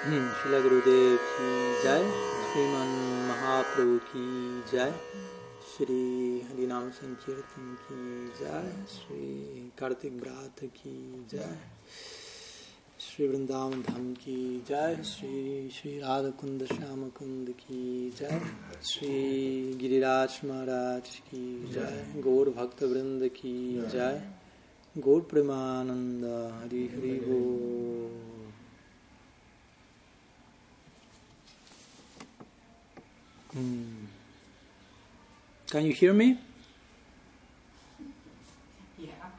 श्रील गुरुदेव की जय, श्रीमन महाप्रभु की जय, श्री हरिनाम संकीर्तन की जय, श्री कार्तिक व्रत की जय, श्री वृंदावन धाम की जय, श्री श्री राधा कुंद श्याम कुंद की जय, श्री गिरिराज महाराज की जय, गौर भक्त वृंद की जय, गौर प्रेमानंद हरि हरि बोल। Can you hear me? Yeah.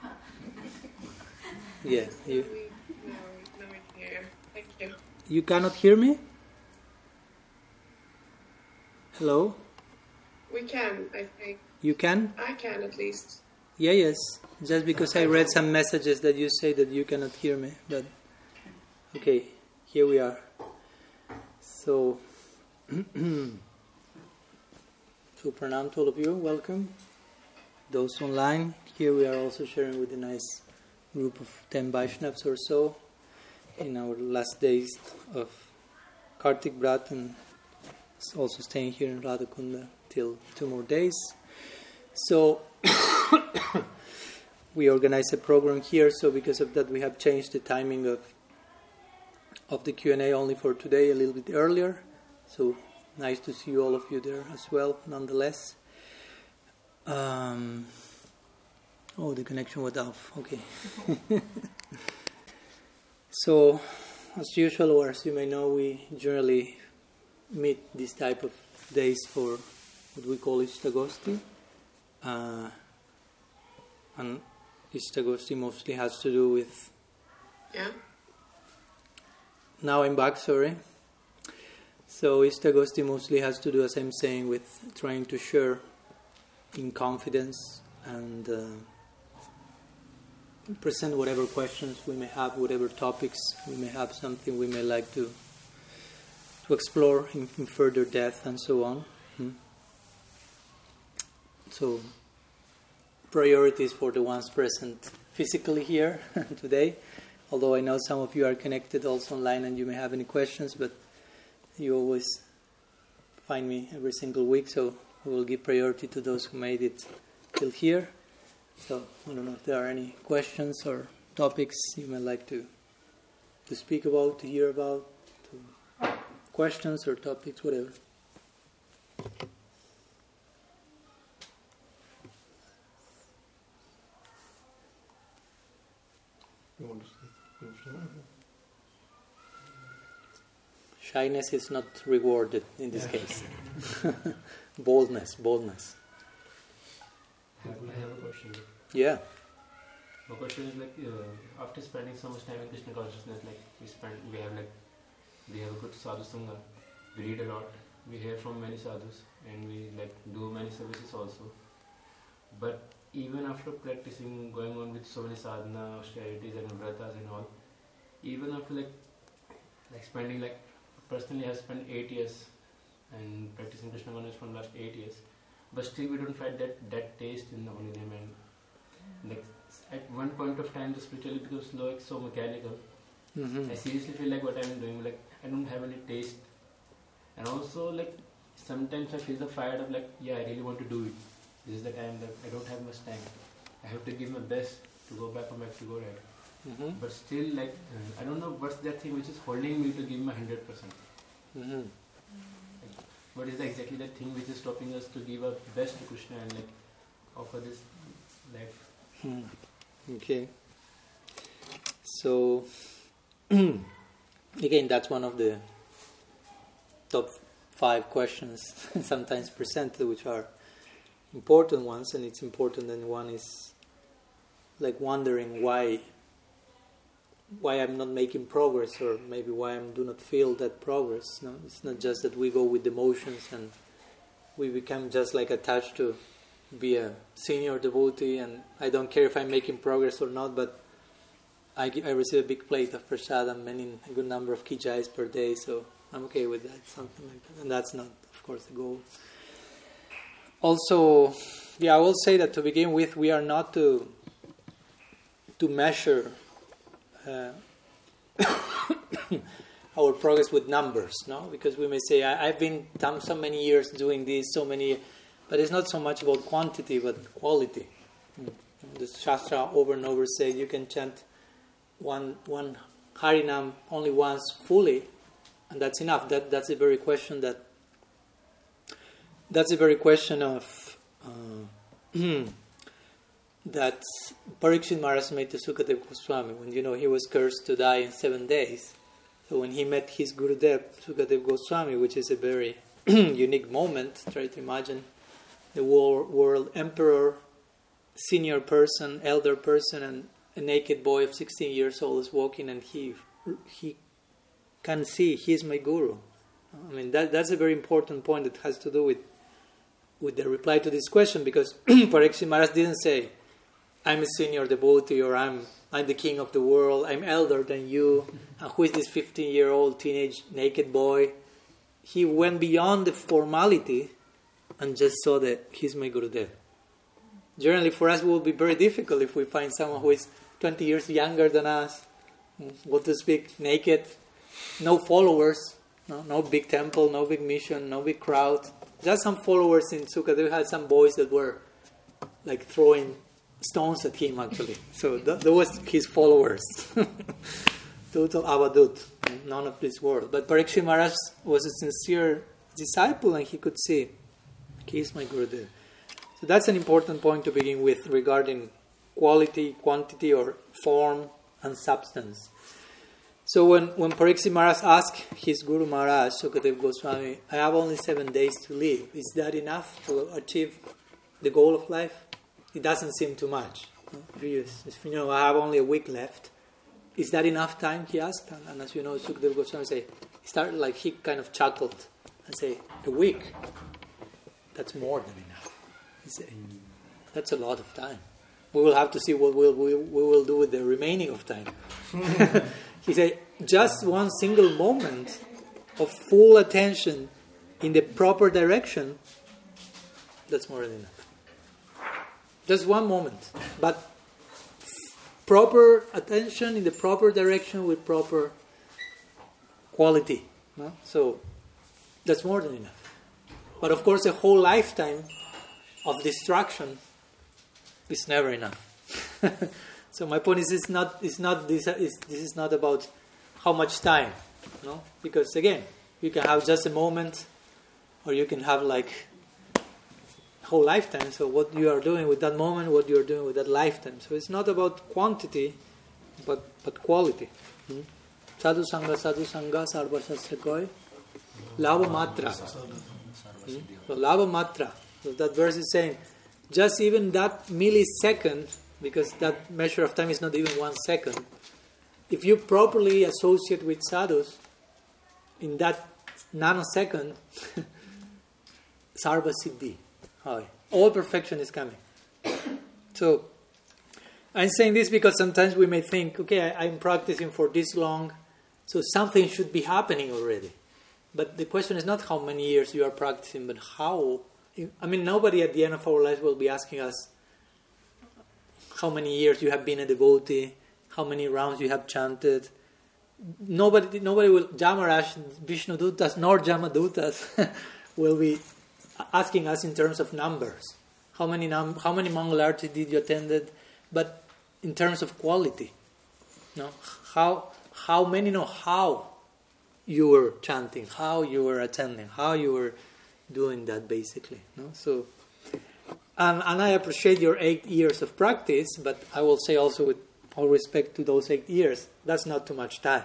Yeah. No, we can hear you. Thank you. You cannot hear me? Hello? We can, I think. You can? I can at least. Yeah, yes. Just because I read some messages that you say that you cannot hear me. But okay, here we are. So... So pranam to all of you, welcome. Those online, here we are also sharing with a nice group of 10 Vaishnavas or so in our last days of Kartik Vrat, and also staying here in Radhakunda till 2 more days. So we organized a program here, so because of that we have changed the timing of the Q&A only for today a little bit earlier. So nice to see all of you there as well, nonetheless. Oh, the connection was off. Okay. So, as usual, or as you may know, we generally meet this type of days for what we call Ishtagosti. And Ishtagosti mostly has to do with... Yeah. Now I'm back, sorry. So Ishtagosti mostly has to do, as I'm saying, with trying to share in confidence and present whatever questions we may have, whatever topics we may have, something we may like to explore in further depth and so on. So priorities for the ones present physically here today, although I know some of you are connected also online and you may have any questions, but you always find me every single week, so we will give priority to those who made it till here. So I don't know if there are any questions or topics you may like to speak about, to hear about, to questions or topics, whatever. You want to speak? Shyness is not rewarded in this case. Boldness. I have a question. Yeah. My question is like, after spending so much time in Krishna consciousness, like we have a good sadhu sangha, we read a lot, we hear from many sadhus, and we do many services also. But even after practicing, going on with so many sadhana, austerities and vratas and all, even after spending personally, I have spent 8 years and practicing Krishna consciousness for the last 8 years, but still we don't find that taste in the Holy Name. And at one point of time, the spirituality becomes so mechanical. I seriously feel like what I'm doing, I don't have any taste. And also, sometimes I feel the fire of I really want to do it. This is the time that I don't have much time. I have to give my best to go back from Mexico, right? But still, I don't know what's that thing which is holding me to give my 100%. What is exactly that thing which is stopping us to give our best to Krishna and offer this life? Okay. So again, that's one of the top 5 questions sometimes presented, which are important ones, and it's important that one is wondering why I'm not making progress, or maybe why I do not feel that progress. No, it's not just that we go with the motions and we become just attached to be a senior devotee and I don't care if I'm making progress or not, but I receive a big plate of prasad and a good number of kijais per day, so I'm okay with that, something like that. And that's not, of course, the goal. Also, I will say that to begin with, we are not to measure our progress with numbers, no? Because we may say, I've been done so many years doing this, so many, but it's not so much about quantity but quality. The Shastra over and over say you can chant one Harinam only once fully, and that's enough. That's the very question of that Parikshit Maharaj made to Sukadev Goswami when he was cursed to die in 7 days. So when he met his Gurudev Sukadev Goswami, which is a very unique moment. Try to imagine the world emperor, senior person, elder person, and a naked boy of 16 years old is walking, and he can see he's my guru. I mean, that's a very important point that has to do with the reply to this question, because Parikshit Maharaj didn't say, I'm a senior devotee, or I'm the king of the world, I'm elder than you, and who is this 15-year-old teenage naked boy? He went beyond the formality and just saw that he's my Gurudev. Generally, for us, it would be very difficult if we find someone who is 20 years younger than us, what to speak, naked, no followers, no big temple, no big mission, no big crowd. Just some followers in Sukadev had some boys that were like throwing stones at him, actually. So that was his followers. Total avadut, none of this world. But Parikshit Maharaj was a sincere disciple, and he could see, he is my Gurudev. So that's an important point to begin with regarding quality, quantity, or form and substance. So when Parikshit Maharaj asked his Guru Maharaj, Sukadev Goswami, I have only 7 days to live. Is that enough to achieve the goal of life? It doesn't seem too much. I have only a week left. Is that enough time? He asked. And as you know, Sukadev Goswami started like he kind of chuckled and said, a week? That's more than enough. That's a lot of time. We will have to see what we will do with the remaining of time. He said, just one single moment of full attention in the proper direction, that's more than enough. Just one moment. But proper attention in the proper direction with proper quality. No? So that's more than enough. But of course, a whole lifetime of distraction is never enough. So my point is, this is not about how much time, no? Because again, you can have just a moment, or you can have like a whole lifetime. So what you are doing with that moment, what you are doing with that lifetime. So it's not about quantity, but quality. Sadhu Sangha, Sadhu Sangha, Sarva Shastra Koi, Lava Matra. So Lava Matra. So that verse is saying, just even that millisecond, because that measure of time is not even 1 second, if you properly associate with sadhus, in that nanosecond, sarva siddhi, all perfection is coming. So, I'm saying this because sometimes we may think, okay, I'm practicing for this long, so something should be happening already. But the question is not how many years you are practicing, but how. I mean, nobody at the end of our lives will be asking us how many years you have been a devotee, how many rounds you have chanted. Nobody will, Jamarash, Vishnudutas, nor Jamadutas will be asking us in terms of numbers. How many Mangal Arti did you attended? But in terms of quality, how you were chanting, how you were attending, how you were doing that, basically. So, and I appreciate your 8 years of practice, but I will say also, with all respect to those 8 years, that's not too much time.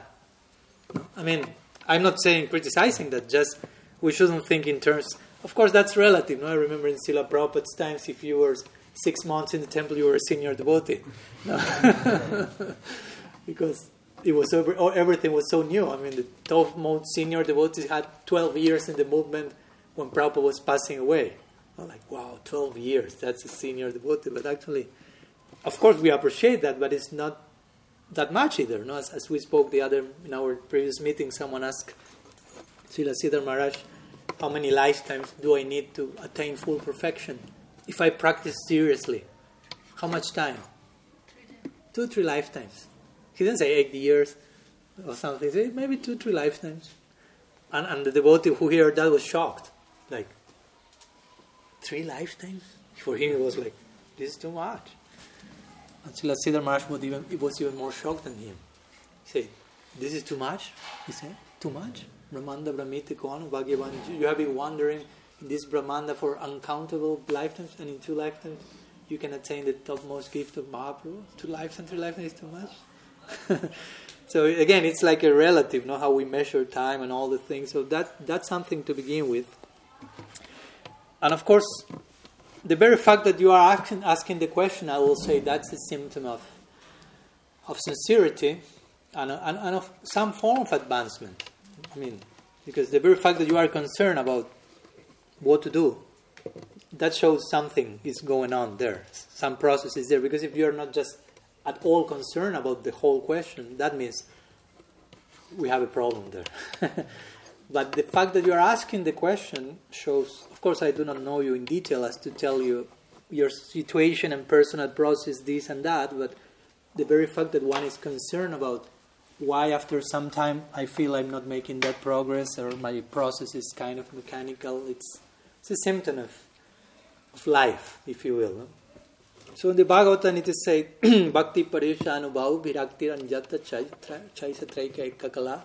I mean, I'm not saying criticizing that, just we shouldn't think in terms. Of course, that's relative. No, I remember in Srila Prabhupada's times, if you were 6 months in the temple, you were a senior devotee, because it was everything was so new. I mean, the top most senior devotees had 12 years in the movement when Prabhupada was passing away. I'm like, wow, 12 years, that's a senior devotee. But actually, of course, we appreciate that, but it's not that much either. No? As we spoke in our previous meeting, someone asked Srila Siddhar Maharaj, how many lifetimes do I need to attain full perfection? If I practice seriously, how much time? 2, 3 lifetimes. He didn't say 8 years, or something, maybe 2-3 lifetimes. And the devotee who heard that was shocked. Like, 3 lifetimes? For him it was like, this is too much. Until Siddhar Maharaj was even more shocked than him. He said, this is too much? He said, too much? Brahmanda Brahmite Koan Bhagavan. You have been wandering in this Brahmanda for uncountable lifetimes, and in 2 lifetimes you can attain the topmost gift of Mahaprabhu. 2 lifetimes, 3 lifetimes is too much. So again, it's like a relative, how we measure time and all the things. So that's something to begin with. And of course, the very fact that you are asking the question, I will say that's a symptom of sincerity and of some form of advancement. I mean, because the very fact that you are concerned about what to do, that shows something is going on there. Some process is there. Because if you are not just at all concerned about the whole question, that means we have a problem there. But the fact that you are asking the question shows, of course I do not know you in detail as to tell you your situation and personal process, this and that, but the very fact that one is concerned about why after some time I feel I'm not making that progress, or my process is kind of mechanical, it's a symptom of life, if you will. No? So in the Bhagavatam it is said, Bhakti Parisha Anubhav Virakti Ranjata Chaisa Traika Kakala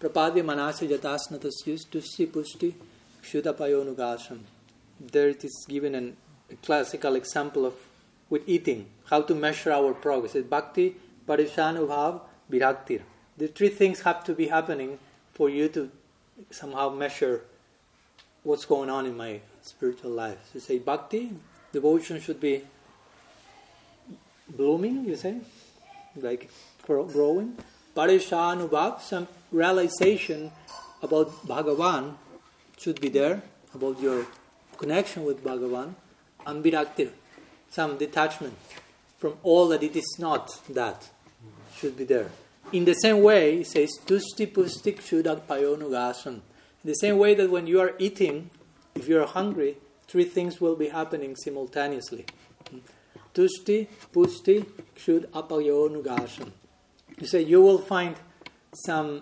Prapadya Manasi Jatasnatasyus Tusi Pushti Kshudapayonugasam. There it is given a classical example of with eating, how to measure our progress. It's Bhakti Parisha Anubhav Viraktir. The 3 things have to be happening for you to somehow measure what's going on in my spiritual life. So you say bhakti, devotion should be blooming, you say, like growing. Parishanubhav, some realization about Bhagavan should be there, about your connection with Bhagavan. And viraktir, some detachment from all that it is not that. Should be there. In the same way, it says, Tusti Pustik Shudak Payonugasam. In the same way that when you are eating, if you are hungry, 3 things will be happening simultaneously. Tusti Pusti Kshud Apayonugasam. You say you will find some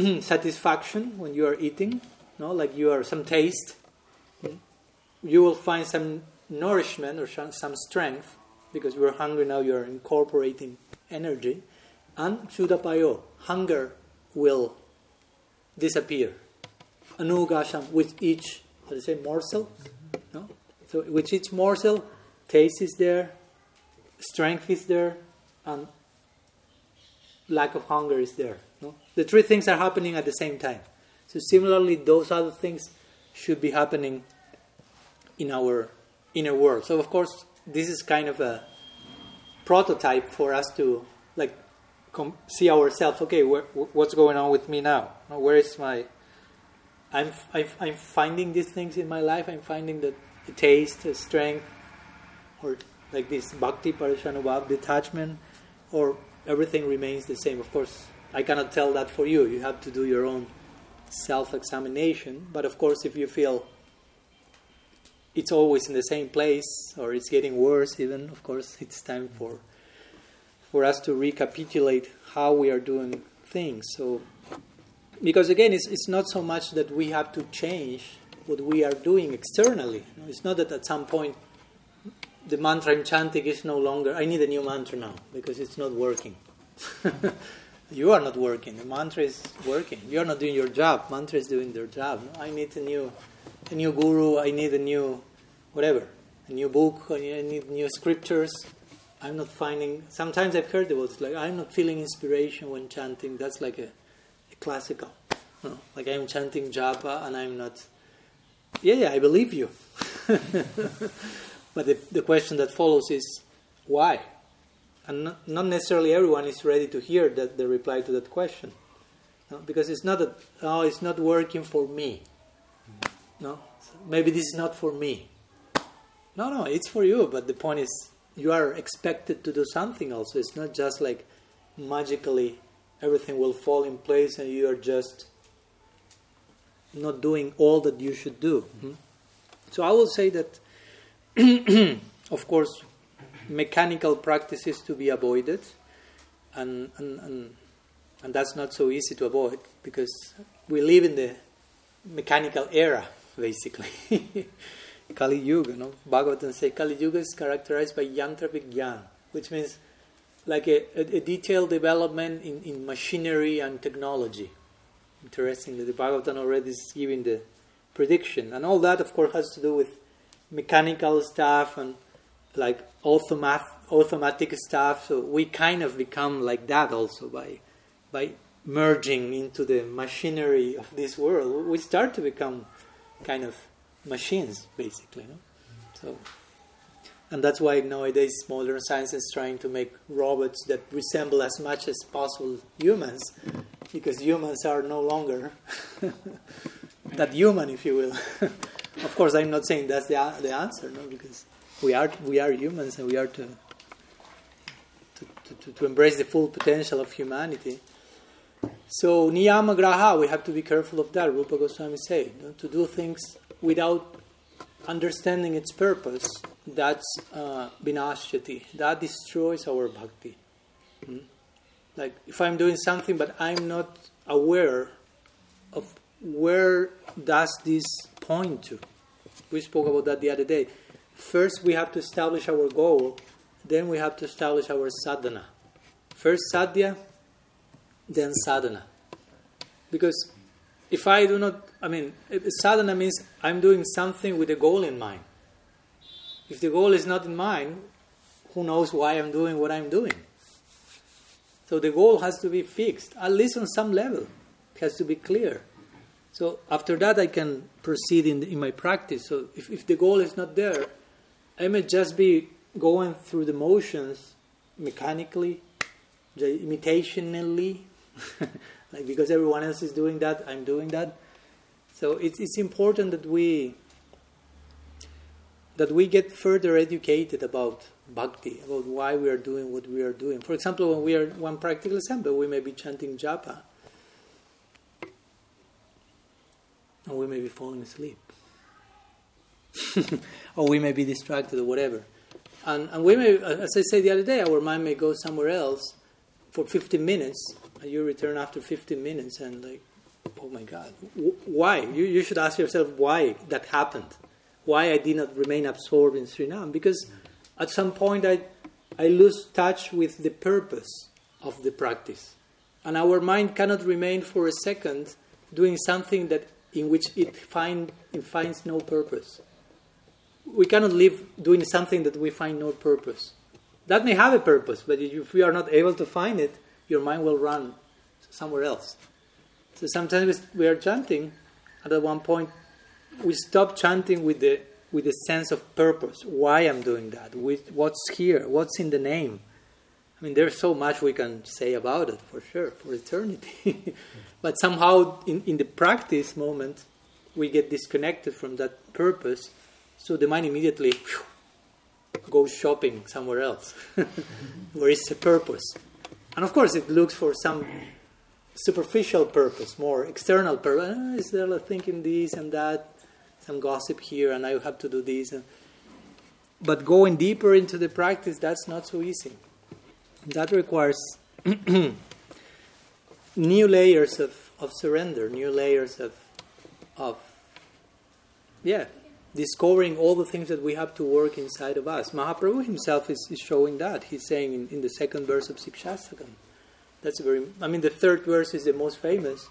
satisfaction when you are eating, like you are some taste. You will find some nourishment or some strength, because you are hungry now, you are incorporating energy, and Shudapayo, hunger, will disappear. Anugasham, with each, how do you say, morsel? No? So with each morsel, taste is there, strength is there, and lack of hunger is there. No? The 3 things are happening at the same time. So similarly, those other things should be happening in our inner world. So of course, this is kind of a prototype for us to see ourselves. Okay, what's going on with me now? Where is my? I'm finding these things in my life. I'm finding the taste, the strength, or like this bhakti parishanubhav, detachment, or everything remains the same. Of course, I cannot tell that for you. You have to do your own self-examination. But of course, if you feel it's always in the same place, or it's getting worse even, of course, it's time for us to recapitulate how we are doing things. So, because again, it's not so much that we have to change what we are doing externally. It's not that at some point the mantra I'm chanting is no longer, I need a new mantra now, because it's not working. You are not working. The mantra is working. You are not doing your job. Mantra is doing their job. I need a new guru, I need a new whatever, a new book, I need new scriptures. I'm not finding... Sometimes I've heard the words like, I'm not feeling inspiration when chanting. That's like a classical. No? Like I'm chanting japa and I'm not... Yeah, I believe you. But the question that follows is, why? And not necessarily everyone is ready to hear the reply to that question. No? Because it's not that, it's not working for me. No, maybe this is not for me. No, it's for you. But the point is, you are expected to do something also. It's not just like magically everything will fall in place and you are just not doing all that you should do. Mm-hmm. So I will say that, of course, mechanical practice is to be avoided, and And that's not so easy to avoid, because we live in the mechanical era, basically. Kali Yuga, no? Bhagavatam says Kali Yuga is characterized by yantrapic jnana, which means like a detailed development in machinery and technology. Interestingly, the Bhagavatam already is giving the prediction. And all that, of course, has to do with mechanical stuff and like automatic stuff. So we kind of become like that also by merging into the machinery of this world. We start to become kind of machines, basically. No? So, and that's why nowadays modern science is trying to make robots that resemble as much as possible humans, because humans are no longer that human, if you will. Of course, I'm not saying that's the answer, no, because we are humans, and we are to embrace the full potential of humanity. So niyama graha, we have to be careful of that. Rupa Goswami said, no, to do things without understanding its purpose, that's vinashyati. That destroys our bhakti. Like if I'm doing something but I'm not aware of where does this point to. We spoke about that the other day. First we have to establish our goal, then we have to establish our sadhana. First sadhya, then sadhana. Because if I do not, sadhana means I'm doing something with a goal in mind. If the goal is not in mind, who knows why I'm doing what I'm doing? So the goal has to be fixed, at least on some level. It has to be clear. So after that, I can proceed in my practice. So if the goal is not there, I may just be going through the motions mechanically, imitationally, like because everyone else is doing that, I'm doing that. So it's important that we get further educated about bhakti, about why we are doing what we are doing. For example, when we are one practical example, we may be chanting japa, or we may be falling asleep, or we may be distracted or whatever. And we may, as I said the other day, our mind may go somewhere else for 15 minutes, and you return after 15 minutes and like, oh my God, why? You should ask yourself why that happened, why I did not remain absorbed in Srinam, because at some point I lose touch with the purpose of the practice. And our mind cannot remain for a second doing something that in which it finds no purpose. We cannot live doing something that we find no purpose. That may have a purpose, but if we are not able to find it, your mind will run somewhere else. So sometimes we are chanting, and at one point we stop chanting with the sense of purpose. Why I'm doing that? What's here? What's in the name? There's so much we can say about it, for sure, for eternity. But somehow, in the practice moment, we get disconnected from that purpose, so the mind immediately goes shopping somewhere else, where is the purpose. And of course, it looks for some superficial purpose, more external purpose. Is there a thinking this and that, some gossip here, and I have to do this. But going deeper into the practice, that's not so easy. That requires new layers of surrender, new layers of discovering all the things that we have to work inside of us. Mahaprabhu himself is showing that. He's saying in the second verse of Sikshastakam. That's the third verse is the most famous,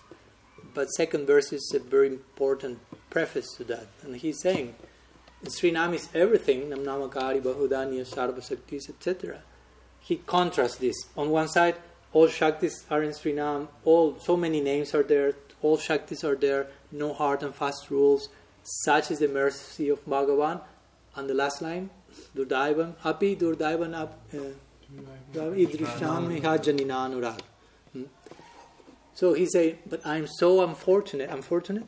but second verse is a very important preface to that. And he's saying, Srinam is everything, Nam Namakari, Bahudaniya, Sarva Shaktis, etc. He contrasts this. On one side, all Shaktis are in Srinam, so many names are there, all Shaktis are there, no hard and fast rules, such is the mercy of Bhagavan. And the last line, Durdaivam, Api Durdaivam, Idrisham Janina Anurag. So he said, but I'm so unfortunate. Unfortunate?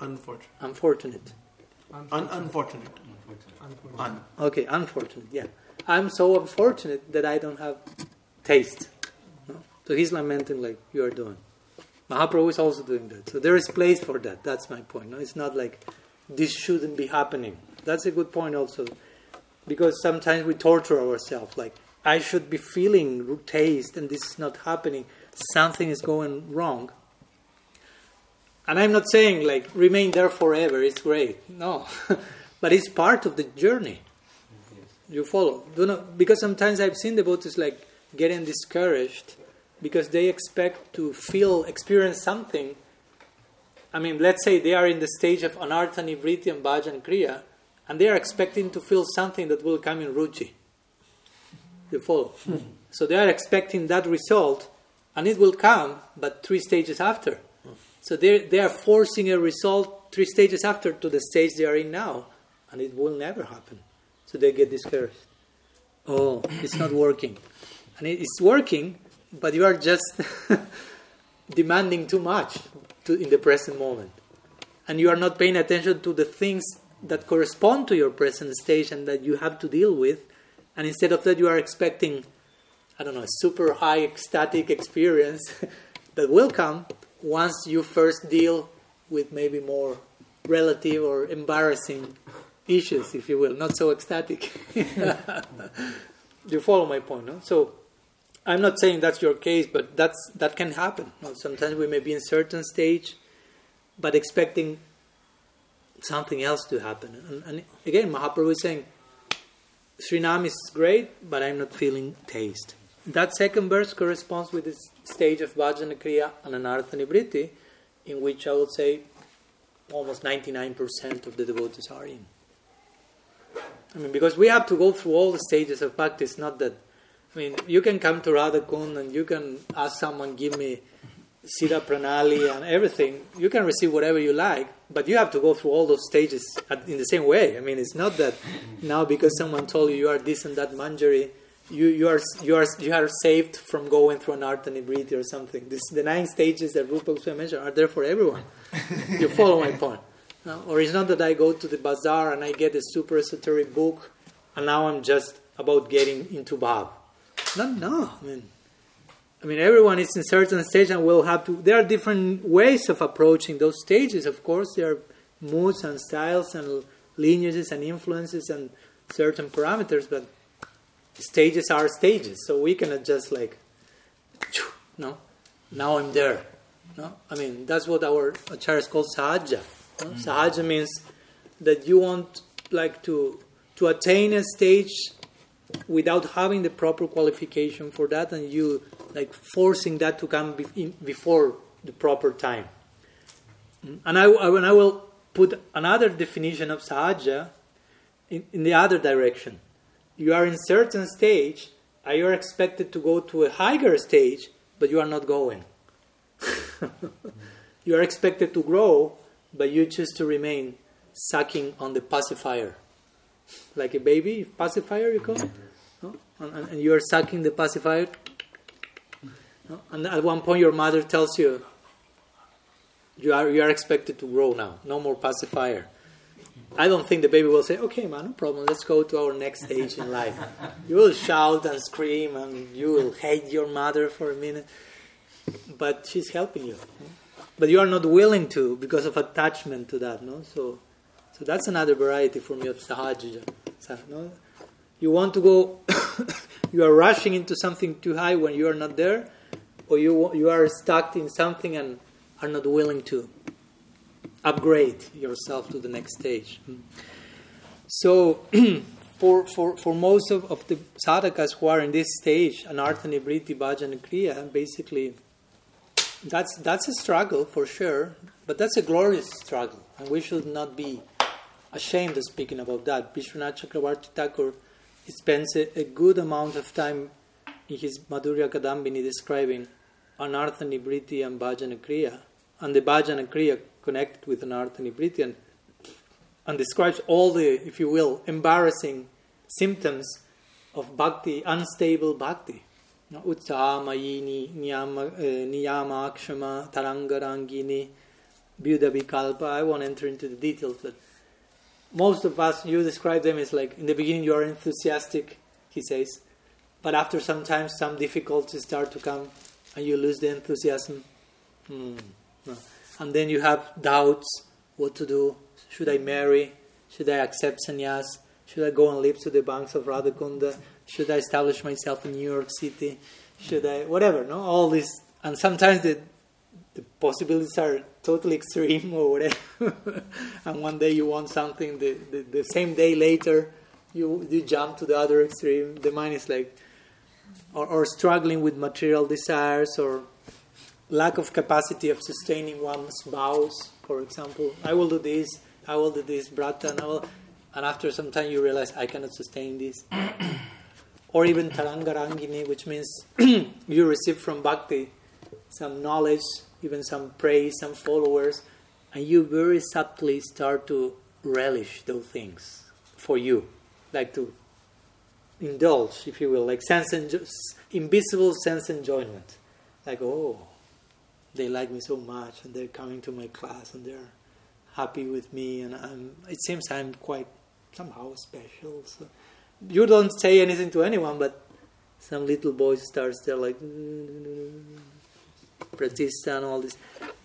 Unfortunate. Unfortunate. Okay, unfortunate, yeah. I'm so unfortunate that I don't have taste. No? So he's lamenting like you are doing. Mahaprabhu is also doing that. So there is place for that. That's my point. No? It's not like this shouldn't be happening. That's a good point also. Because sometimes we torture ourselves. Like I should be feeling taste and this is not happening. something is going wrong. And I'm not saying like remain there forever, it's great. No. But it's part of the journey. You follow. Do not, because sometimes I've seen devotees like getting discouraged because they expect to experience something. I mean, let's say they are in the stage of Anartha, Nivriti, and Bhajan Kriya, and they are expecting to feel something that will come in Ruchi. You follow? So they are expecting that result, and it will come, but 3 stages after. So they are forcing a result 3 stages after to the stage they are in now, and it will never happen. So they get discouraged. Oh, it's not working. And it's working, but you are just demanding too much in the present moment. And you are not paying attention to the things that correspond to your present stage and that you have to deal with. And instead of that, you are expecting, I don't know, a super high ecstatic experience that will come once you first deal with maybe more relative or embarrassing issues, if you will, not so ecstatic. You follow my point, no? So I'm not saying that's your case, but that can happen. Sometimes we may be in a certain stage, but expecting something else to happen. And again, Mahaprabhu is saying, Srinam is great, but I'm not feeling taste. That second verse corresponds with this stage of Bhajana Kriya and Anartha Nivriti, in which I would say almost 99% of the devotees are in. I mean, because we have to go through all the stages of bhakti. It's not that, I mean, you can come to Radha Kund and you can ask someone, give me Sira Pranali and everything. You can receive whatever you like, but you have to go through all those stages in the same way. I mean, it's not that now because someone told you are this and that manjari, you are saved from going through an art and Nibriti or something. The 9 stages that Rupa Goswami mentioned are there for everyone. You follow my point. No? Or it's not that I go to the bazaar and I get a super esoteric book and now I'm just about getting into Bhava. No. I mean, everyone is in certain stage and will have to. There are different ways of approaching those stages. Of course, there are moods and styles and lineages and influences and certain parameters, but stages are stages. So we cannot just like, no, now I'm there. No, I mean, that's what our acharyas call sahaja. No? Sahaja means that you want like to attain a stage without having the proper qualification for that, and you like forcing that to come before the proper time. And I will put another definition of sahaja in the other direction. You are in certain stage, and you are expected to go to a higher stage, but you are not going. You are expected to grow, but you choose to remain sucking on the pacifier. Like a baby, pacifier you call it? No? And you are sucking the pacifier. No? And at one point your mother tells you, you are expected to grow now, no more pacifier. I don't think the baby will say, okay, man, no problem, let's go to our next stage in life. You will shout and scream and you will hate your mother for a minute. But she's helping you. But you are not willing to because of attachment to that, no? So that's another variety for me of sahaja. No? You want to go, you are rushing into something too high when you are not there, or you are stuck in something and are not willing to upgrade yourself to the next stage. So, for most of the sadhakas who are in this stage, Anartha Nibriti, Bhajan Kriya, basically, that's a struggle for sure, but that's a glorious struggle, and we should not be ashamed of speaking about that. Vishwanath Chakravarti Thakur spends a good amount of time in his Madhurya Kadambini describing Anartha Nibriti and Bhajana Kriya, and the Bhajana Kriya connected with Anartha Nibriti, and describes all the, if you will, embarrassing symptoms of bhakti, unstable bhakti. Uttaha Mayini, Niyama Akshama, Tarangarangini, Vyuda Vikalpa. I won't enter into the details, but most of us, you describe them as like, in the beginning you are enthusiastic, he says, but after some difficulties start to come and you lose the enthusiasm. No. And then you have doubts, what to do, should I marry, should I accept sannyas, should I go and live to the banks of Radha Kunda, should I establish myself in New York City, should I, whatever, no? All these And sometimes the possibilities are totally extreme or whatever. And one day you want something, the same day later you jump to the other extreme. The mind is like, or struggling with material desires, or lack of capacity of sustaining one's vows, for example. I will do this, I will do this, bratan, I will... And after some time you realize, I cannot sustain this. Or even tarangarangini, which means you receive from bhakti some knowledge, even some praise, some followers, and you very subtly start to relish those things for you, like to indulge, if you will, like invisible sense enjoyment. Like, oh, they like me so much, and they're coming to my class, and they're happy with me, and it seems I'm quite somehow special. So. You don't say anything to anyone, but some little voice starts there like pratista and all this.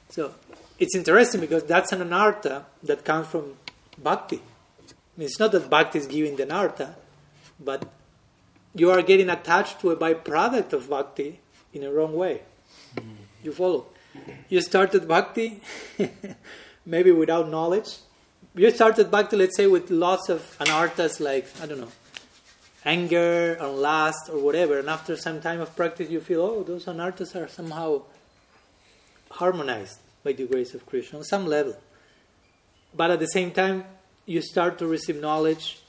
So it's interesting because that's an anartha that comes from bhakti. I mean, it's not that bhakti is giving the anartha, but you are getting attached to a byproduct of bhakti in a wrong way. You follow? You started bhakti maybe without knowledge. You started bhakti, let's say, with lots of anarthas like, I don't know, anger or lust or whatever, and after some time of practice you feel, oh, those anarthas are somehow harmonized by the grace of Krishna on some level. But at the same time, you start to receive knowledge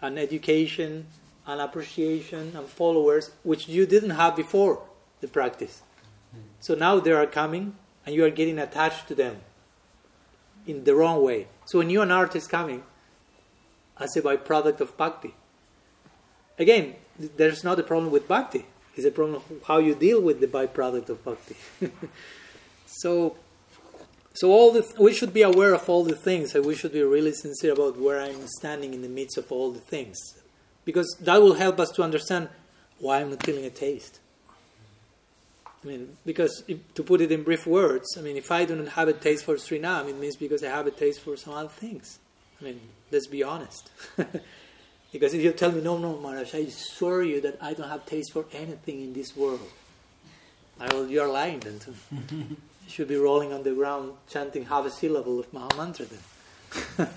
and education and appreciation and followers, which you didn't have before the practice. So now they are coming and you are getting attached to them in the wrong way. So a new anartha is coming as a byproduct of bhakti. Again, there's not a problem with bhakti. It's a problem of how you deal with the byproduct of bhakti. So we should be aware of all the things, and we should be really sincere about where I'm standing in the midst of all the things. Because that will help us to understand why I'm not feeling a taste. I mean, because to put it in brief words, I mean, if I don't have a taste for Srinam, it means because I have a taste for some other things. I mean, let's be honest. Because if you tell me, no, Maharaj, I swear you that I don't have taste for anything in this world. You are lying then too. You should be rolling on the ground chanting half a syllable of Maha Mantra then.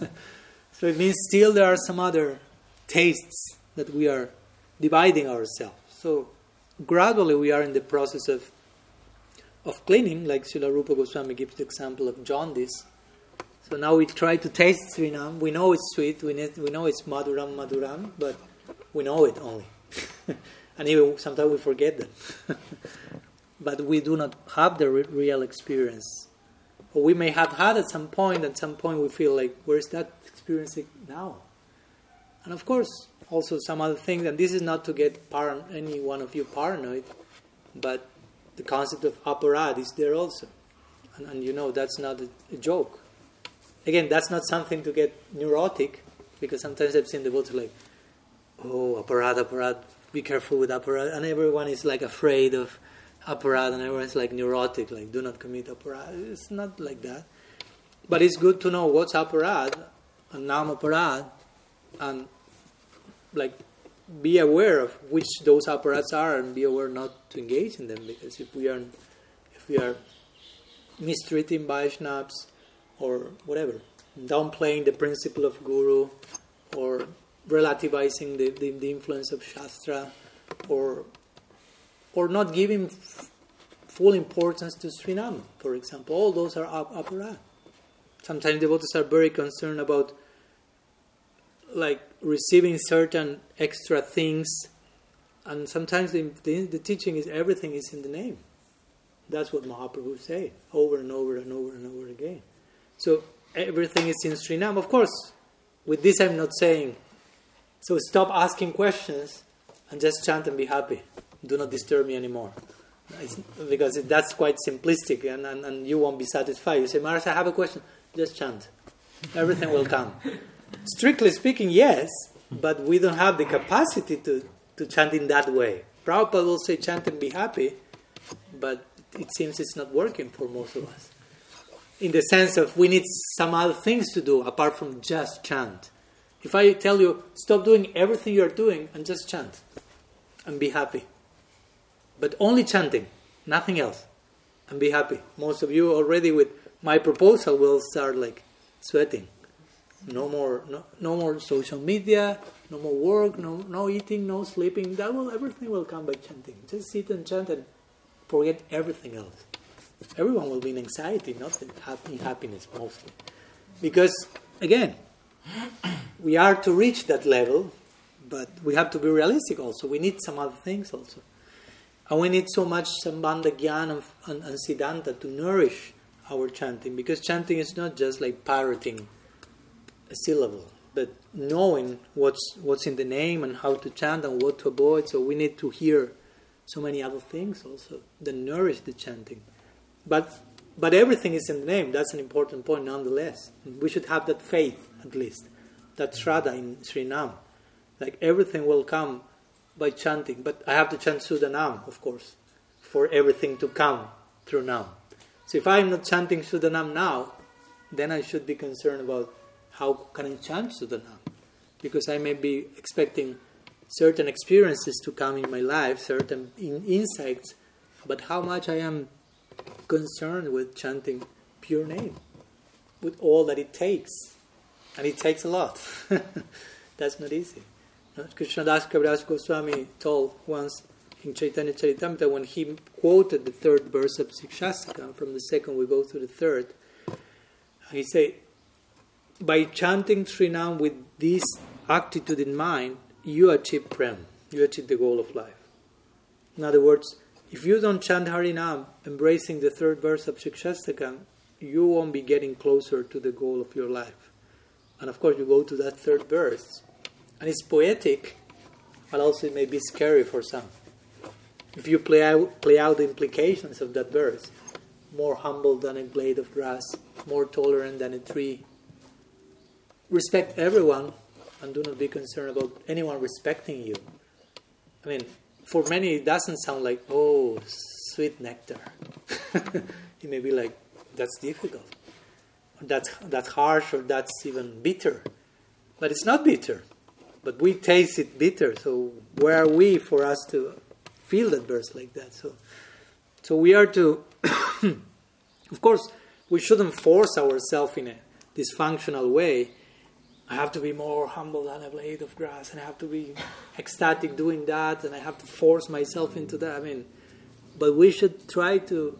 So it means still there are some other tastes that we are dividing ourselves. So gradually we are in the process of cleaning, like Srila Rupa Goswami gives the example of jaundice. So now we try to taste Srinam. We know it's sweet. We know it's maduram, but we know it only. And even sometimes we forget that. But we do not have the real experience. Or we may have had at some point we feel like, where is that experience now? And of course, also some other things, and this is not to get any one of you paranoid, but the concept of aparad is there also. And you know, that's not a joke. Again, that's not something to get neurotic, because sometimes I've seen devotees like, oh, aparad, be careful with aparad. And everyone is like afraid of aparad, and everyone's like neurotic, like do not commit aparad. It's not like that. But it's good to know what's aparad and nam aparad, and like be aware of which those aparads are, and be aware not to engage in them, because if we are mistreating Vaishnavas, or whatever, downplaying the principle of Guru, or relativizing the influence of Shastra, or not giving full importance to Srinam, for example. All those are aparad. Sometimes devotees are very concerned about like receiving certain extra things, and sometimes the teaching is everything is in the name. That's what Mahaprabhu said over and over and over and over again. So everything is in Srinam. Of course, with this I'm not saying, so stop asking questions and just chant and be happy. Do not disturb me anymore. Because that's quite simplistic, and you won't be satisfied. You say, Maharaj, I have a question. Just chant. Everything will come. Strictly speaking, yes, but we don't have the capacity to chant in that way. Prabhupada will say chant and be happy, but it seems it's not working for most of us. In the sense of we need some other things to do apart from just chant. If I tell you, stop doing everything you're doing and just chant and be happy. But only chanting, nothing else. and be happy. Most of you already with my proposal will start like sweating. No more social media, no more work, no eating, no sleeping. Everything will come by chanting. Just sit and chant and forget everything else. Everyone will be in anxiety, not in happiness mostly. Because, again, we are to reach that level, but we have to be realistic also. We need some other things also. And we need so much Sambandha, Jnana and Siddhanta to nourish our chanting. Because chanting is not just like parroting a syllable, but knowing what's in the name and how to chant and what to avoid. So we need to hear so many other things also that nourish the chanting. But everything is in the name. That's an important point nonetheless. We should have that faith, at least. That Shraddha in Srinam. Like everything will come by chanting. But I have to chant Sudanam, of course, for everything to come through Nam. So if I'm not chanting Sudanam now, then I should be concerned about how can I chant Sudanam. Because I may be expecting certain experiences to come in my life, certain insights, but how much I am concerned with chanting pure name with all that it takes, and it takes a lot. That's not easy. Krishnadas Kaviraj Goswami told once in Chaitanya Charitamrita, when he quoted the third verse of Sikshastakam, from the second we go to the third, he said, by chanting Srinam with this attitude in mind, you achieve Prem, you achieve the goal of life. In other words, if you don't chant Harinam, embracing the third verse of Sikshastakam, you won't be getting closer to the goal of your life. And of course you go to that third verse. And it's poetic, but also it may be scary for some. If you play out the implications of that verse, more humble than a blade of grass, more tolerant than a tree. Respect everyone, and do not be concerned about anyone respecting you. I mean, for many, it doesn't sound like, oh, sweet nectar. It may be like, that's difficult. That's harsh, or that's even bitter. But it's not bitter. But we taste it bitter. So where are we for us to feel that verse like that? So we are to... Of course, we shouldn't force ourselves in a dysfunctional way. I have to be more humble than a blade of grass, and I have to be ecstatic doing that, and I have to force myself into that. I mean, but we should try to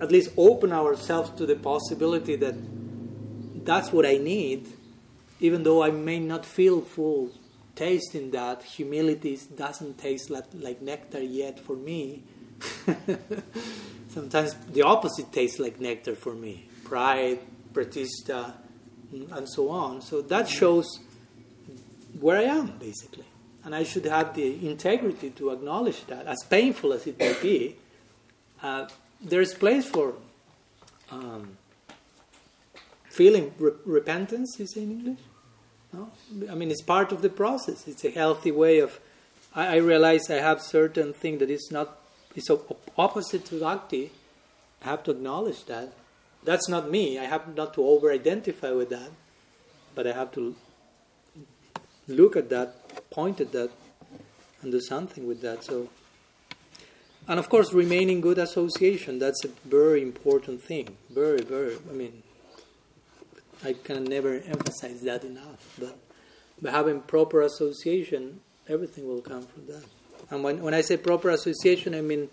at least open ourselves to the possibility that that's what I need, even though I may not feel full taste in that. Humility doesn't taste like nectar yet for me. Sometimes the opposite tastes like nectar for me. Pride, pratishta, and so on. So that shows where I am, basically. And I should have the integrity to acknowledge that, as painful as it may be. There is place for feeling repentance, is it in English? No? I mean, it's part of the process. It's a healthy way of... I realize I have certain thing that is not... It's opposite to bhakti. I have to acknowledge that. That's not me. I have not to over-identify with that. But I have to look at that, point at that, and do something with that. So, and of course, remaining good association. That's a very important thing. Very, very... I mean, I can never emphasize that enough. But by having proper association, everything will come from that. And when I say proper association, I mean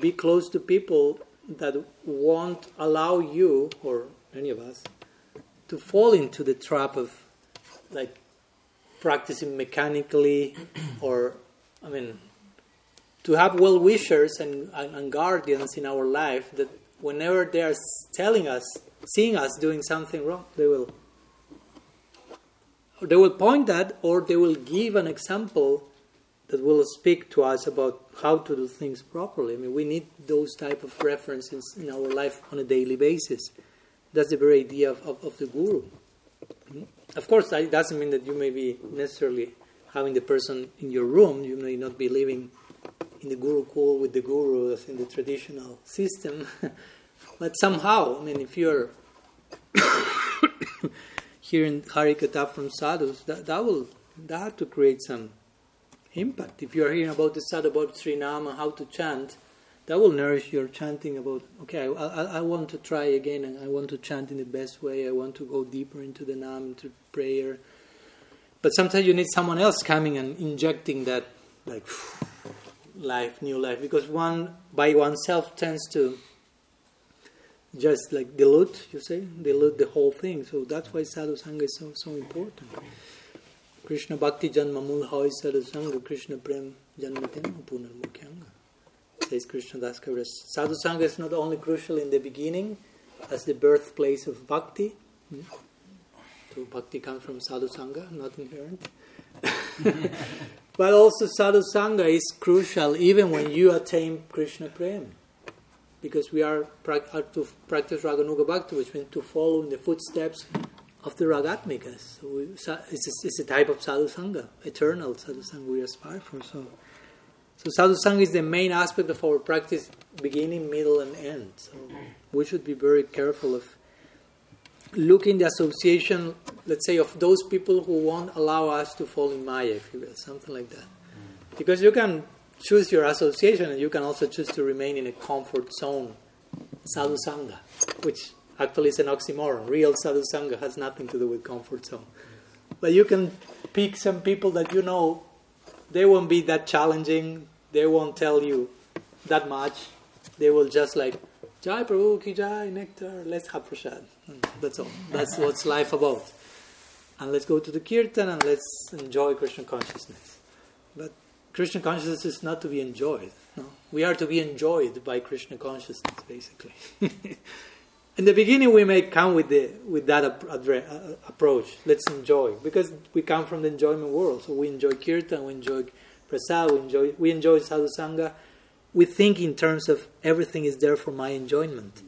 be close to people that won't allow you, or any of us, to fall into the trap of like practicing mechanically, or, I mean, to have well-wishers and guardians in our life that whenever they are telling us, seeing us doing something wrong, they will point that, or they will give an example that will speak to us about how to do things properly. I mean, we need those type of references in our life on a daily basis. That's the very idea of the guru. Of course, it doesn't mean that you may be necessarily having the person in your room. You may not be living in the gurukul with the gurus in the traditional system. But somehow, I mean, if you're hearing Harikatha from sadhus, that had to create some impact. If you are hearing about the sadhu, about Srinam and how to chant, that will nourish your chanting about, okay, I want to try again, and I want to chant in the best way, I want to go deeper into the Nam, into prayer. But sometimes you need someone else coming and injecting that, like, life, new life, because one, by oneself, tends to just, like, dilute the whole thing. So that's why sadhu sangha is so important. Krishna bhakti janma mul hoy sadhu sangha, Krishna prem janma tenma punarmukhyanga. Says Krishna Das Kaviraj, sadhu sangha is not only crucial in the beginning as the birthplace of bhakti. So bhakti comes from sadhu sangha, not inherent. But also sadhu sangha is crucial even when you attain Krishna prem, because we are to practice Raganuga Bhakti, which means to follow in the footsteps of the Ragatmikas. So it's a type of sadhu sangha, eternal sadhu sangha we aspire for. So sadhu sangha is the main aspect of our practice, beginning, middle, and end. So we should be very careful of looking the association, let's say, of those people who won't allow us to fall in Maya, if you will, something like that. Because you can choose your association, and you can also choose to remain in a comfort zone, sadhu sangha, which actually is an oxymoron. Real sadhu sangha has nothing to do with comfort zone. But you can pick some people that you know they won't be that challenging, they won't tell you that much, they will just like, Jai Prabhu ki jai, nectar, let's have prasad. That's all. That's what's life about. And let's go to the kirtan and let's enjoy Krishna consciousness. But Krishna consciousness is not to be enjoyed. No? We are to be enjoyed by Krishna consciousness, basically. In the beginning, we may come with that approach. Let's enjoy, because we come from the enjoyment world. So we enjoy kirtan, we enjoy prasad, we enjoy sadhu sangha. We think in terms of everything is there for my enjoyment.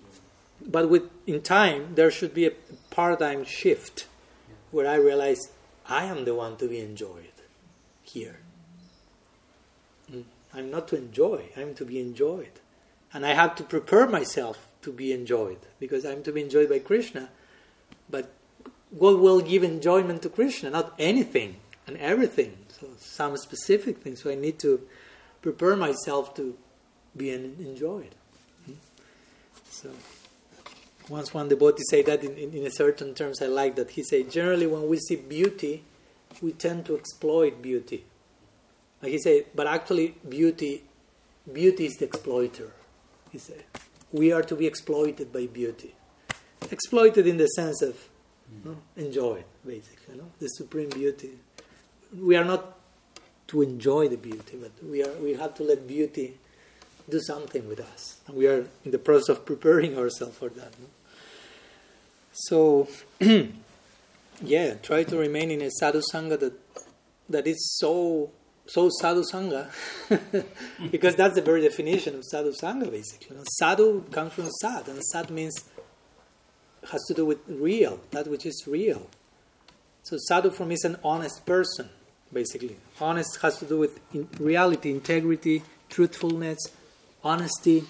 But in time, there should be a paradigm shift where I realize I am the one to be enjoyed here. I'm not to enjoy, I'm to be enjoyed. And I have to prepare myself to be enjoyed, because I'm to be enjoyed by Krishna. But what will give enjoyment to Krishna? Not anything and everything. So some specific things. So I need to prepare myself to be enjoyed. So once one devotee said that in a certain terms, I like that. He said, generally when we see beauty, we tend to exploit beauty. Like he said, but actually beauty is the exploiter, he said. We are to be exploited by beauty. Exploited in the sense of enjoy, basically. No? The supreme beauty. We are not to enjoy the beauty, but we have to let beauty do something with us. And we are in the process of preparing ourselves for that. No? So, yeah, try to remain in a sadhu sangha that is so sadhu sangha, because that's the very definition of sadhu sangha, basically. Sadhu comes from sad, and sad has to do with real, that which is real. So sadhu for me is an honest person, basically. Honest has to do with reality, integrity, truthfulness, honesty.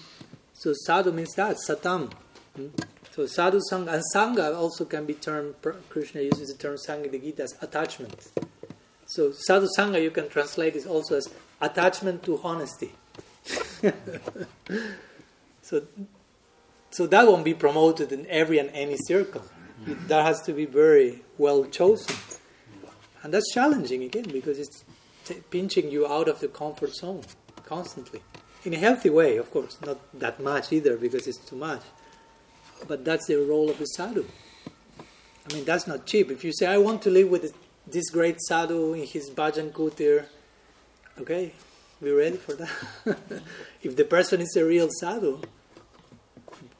So sadhu means that, satam. So sadhu sangha, and sangha also can be termed, Krishna uses the term sangha in the Gita as attachment. So sadhu sangha, you can translate this also as attachment to honesty. So that won't be promoted in every and any circle. That has to be very well chosen. And that's challenging again, because it's pinching you out of the comfort zone constantly. In a healthy way, of course, not that much either, because it's too much. But that's the role of the sadhu. I mean, that's not cheap. If you say, I want to live with this great sadhu in his bhajan kutir, okay, be ready for that. If the person is a real sadhu,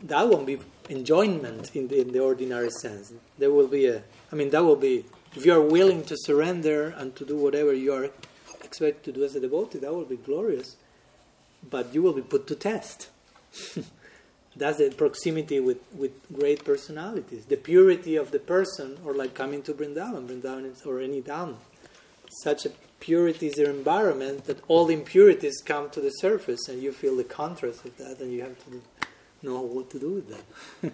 that won't be enjoyment in the ordinary sense. There will be if you are willing to surrender and to do whatever you are expected to do as a devotee, that will be glorious, but you will be put to test. That's the proximity with great personalities. The purity of the person, or like coming to Vrindavan or any town. Such a purity is their environment that all the impurities come to the surface, and you feel the contrast of that, and you have to know what to do with that.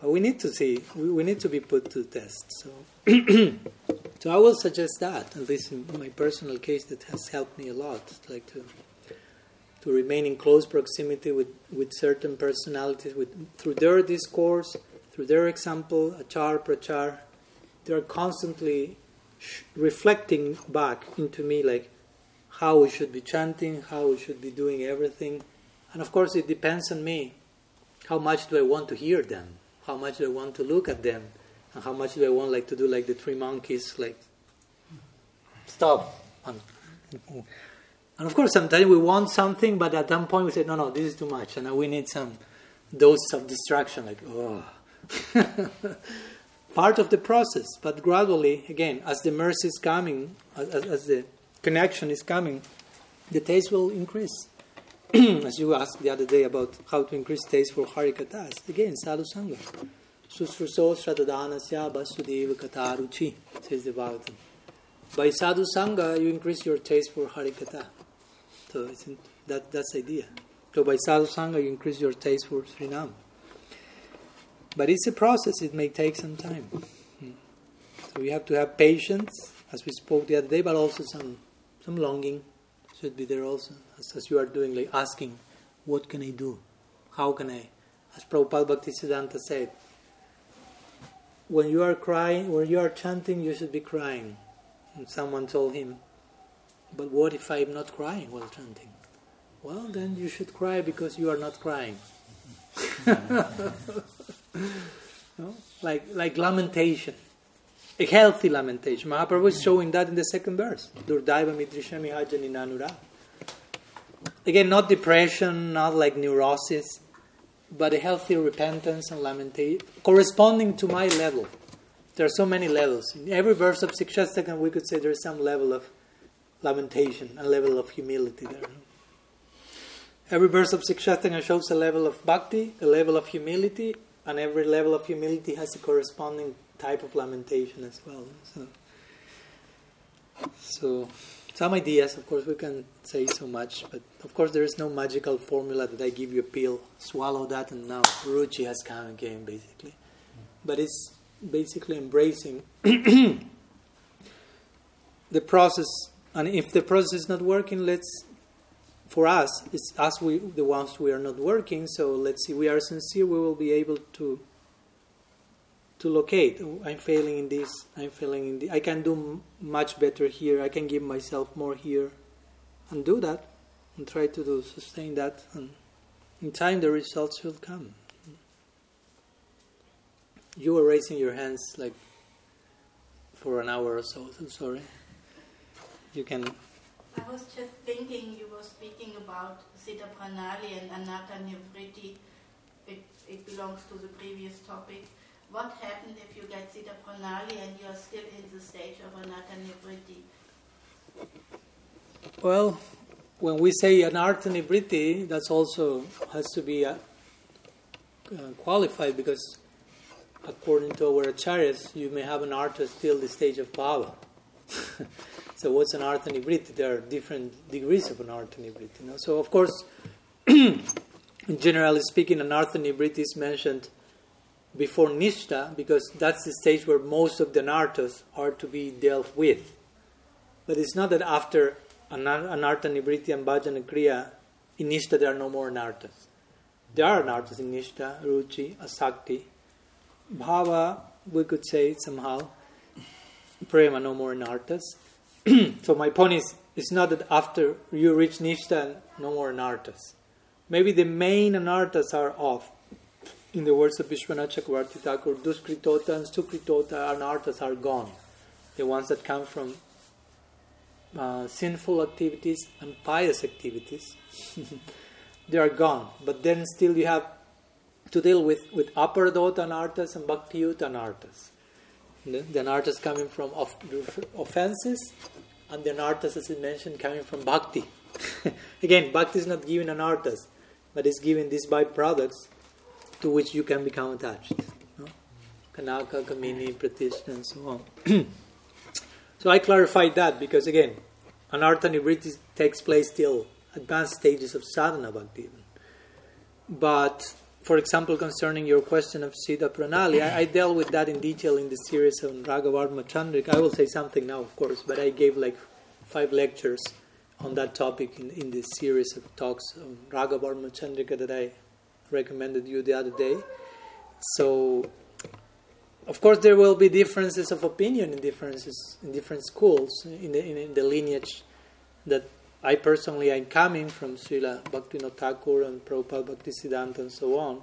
But we need to see, we need to be put to the test. So I will suggest that, at least in my personal case, that has helped me a lot. Like to to remain in close proximity with certain personalities, through their discourse, through their example, achar, prachar. They are constantly reflecting back into me, like how we should be chanting, how we should be doing everything. And of course it depends on me. How much do I want to hear them? How much do I want to look at them? And how much do I want to do like the three monkeys, stop. And of course sometimes we want something, but at that point we say, no, this is too much. And we need some dose of distraction, part of the process. But gradually, again, as the mercy is coming, as the connection is coming, the taste will increase. As you asked the other day about how to increase taste for Hari Kathas. Again, Sadhu Sangha. Susruso Shratadhanasya Vasudeva Katha Ruchi, says the Bhagavatam. By Sadhu Sangha, you increase your taste for Hari Katha. So that's the idea. So by Sadhu Sangha, you increase your taste for Srinam. But it's a process, it may take some time. So we have to have patience, as we spoke the other day, but also some longing should be there also. As you are doing, asking, what can I do? How can I? As Prabhupada Bhaktisiddhanta said, when you are crying, when you are chanting, you should be crying. And someone told him, but what if I'm not crying while chanting? Well, then you should cry because you are not crying. No? Like lamentation, a healthy lamentation. Mahaprabhu is showing that in the second verse. Durdaiva mitrishyami hajaninanura. Again, not depression, not neurosis, but a healthy repentance and lamentation corresponding to my level. There are so many levels. In every verse of Sikshastakam, we could say there is some level of lamentation, a level of humility there. Every verse of Sikshastakam shows a level of bhakti, a level of humility. And every level of humility has a corresponding type of lamentation as well. So some ideas, of course, we can say so much, but of course there is no magical formula that I give you a pill, swallow that, and now Ruchi has come and came, basically. But it's basically embracing the process, and if the process is not working, for us, it's us, the ones we are not working, so let's see, we are sincere, we will be able to locate, I'm failing in this, I can do much better here, I can give myself more here, and do that, and try to sustain that, and in time the results will come. You were raising your hands for an hour or so sorry. You can... I was just thinking, you were speaking about Siddha Pranali and Anatta Nivritti. It belongs to the previous topic. What happened if you get Siddha Pranali and you are still in the stage of Anatta Nivritti? Well, when we say Anatta Nivritti, that also has to be qualified, because according to our acharyas, you may have an Anatta till the stage of Bhava. So what's an Anatta Nivritti? There are different degrees of an Anatta Nivritti. So of course, generally speaking, an Anatta Nivritti is mentioned before Nishtha, because that's the stage where most of the anarthas are to be dealt with. But it's not that after an Anatta Nivritti and Bhajana Kriya, in Nishtha there are no more anarthas. There are anarthas in Nishtha, Ruchi, Asakti, Bhava, we could say somehow, Prema, no more anarthas. So my point is, it's not that after you reach Nishtha, no more anarthas. Maybe the main anarthas are off. In the words of Vishwanath Chakravarti Thakur, Duskritota and Sukritota anarthas are gone. The ones that come from sinful activities and pious activities, they are gone. But then still you have to deal with aparadota anarthas and bhaktiyuta anarthas. The anarthas coming from offenses, and the anarthas, as I mentioned, coming from bhakti. Again, bhakti is not giving anarthas, but it's giving these byproducts to which you can become attached. Kanaka, Kamini, Pratishta, and so on. So I clarified that because, again, anartha nivritti takes place till advanced stages of sadhana bhakti. But... for example, concerning your question of Siddha Pranali, I dealt with that in detail in the series on Raghavarma Chandrika. I will say something now, of course, but I gave 5 lectures on that topic in this series of talks on Raga Varma Chandrika that I recommended you the other day. So, of course, there will be differences of opinion in different schools, in the lineage that I personally am coming from, Srila Bhaktivinoda Thakur and Prabhupada Bhaktisiddhanta and so on.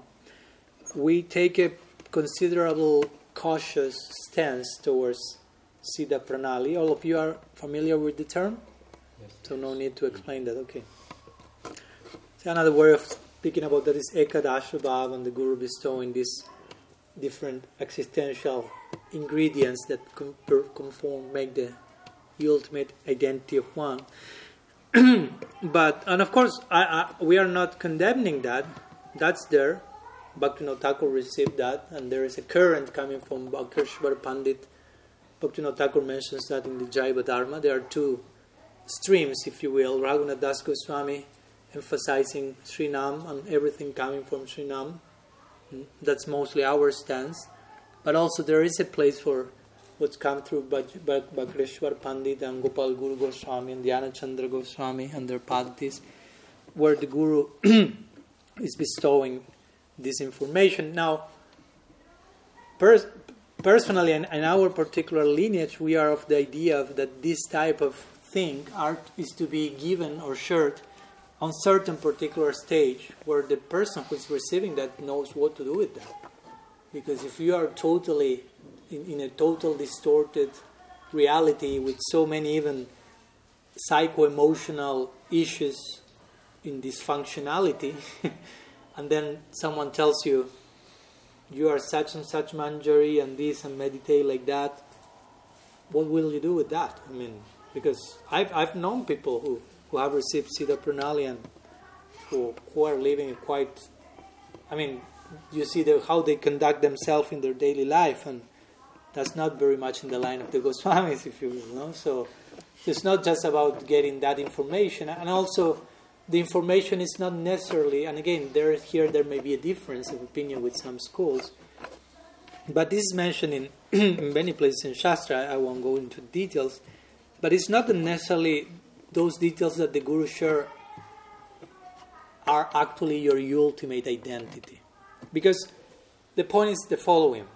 We take a considerable cautious stance towards Siddha Pranali. All of you are familiar with the term? Yes. So no need to explain that, okay. So another way of speaking about that is Ekadasha Bhava, and the Guru bestowing these different existential ingredients that make the ultimate identity of one. And of course, we are not condemning that. That's there. Bhaktivinoda Thakur received that, and there is a current coming from Bhakreshwar Pandit. Bhaktivinoda Thakur mentions that in the Jaiva Dharma. There are two streams, if you will. Raghunath Das Goswami emphasizing Srinam and everything coming from Srinam. That's mostly our stance. But also there is a place for what's come through Bhakreshwar Pandit and Gopal Guru Goswami and Dhyana Chandra Goswami and their Padtis, where the Guru is bestowing this information. Now, personally, in our particular lineage, we are of the idea of that this type of thing, art, is to be given or shared on certain particular stage where the person who is receiving that knows what to do with that. Because if you are totally in a total distorted reality with so many even psycho-emotional issues in dysfunctionality, and then someone tells you, you are such and such manjari and this and meditate like that, what will you do with that? I mean, because I've known people who have received Siddha Pranali and who are living quite... I mean, you see how they conduct themselves in their daily life, and that's not very much in the line of the Goswamis, if you will. No? So it's not just about getting that information. And also, the information is not necessarily... And again, there may be a difference of opinion with some schools. But this is mentioned in many places in Shastra. I won't go into details. But it's not necessarily... Those details that the Guru share are actually your ultimate identity. Because the point is the following.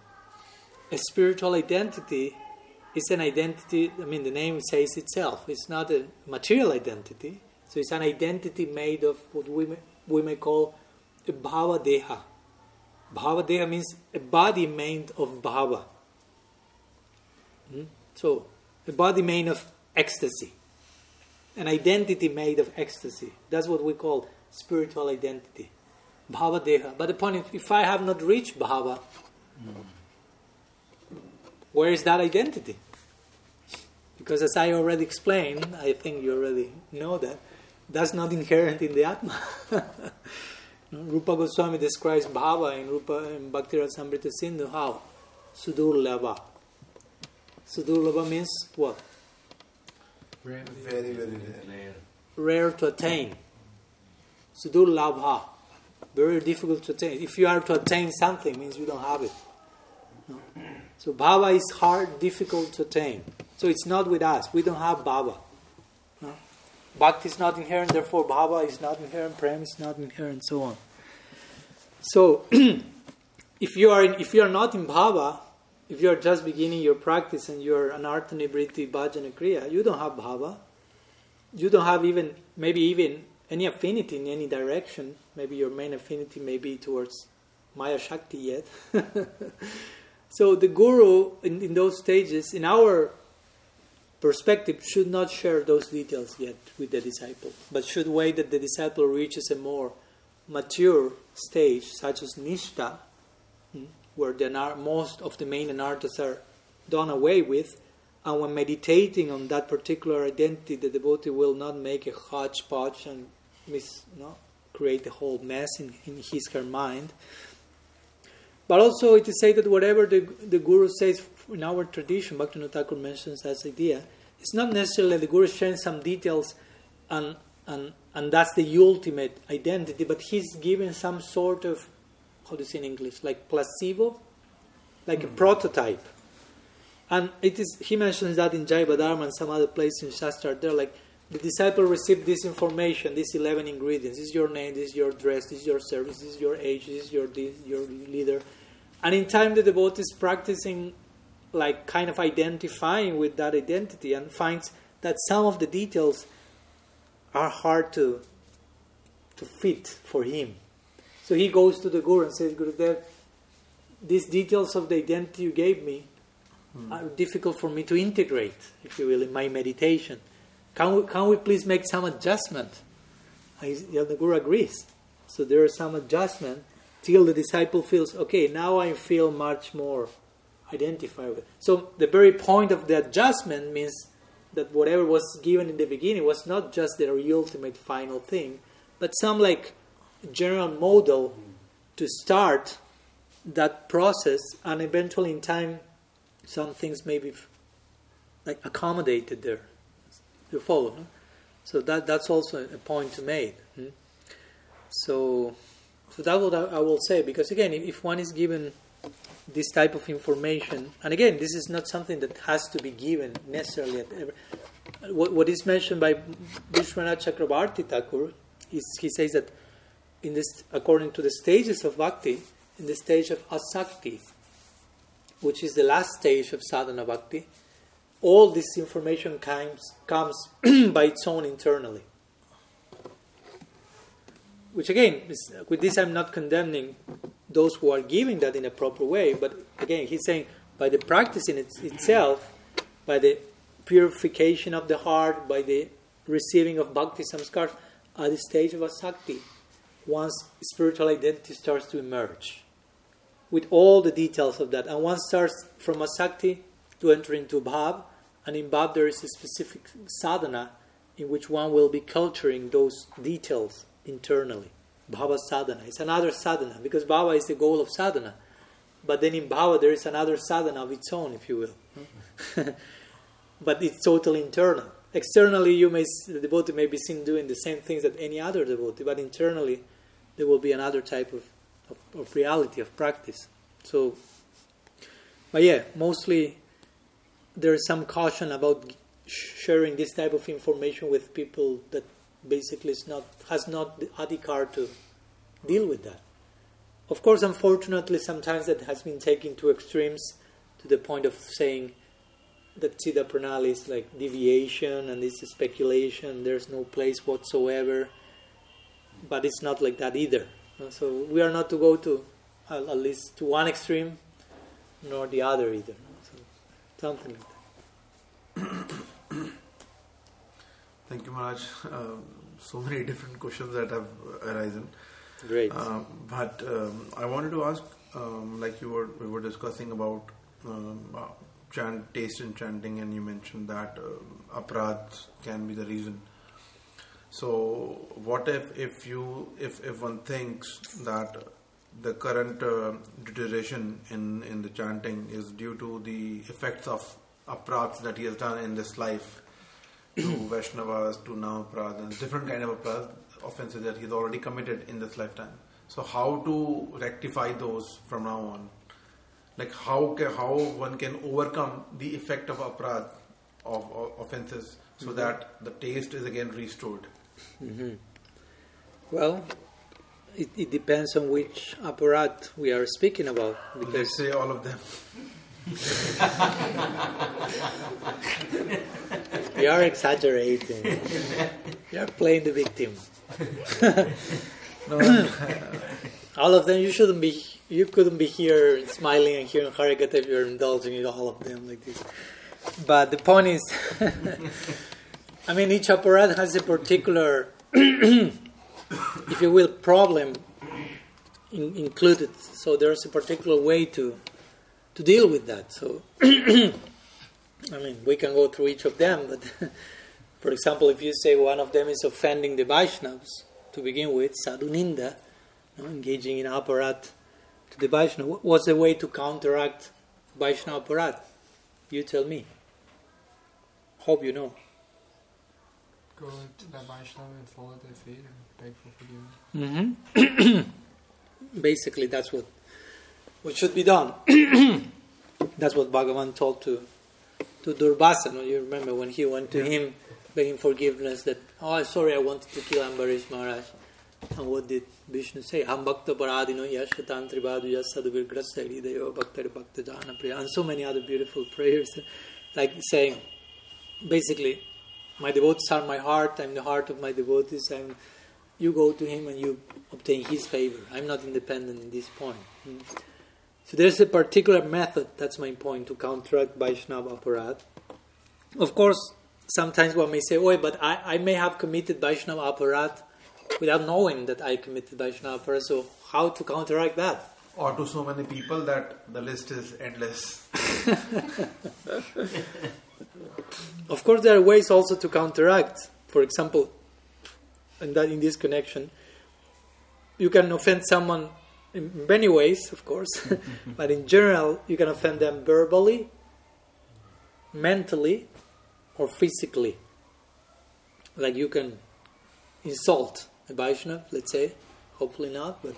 A spiritual identity is an identity, I mean, the name says itself. It's not a material identity. So it's an identity made of what we may call a bhava deha. Bhava deha means a body made of bhava. So a body made of ecstasy. An identity made of ecstasy. That's what we call spiritual identity. Bhava Deha. But the point is, if I have not reached Bhava, where is that identity? Because as I already explained, I think you already know that, that's not inherent in the Atma. Rupa Goswami describes Bhava in Bhakti-Rasa Amrita Sindhu how? Sudurlabha. Sudurlabha means what? Rare. Very, very rare. Rare to attain. Sudurlabha. Very difficult to attain. If you are to attain something, it means you don't have it. No? So bhava is hard, difficult to attain. So it's not with us. We don't have bhava. No? Bhakti is not inherent, therefore bhava is not inherent, prema is not inherent, and so on. So if you are not in bhava, if you are just beginning your practice and you are anartha nibritti bhajana kriya, you don't have bhava. You don't have even any affinity in any direction. Maybe your main affinity may be towards Maya Shakti yet. So the Guru in those stages, in our perspective, should not share those details yet with the disciple, but should wait that the disciple reaches a more mature stage, such as Nishtha, where most of the main anarthas are done away with, and when meditating on that particular identity, the devotee will not make a hodgepodge and create a whole mess in his her mind. But also it is said that whatever the Guru says in our tradition, Bhaktivinoda Thakur mentions that idea, it's not necessarily the Guru sharing some details and that's the ultimate identity, but he's giving some sort of, how do you say in English, like placebo, like a prototype. And he mentions that in Jaiva Dharma and some other place in Shastra, they're like The disciple received this information, these 11 ingredients. This is your name, this is your dress, this is your service, this is your age, this is your leader. And in time, the devotee is practicing, like kind of identifying with that identity, and finds that some of the details are hard to fit for him. So he goes to the Guru and says, Gurudev, these details of the identity you gave me are difficult for me to integrate, if you will, in my meditation. Can we please make some adjustment? And the Guru agrees. So there is some adjustment till the disciple feels, okay, now I feel much more identified with. So the very point of the adjustment means that whatever was given in the beginning was not just the ultimate final thing, but some like general model to start that process, and eventually in time some things may be like accommodated there. You follow, no? So that's also a point to make. So that's what I will say, because again, if one is given this type of information, and again, this is not something that has to be given necessarily at every... What is mentioned by Vishwanath Chakrabarti Thakur is, he says that in this, according to the stages of bhakti, in the stage of asakti, which is the last stage of sadhana bhakti, all this information comes by its own internally. Which again, with this I'm not condemning those who are giving that in a proper way, but again, he's saying by the practice in itself, by the purification of the heart, by the receiving of bhakti samskar, at the stage of asakti, one's spiritual identity starts to emerge with all the details of that. And one starts from asakti to enter into bhav, and in bhav there is a specific sadhana in which one will be culturing those details internally. Bhava sadhana is another sadhana, because bhava is the goal of sadhana. But then in bhava there is another sadhana of its own, if you will. Mm-hmm. But it's totally internal. Externally, the devotee may be seen doing the same things that any other devotee, but internally there will be another type of reality, of practice. So, but yeah, mostly there is some caution about sharing this type of information with people that basically has not the adhikar to deal with that. Of course, unfortunately, sometimes that has been taken to extremes, to the point of saying that Siddha Pranali is like deviation and this is speculation, there's no place whatsoever. But it's not like that either. So we are not to go to, at least to one extreme, nor the other either. So something like that. Thank you, Maharaj. So many different questions that have arisen. Great. But I wanted to ask, like we were discussing about taste in chanting, and you mentioned that aparadh can be the reason. So what if one thinks that the current deterioration in the chanting is due to the effects of aparadhs that he has done in this life, to Vaishnavas, to now aparadh, and different kind of aparadh offenses that he's already committed in this lifetime. So how to rectify those from now on? Like how one can overcome the effect of aparadh, of offenses, so that the taste is again restored? Mm-hmm. Well, it depends on which aparadh we are speaking about. Because... Let's say all of them. You are exaggerating. You are playing the victim. No, all of them. You shouldn't be. You couldn't be here smiling and hearing Harikat if you're indulging in all of them like this. But the point is, I mean, each aparadh has a particular, if you will, problem included. So there's a particular way to deal with that. So. I mean, we can go through each of them, but for example, if you say one of them is offending the Vaishnavas to begin with, sadhuninda, engaging in aparadh to the Vaishnava, what's the way to counteract Vaishnava aparadh? You tell me. Hope you know. Go to the Vaishnava and follow their feet and beg for forgiveness. Mm-hmm. Basically, that's what should be done. That's what Bhagavan told to Durbhasa, you remember when he went to him begging forgiveness that, oh, sorry, I wanted to kill Ambarish Maharaj. And what did Vishnu say? Ambhakta paradino yashatantri bhadu yassadubir grasari deva bhaktari bhakta jana priya. And so many other beautiful prayers, like saying, basically, my devotees are my heart, I'm the heart of my devotees, you go to him and you obtain his favor. I'm not independent in this point. So there's a particular method, that's my point, to counteract Vaishnava aparad. Of course, sometimes one may say, oh, but I may have committed Vaishnava aparad without knowing that I committed Vaishnava aparad, so how to counteract that? Or to so many people that the list is endless. Of course, there are ways also to counteract. For example, and that in this connection, you can offend someone in many ways, of course, but in general, you can offend them verbally, mentally, or physically. Like you can insult a Vaishnava, let's say, hopefully not, but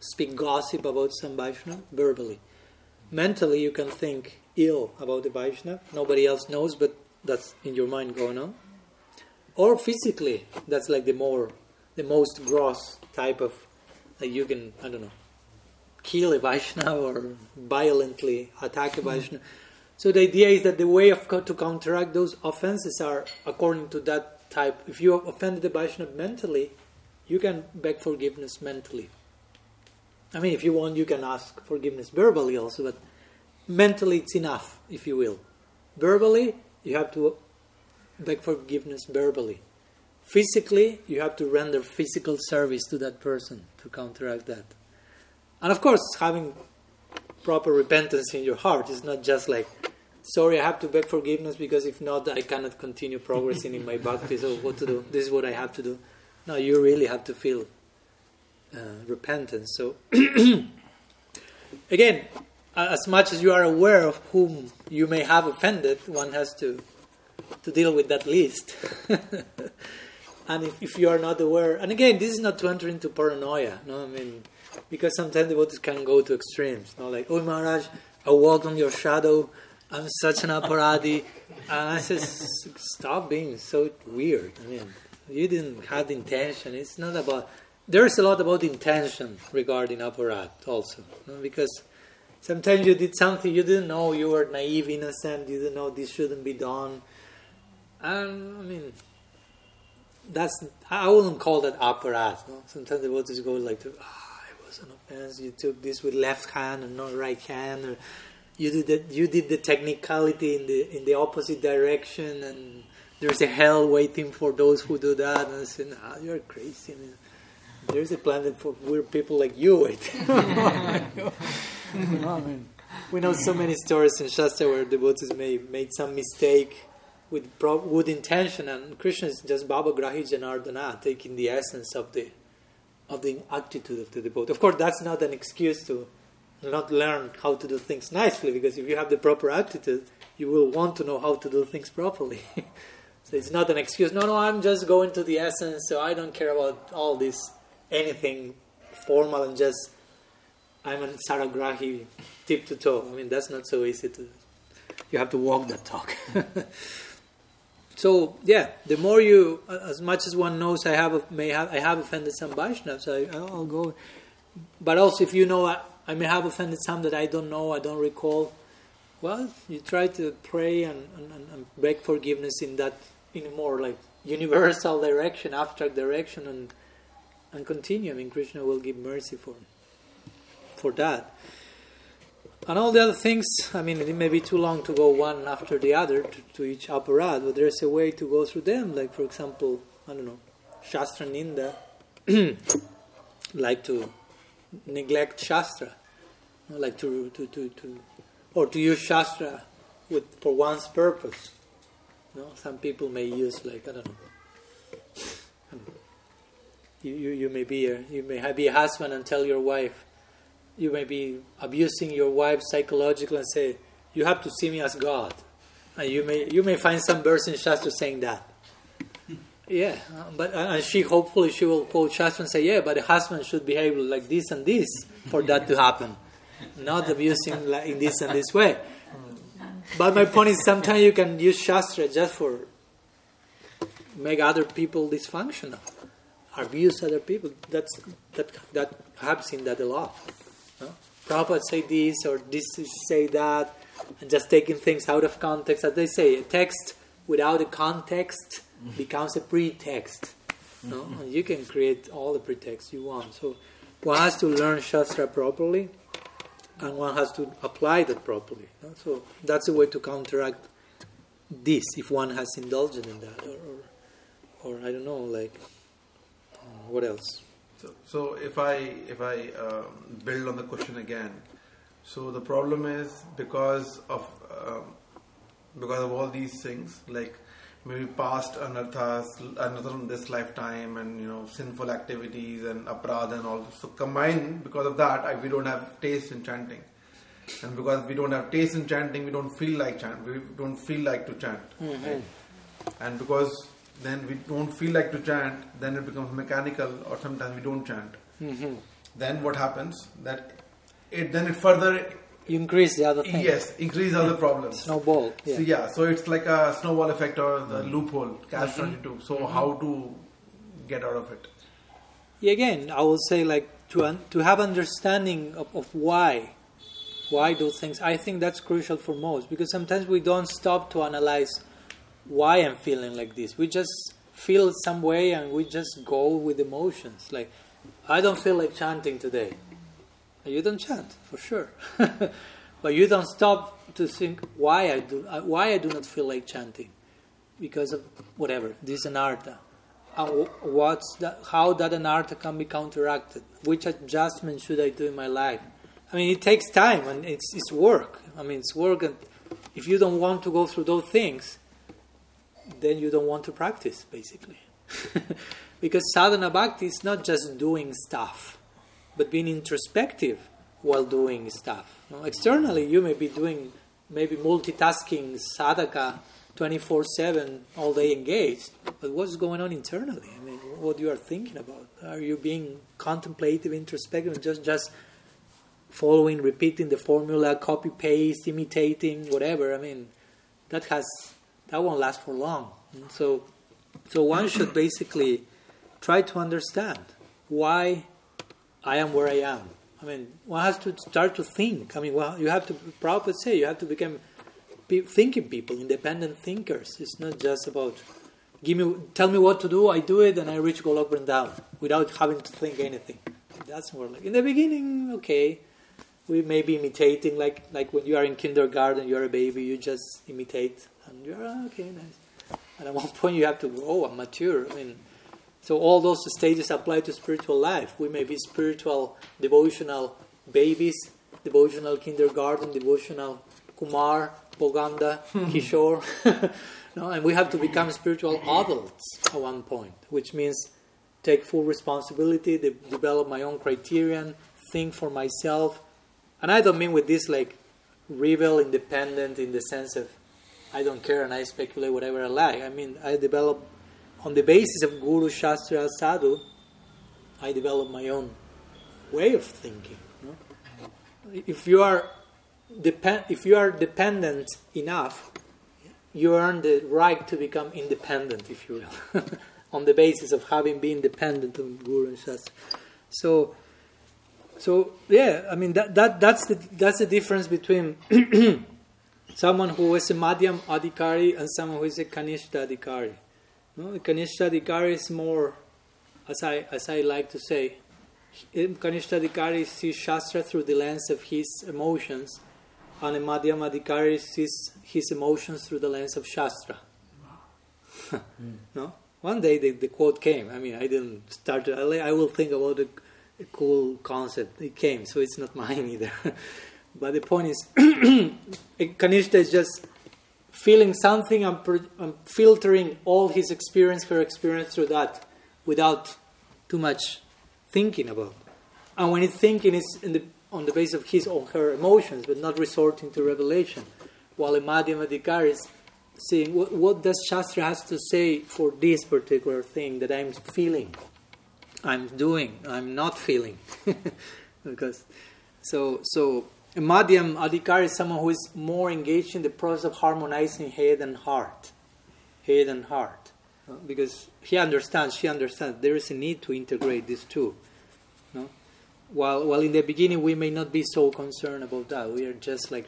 speak gossip about some Vaishnava verbally. Mentally, you can think ill about the Vaishnava, nobody else knows, but that's in your mind going on. Or physically, that's like the most gross type of, like you can, I don't know, kill a Vaishnava or violently attack a Vaishnava. So the idea is that the way to counteract those offenses are according to that type. If you offended the Vaishnava mentally, you can beg forgiveness mentally. I mean, if you want, you can ask forgiveness verbally also, but mentally it's enough, if you will. Verbally, you have to beg forgiveness verbally. Physically, you have to render physical service to that person to counteract that. And of course, having proper repentance in your heart is not just like, sorry, I have to beg forgiveness because if not, I cannot continue progressing in my bhakti, so what to do? This is what I have to do. No, you really have to feel repentance. So, again, as much as you are aware of whom you may have offended, one has to deal with that list. And if you are not aware, and again, this is not to enter into paranoia, no? I mean, because sometimes devotees can go to extremes, no? Like, oh Maharaj, I walked on your shadow, I'm such an aparadi. And I said, stop being so weird. I mean, you didn't have the intention. It's not about, there's a lot about intention regarding aparad also, no? Because sometimes you did something you didn't know, you were naive, innocent, you didn't know this shouldn't be done. I mean, I wouldn't call that aparad. No? Sometimes the devotees go like, it was an offense. You took this with left hand and not right hand, or you did the technicality in the opposite direction, and there's a hell waiting for those who do that. And I say, nah, you're crazy. I mean, there's a planet for weird people like you waiting. No, I mean, we know so many stories in Shastra where devotees made some mistake with intention, and Krishna is just Baba Grahi Janardana, taking the essence of the attitude of the devotee. Of course, that's not an excuse to not learn how to do things nicely, because if you have the proper attitude, you will want to know how to do things properly. So it's not an excuse, no, I'm just going to the essence, so I don't care about all this, anything formal, and just, I'm a Saragrahi tip to toe. I mean, that's not so easy you have to walk that talk. So yeah, the more you, as much as one knows, I have offended some Vaishnavas, I'll go. But also, if you know I may have offended some that I don't know, I don't recall. Well, you try to pray and beg forgiveness in a more like universal direction, abstract direction, and continue. I mean, Krishna will give mercy for that. And all the other things, I mean, it may be too long to go one after the other to each aparad, but there's a way to go through them. Like, for example, I don't know, Shastra Ninda, like to neglect Shastra, like or to use Shastra for one's purpose. No? Some people may use, like, I don't know, you may be a husband and tell your wife, you may be abusing your wife psychologically and say, you have to see me as God. And you may find some verse in Shastra saying that. Yeah, but and hopefully she will quote Shastra and say, yeah, but a husband should behave like this and this for that to happen. Not abusing in this and this way. But my point is, sometimes you can use Shastra just for make other people dysfunctional, abuse other people. That happens in that a lot. No? Prabhupada say this or this say that, and just taking things out of context. As they say, a text without a context becomes a pretext. No? And you can create all the pretexts you want. So one has to learn Shastra properly, and one has to apply that properly. No? So that's a way to counteract this, if one has indulged in that, or I don't know, like what else. So if I build on the question again, so the problem is because of all these things, like maybe past anarthas in this lifetime, and sinful activities and aparadha and all. So combined, because of that, we don't have taste in chanting. And because we don't have taste in chanting, we don't feel like chant. We don't feel like to chant. Mm-hmm. Right? And because then we don't feel like to chant, then it becomes mechanical, or sometimes we don't chant. Mm-hmm. Then what happens? Then it further... You increase the other thing. Yes, increase other problems. Snowball. Yeah. So it's like a snowball effect or the loophole, catch 22. So how to get out of it? Yeah, again, I will say like to have understanding of why. Why those things? I think that's crucial for most, because sometimes we don't stop to analyze why I'm feeling like this. We just feel some way and we just go with emotions. Like, I don't feel like chanting today. You don't chant, for sure. But you don't stop to think why I do not feel like chanting, because of whatever, this anartha. How that anartha can be counteracted? Which adjustment should I do in my life? I mean, it takes time and it's work. I mean, it's work, and if you don't want to go through those things, then you don't want to practice, basically. Because sadhana bhakti is not just doing stuff, but being introspective while doing stuff. Now, externally, you may be doing maybe multitasking, sadhaka, 24/7, all day engaged. But what's going on internally? I mean, what you are thinking about? Are you being contemplative, introspective, just following, repeating the formula, copy paste, imitating, whatever? I mean, that won't last for long. So one should basically try to understand why I am where I am. I mean, one has to start to think. I mean, Prabhupada said, you have to become thinking people, independent thinkers. It's not just about tell me what to do, I do it, and I reach Golok Vrindavan without having to think anything. That's more like in the beginning. Okay, we may be imitating, like when you are in kindergarten, you're a baby, you just imitate, and you're okay, nice. And at one point, you have to grow and mature. I mean, so all those stages apply to spiritual life. We may be spiritual, devotional babies, devotional kindergarten, devotional Kumar, Boganda, Kishore. No, and we have to become spiritual adults at one point, which means take full responsibility, develop my own criterion, think for myself. And I don't mean with this like rebel, independent in the sense of I don't care and I speculate whatever I like. I mean, I develop on the basis of Guru, Shastra, Sadhu, I develop my own way of thinking. If you are dependent enough, you earn the right to become independent, if you will, on the basis of having been dependent on Guru and Shastra. So yeah, I mean that's the difference between someone who is a Madhyam Adhikari and someone who is a Kanishta Adhikari. No, Kanishta Adhikari is more, as I like to say, Kanishta Adhikari sees Shastra through the lens of his emotions, and a Madhyama Adhikari sees his emotions through the lens of Shastra. No, one day the quote came. I mean, I didn't start to. I will think about a cool concept. It came, so it's not mine either. But the point is, Kanishta is just feeling something and filtering all his experience, her experience through that without too much thinking about it. And when he's thinking, it's on the basis of his or her emotions, but not resorting to revelation. While a Madhyama Adhikari is saying, what does Shastra has to say for this particular thing that I'm feeling, I'm doing, I'm not feeling? Because so a Madhyam Adhikari is someone who is more engaged in the process of harmonizing head and heart. because she understands, there is a need to integrate these two. No? While in the beginning we may not be so concerned about that, we are just like,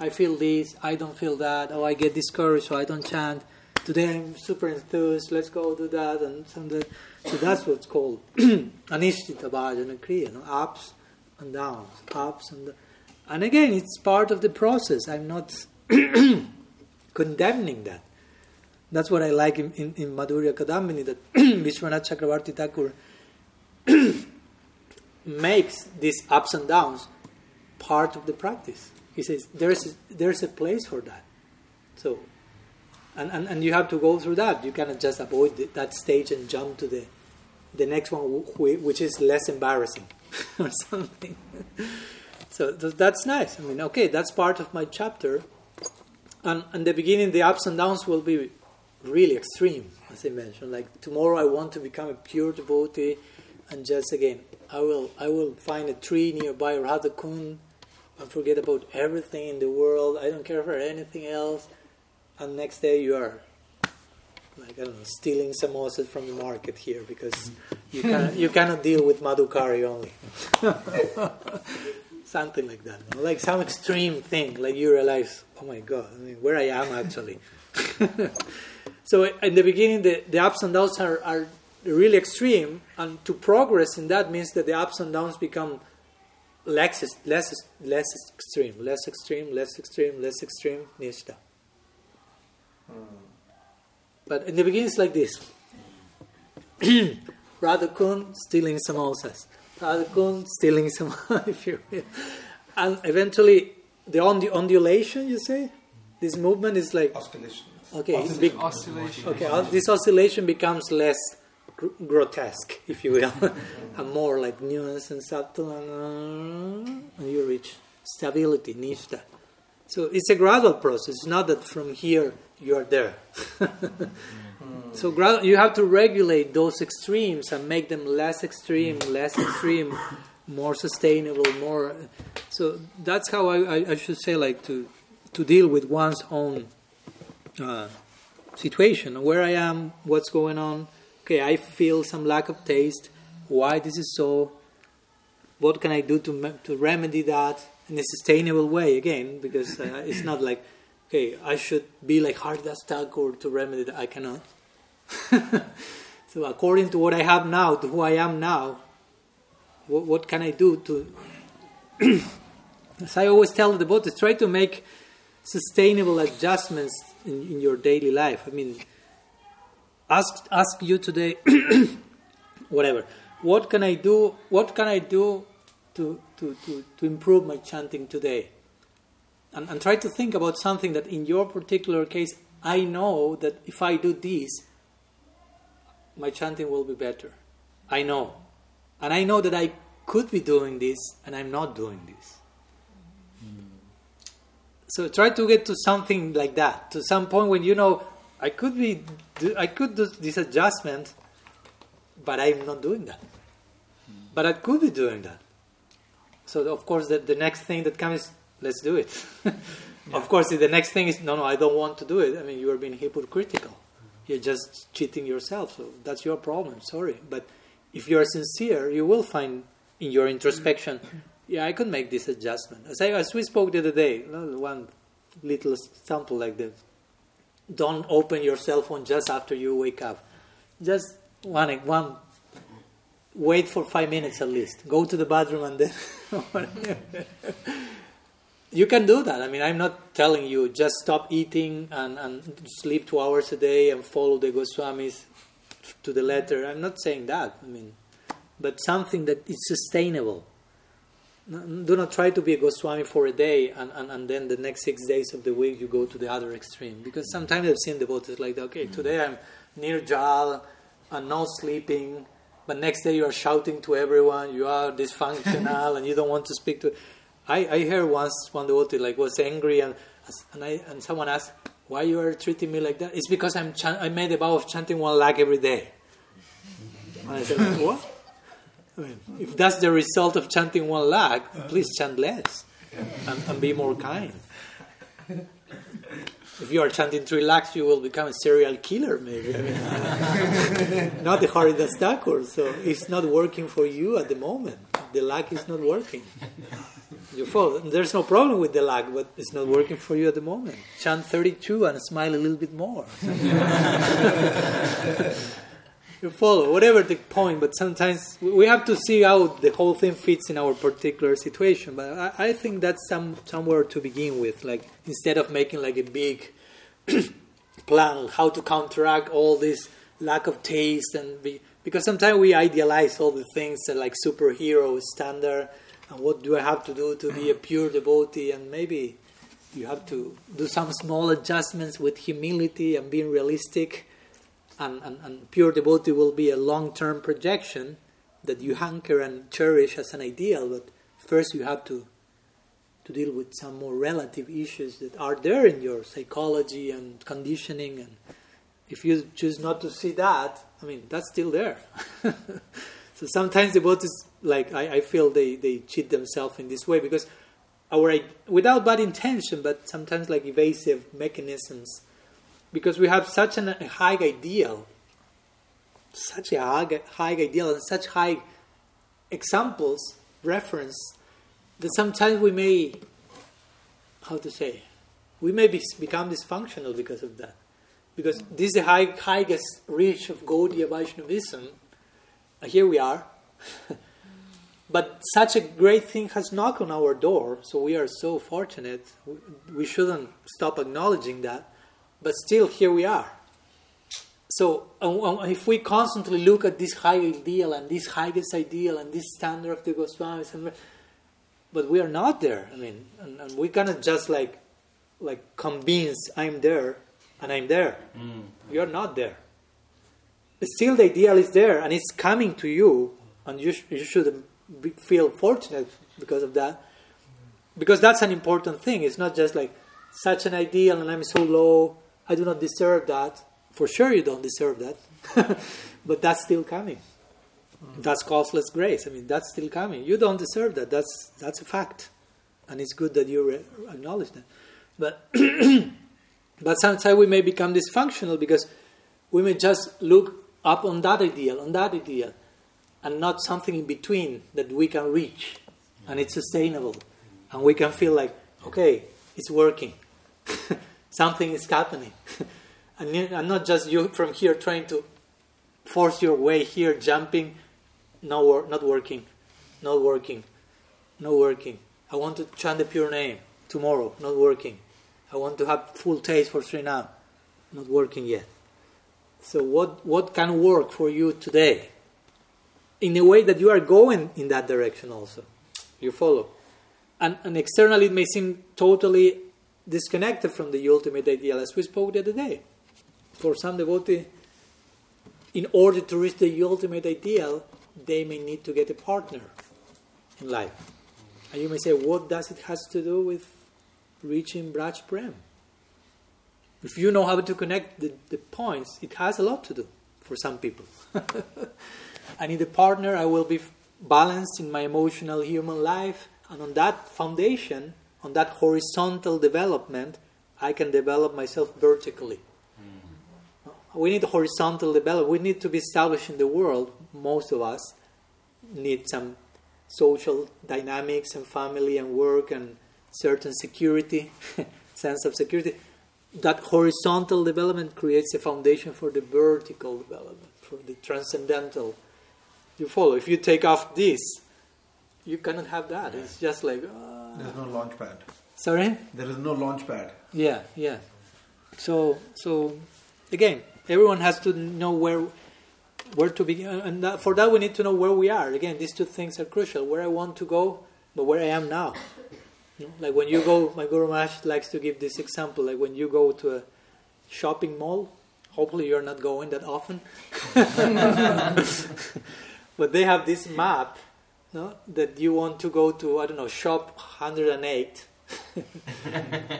I feel this, I don't feel that, oh, I get discouraged, so I don't chant. Today I'm super enthused, let's go do that. And so that's what's called Anishchita Bhajana Kriya, no? Ups and downs, ups and downs. And again, it's part of the process. I'm not condemning that. That's what I like in Madhurya Kadambini, that Vishwanath Chakravarti Thakur makes these ups and downs part of the practice. He says there's a place for that. So, and you have to go through that. You cannot just avoid that stage and jump to the next one, which is less embarrassing or something. So that's nice. I mean, okay, that's part of my chapter. And in the beginning, the ups and downs will be really extreme, as I mentioned. Like tomorrow, I want to become a pure devotee, and just again, I will find a tree nearby Radha Kund and forget about everything in the world. I don't care for anything else. And next day, you are like, I don't know, stealing samosas from the market here because you cannot deal with Madhukari only. Something like that, no? Like some extreme thing, like you realize, oh my God, I mean, where I am actually. So in the beginning, the ups and downs are really extreme, and to progress in that means that the ups and downs become less extreme, nishta. But in the beginning, it's like this. Radha Kund stealing samosas. Stealing some, if you will. And eventually, the ondulation, you say? This movement is like... Oscillation. Okay, oscillation. Okay, this oscillation becomes less grotesque, if you will, and more like nuanced and subtle, and you reach stability, nishta. So it's a gradual process. It's not that from here you are there. So you have to regulate those extremes and make them less extreme, more sustainable, more... So that's how I should say, like, to deal with one's own situation. Where I am, what's going on. Okay, I feel some lack of taste. Why this is so? What can I do to remedy that in a sustainable way, again? Because it's not like, okay, I should be like Haridas Thakur to remedy that. I cannot. So according to what I have now, to who I am now, what can I do to... As I always tell the devotees, try to make sustainable adjustments in your daily life. I mean, ask you today, whatever, what can I do to improve my chanting today? And try to think about something that in your particular case, I know that if I do this, my chanting will be better. I know. And I know that I could be doing this, and I'm not doing this. Mm. So try to get to something like that, to some point when you know, I could do this adjustment, but I'm not doing that. Mm. But I could be doing that. So of course, the next thing that comes is, let's do it. Yeah. Of course, the next thing is, no, I don't want to do it. I mean, you are being hypocritical. You're just cheating yourself. So that's your problem, sorry. But if you are sincere, you will find in your introspection, yeah, I could make this adjustment. As we spoke the other day, one little sample like this. Don't open your cell phone just after you wake up. Just one. Wait for 5 minutes at least. Go to the bathroom and then... You can do that. I mean, I'm not telling you just stop eating and sleep 2 hours a day and follow the Goswamis to the letter. I'm not saying that. I mean, but something that is sustainable. Do not try to be a Goswami for a day and then the next 6 days of the week you go to the other extreme. Because sometimes I've seen devotees like that. Okay, today I'm nirjal and no sleeping, but next day you are shouting to everyone. You are dysfunctional and you don't want to speak to... I heard once one devotee like was angry and someone asked, why you are treating me like that? It's because I made a vow of chanting 1 lakh every day. And I said, what? I mean, if that's the result of chanting 1 lakh, please chant less and be more kind. If you are chanting 3 lakhs, you will become a serial killer, maybe. I mean, not the Haridas Thakur. So it's not working for you at the moment. The lakh is not working. You follow? There's no problem with the lakh, but it's not working for you at the moment. Chant 32 and smile a little bit more. You follow? Whatever the point, but sometimes we have to see how the whole thing fits in our particular situation. But I think that's somewhere to begin with. Like, instead of making like a big plan on how to counteract all this lack of taste and because sometimes we idealize all the things that like superhero standard and what do I have to do to be a pure devotee, and maybe you have to do some small adjustments with humility and being realistic. And pure devotee will be a long-term projection that you hanker and cherish as an ideal, but first you have to deal with some more relative issues that are there in your psychology and conditioning, and if you choose not to see that, I mean, that's still there. So sometimes devotees, like, I feel they cheat themselves in this way, because without bad intention, but sometimes like evasive mechanisms, because we have such a high ideal, and such high examples, reference, that sometimes we may, become dysfunctional because of that. Because this is the highest reach of Gaudiya Vaishnavism, and here we are. But such a great thing has knocked on our door, so we are so fortunate. We shouldn't stop acknowledging that. But still, here we are. So, if we constantly look at this high ideal and this highest ideal and this standard of the Goswamis, but we are not there. I mean, and we cannot just like convince I'm there and I'm there. You are not there. But still, the ideal is there and it's coming to you, and you should feel fortunate because of that. Because that's an important thing. It's not just like such an ideal and I'm so low. I do not deserve that. For sure you don't deserve that. But that's still coming. That's causeless grace. I mean, that's still coming. You don't deserve that. That's a fact. And it's good that you acknowledge that. But but sometimes we may become dysfunctional because we may just look up on that ideal, and not something in between that we can reach. And it's sustainable. And we can feel like, okay, it's working. Something is happening. And not just you from here trying to force your way here, jumping, not working. I want to chant the pure name tomorrow, not working. I want to have full taste for Srinam, not working yet. So what can work for you today? In a way that you are going in that direction also. You follow? And externally it may seem totally disconnected from the ultimate ideal, as we spoke the other day. For some devotee, in order to reach the ultimate ideal, they may need to get a partner in life. And you may say, what does it has to do with reaching Braj Prem? If you know how to connect the points, it has a lot to do for some people. I need a partner, I will be balanced in my emotional human life, and on that foundation, on that horizontal development, I can develop myself vertically. Mm-hmm. We need horizontal development. We need to be established in the world. Most of us need some social dynamics and family and work and certain security, sense of security. That horizontal development creates a foundation for the vertical development, for the transcendental. You follow? If you take off this, you cannot have that. Yeah. It's just like... There's no launch pad. Sorry? There is no launch pad. Yeah. So again, everyone has to know where to begin. And that, for that, we need to know where we are. Again, these two things are crucial. Where I want to go, but where I am now. You know, like when you go, my Guru Maharaj likes to give this example. Like when you go to a shopping mall, hopefully you're not going that often. But they have this map. No? That you want to go to, shop 108.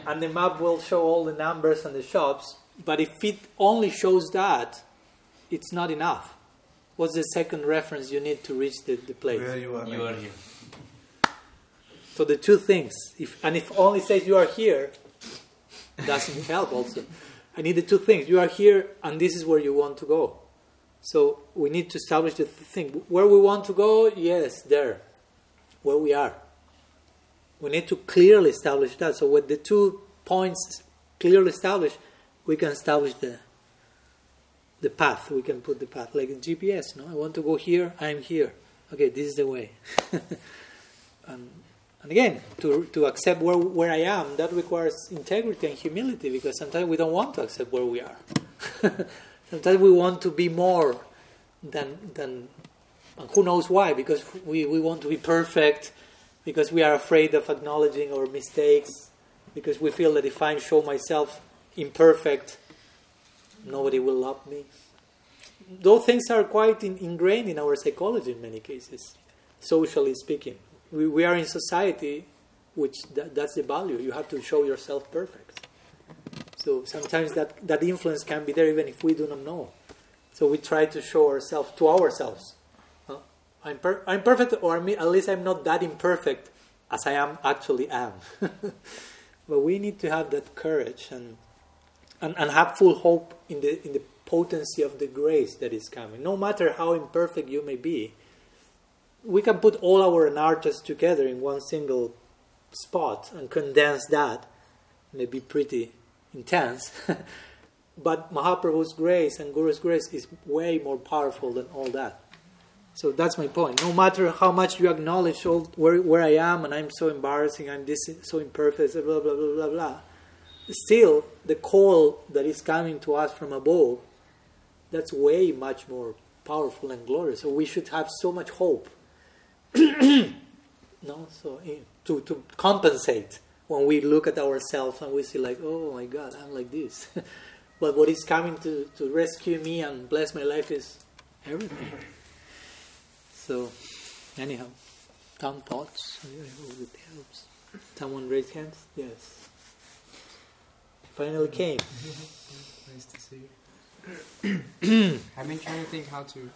And the map will show all the numbers and the shops. But if it only shows that, it's not enough. What's the second reference you need to reach the place? Where you are. You are here. So the two things. If only says you are here, doesn't help also. I need the two things. You are here, and this is where you want to go. So we need to establish the thing. Where we want to go, yes, there. Where we are. We need to clearly establish that. So with the 2 points clearly established, we can establish the path. We can put the path, like in GPS, no? I want to go here, I'm here. Okay, this is the way. And again, to accept where I am, that requires integrity and humility, because sometimes we don't want to accept where we are. Sometimes we want to be more than and who knows why, because we want to be perfect, because we are afraid of acknowledging our mistakes, because we feel that if I show myself imperfect, nobody will love me. Those things are quite ingrained in our psychology in many cases, socially speaking. We are in society, which that's the value. You have to show yourself perfect. So sometimes that influence can be there even if we do not know. So we try to show ourselves to ourselves. Huh? I'm perfect, or at least I'm not that imperfect as I am actually am. But we need to have that courage and have full hope in the potency of the grace that is coming. No matter how imperfect you may be, we can put all our anarchas together in one single spot and condense that. Maybe pretty intense. But Mahaprabhu's grace and Guru's grace is way more powerful than all that. So that's my point. No matter how much you acknowledge where I am, and I'm so embarrassing, I'm this so imperfect, blah, blah, blah, blah, blah. Still, the call that is coming to us from above, that's way much more powerful and glorious. So we should have so much hope. No, so to compensate when we look at ourselves and we see like, oh my God, I'm like this. But what is coming to rescue me and bless my life is everything. So, anyhow, some thoughts? I hope it helps. Someone raised hands? Yes. Finally came. Nice to see you. I've been trying to think how to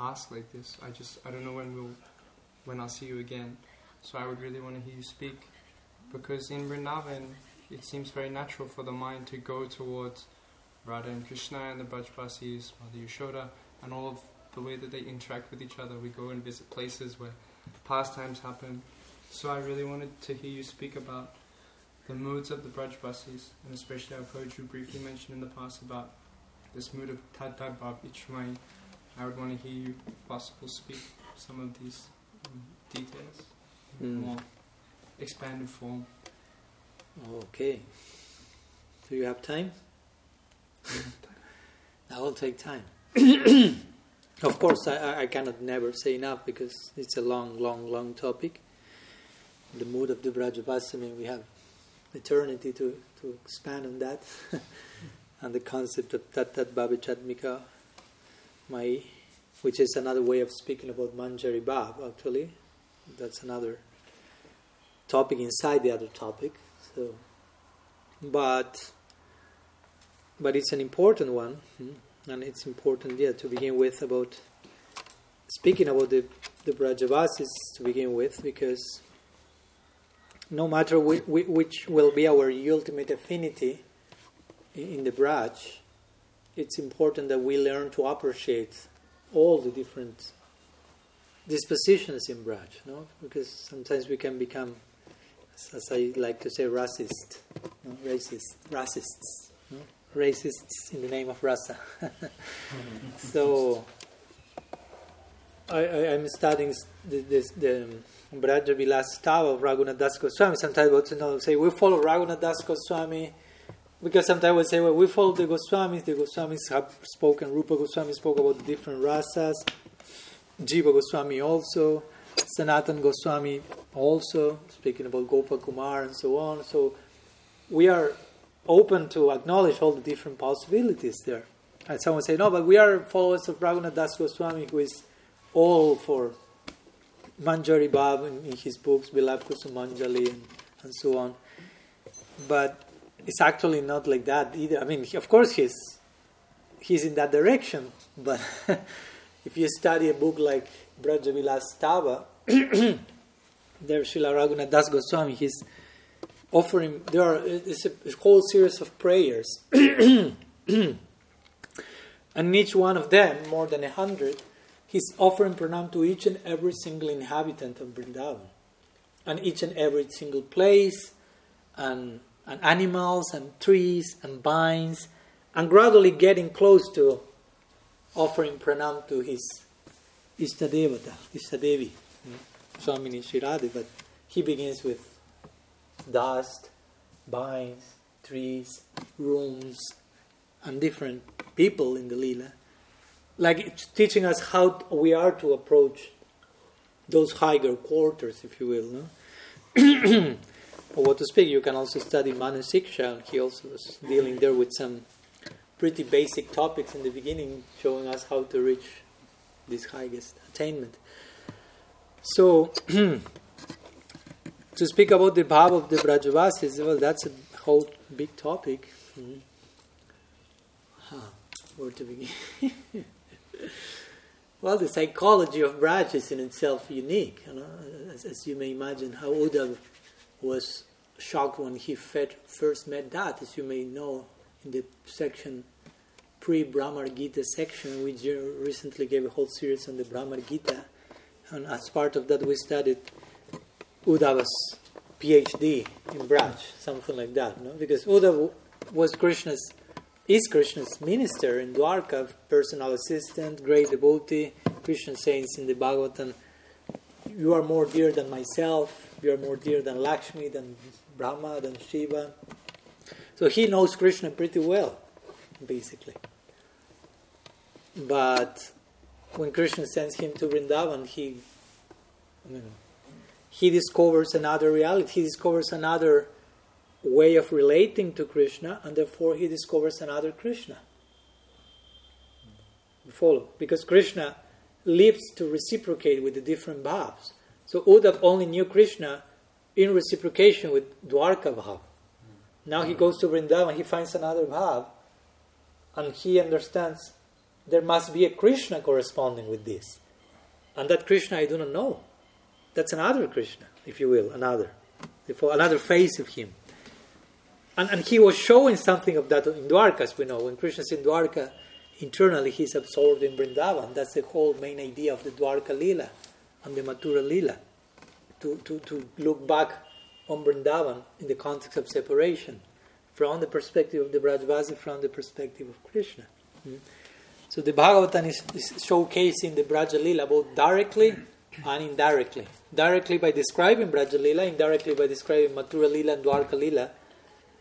ask like this. I don't know when I'll see you again. So I would really want to hear you speak, because in Vrindavan it seems very natural for the mind to go towards Radha and Krishna and the Brajbasis, Mother Yashoda, and all of the way that they interact with each other. We go and visit places where pastimes happen. So I really wanted to hear you speak about the moods of the Brajbasis, and especially I've heard you briefly mention in the past about this mood of Tad Bhav Ichmai. I would want to hear you, if possible, speak some of these details in more expanded form. Okay. Do you have time? That will take time. Of course, I cannot never say enough, because it's a long, long, long topic. The mood of the Brajabhas, I mean, we have eternity to expand on that. And the concept of Tat Bhavichatmika Mai, which is another way of speaking about Manjari Bhav, actually. That's another topic inside the other topic. So, but it's an important one. And it's important, to begin with, about speaking about the Brajavasis to begin with, because no matter which will be our ultimate affinity in the Braj, it's important that we learn to appreciate all the different dispositions in Braj, no? Because sometimes we can become, as I like to say, racist, no? Racists. No? Racists in the name of rasa. So I'm studying the Braja Vilas Tava of Raghunath Das Goswami. Sometimes we say we follow Raghunath Das Goswami, because sometimes we say, well, we follow the Goswamis. The Goswamis have spoken. Rupa Goswami spoke about different rasas. Jiva Goswami also. Sanatan Goswami also, speaking about Gopa Kumar and so on. So we are open to acknowledge all the different possibilities there. And someone say, no, but we are followers of Raghunath Das Goswami, who is all for Manjari Bhav in his books, Bilab Kusumanjali and so on. But it's actually not like that either. I mean, of course he's in that direction, but if you study a book like Brajavilas Tava, there Srila Raghunath Das Goswami, he's offering. It's a whole series of prayers, and each one of them, more than 100, he's offering pranam to each and every single inhabitant of Vrindavan, and each and every single place, and animals, and trees, and vines, and gradually getting close to offering pranam to his Ishtadevata, Ishtadevi, Swamini Shirade. But he begins with dust, vines, trees, rooms, and different people in the Leela, like teaching us how we are to approach those higher quarters, if you will, no? Or what to speak. You can also study Manu Siksha. He also was dealing there with some pretty basic topics in the beginning, showing us how to reach this highest attainment. So, to speak about the bhav of the Brajavasis, well, that's a whole big topic. Where to begin? Well, the psychology of Braj is in itself unique. You know? As you may imagine, how Uddhav was shocked when he first met that. As you may know, in the section, pre-Brahmar Gita section, we recently gave a whole series on the Brahmar Gita. And as part of that, we studied Uddhava's PhD in Braj, something like that. No? Because Uddhava is Krishna's minister in Dwarka, personal assistant, great devotee. Krishna says in the Bhagavatam, "You are more dear than myself, you are more dear than Lakshmi, than Brahma, than Shiva." So he knows Krishna pretty well, basically. But when Krishna sends him to Vrindavan, he discovers another reality. He discovers another way of relating to Krishna, and therefore he discovers another Krishna. You follow? Because Krishna lives to reciprocate with the different bhavs. So Uddhav only knew Krishna in reciprocation with Dwarka bhav. Now he goes to Vrindavan, he finds another bhav, and he understands there must be a Krishna corresponding with this. And that Krishna I do not know. That's another Krishna, if you will, another face of him. And he was showing something of that in Dwarka, as we know. When Krishna's in Dwarka, internally he's absorbed in Vrindavan. That's the whole main idea of the Dwarka Leela and the Mathura Leela, to look back on Vrindavan in the context of separation, from the perspective of the Brajvasi, from the perspective of Krishna. So the Bhagavatam is showcasing the Braja Leela both directly and indirectly. Directly by describing Braja Leela, indirectly by describing Mathura Leela and Dwarka Leela,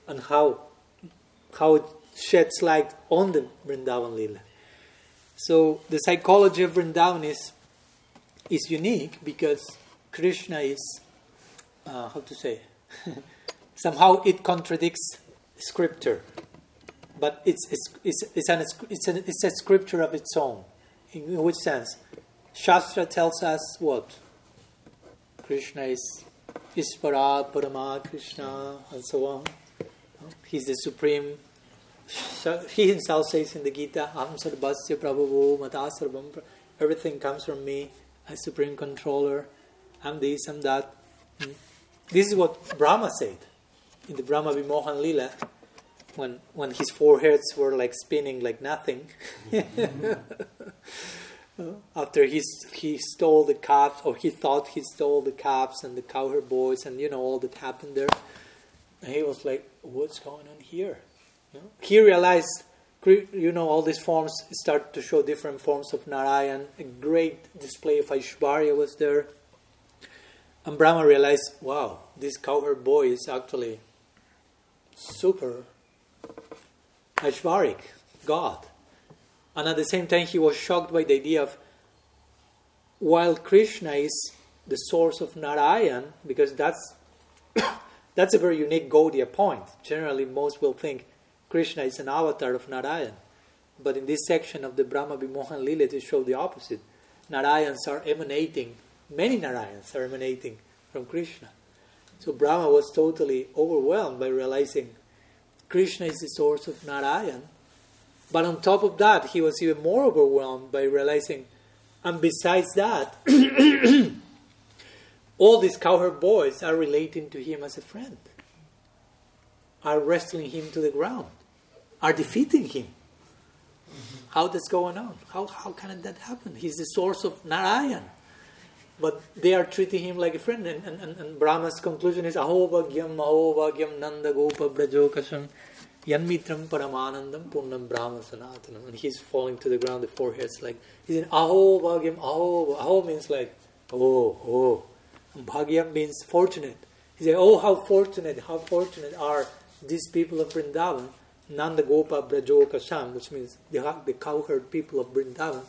and how it sheds light on the Vrindavan Leela. So the psychology of Vrindavan is unique because Krishna is, somehow it contradicts scripture, but it's a scripture of its own. In which sense? Shastra tells us what? Krishna is Ishvara, Parama, Krishna, and so on. He's the supreme. He himself says in the Gita, Aham Sarvasya Prabhavo Mata Sarvam. Everything comes from me. I'm supreme controller. I'm this, I'm that. This is what Brahma said in the Brahma Vimohan Leela, when his four heads were like spinning like nothing. After he stole the calves, or he thought he stole the calves and the cowherd boys, and all that happened there. And he was like, what's going on here? He realized, all these forms start to show different forms of Narayan. A great display of Aishwarya was there. And Brahma realized, wow, this cowherd boy is actually super Aishwaric God. And at the same time, he was shocked by the idea of, while Krishna is the source of Narayan, because that's a very unique Gaudiya point. Generally, most will think Krishna is an avatar of Narayan. But in this section of the Brahma Vimohan Leela, it shows the opposite. Many Narayans are emanating from Krishna. So Brahma was totally overwhelmed by realizing Krishna is the source of Narayan. But on top of that, he was even more overwhelmed by realizing, and besides that, all these cowherd boys are relating to him as a friend. are wrestling him to the ground, are defeating him. Mm-hmm. How that's going on? How can that happen? He's the source of Narayan. But they are treating him like a friend. And Brahma's conclusion is, Aho Bhagyam, Aho Bhagyam, Nanda Gopa Brajokasam, Yanmitram Paramanandam, Purnam Brahma Sanatanam. And he's falling to the ground, the forehead's like, he's in Aho Bhagyam, Aho. Aho means like, oh. And Bhagyam means fortunate. He said, oh, how fortunate are these people of Vrindavan, Nanda Gopa Brajokasam, which means the cowherd people of Vrindavan.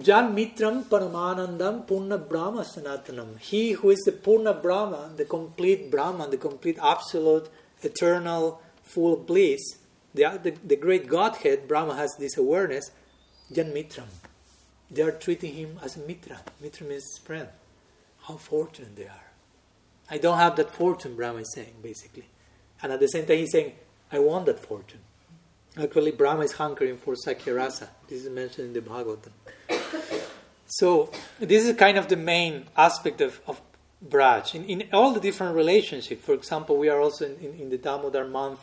Jan Mitram Paramanandam Purna Brahma Sanatanam. He who is the Purna Brahma, the complete absolute, eternal, full of bliss, the great Godhead, Brahma has this awareness, Jan Mitram. They are treating him as a Mitra. Mitra means friend. How fortunate they are. I don't have that fortune, Brahma is saying, basically. And at the same time, he's saying, I want that fortune. Actually, Brahma is hankering for Sakya-rasa. This is mentioned in the Bhagavatam. So, this is kind of the main aspect of Braj. In all the different relationships, for example, we are also in the Damodar month,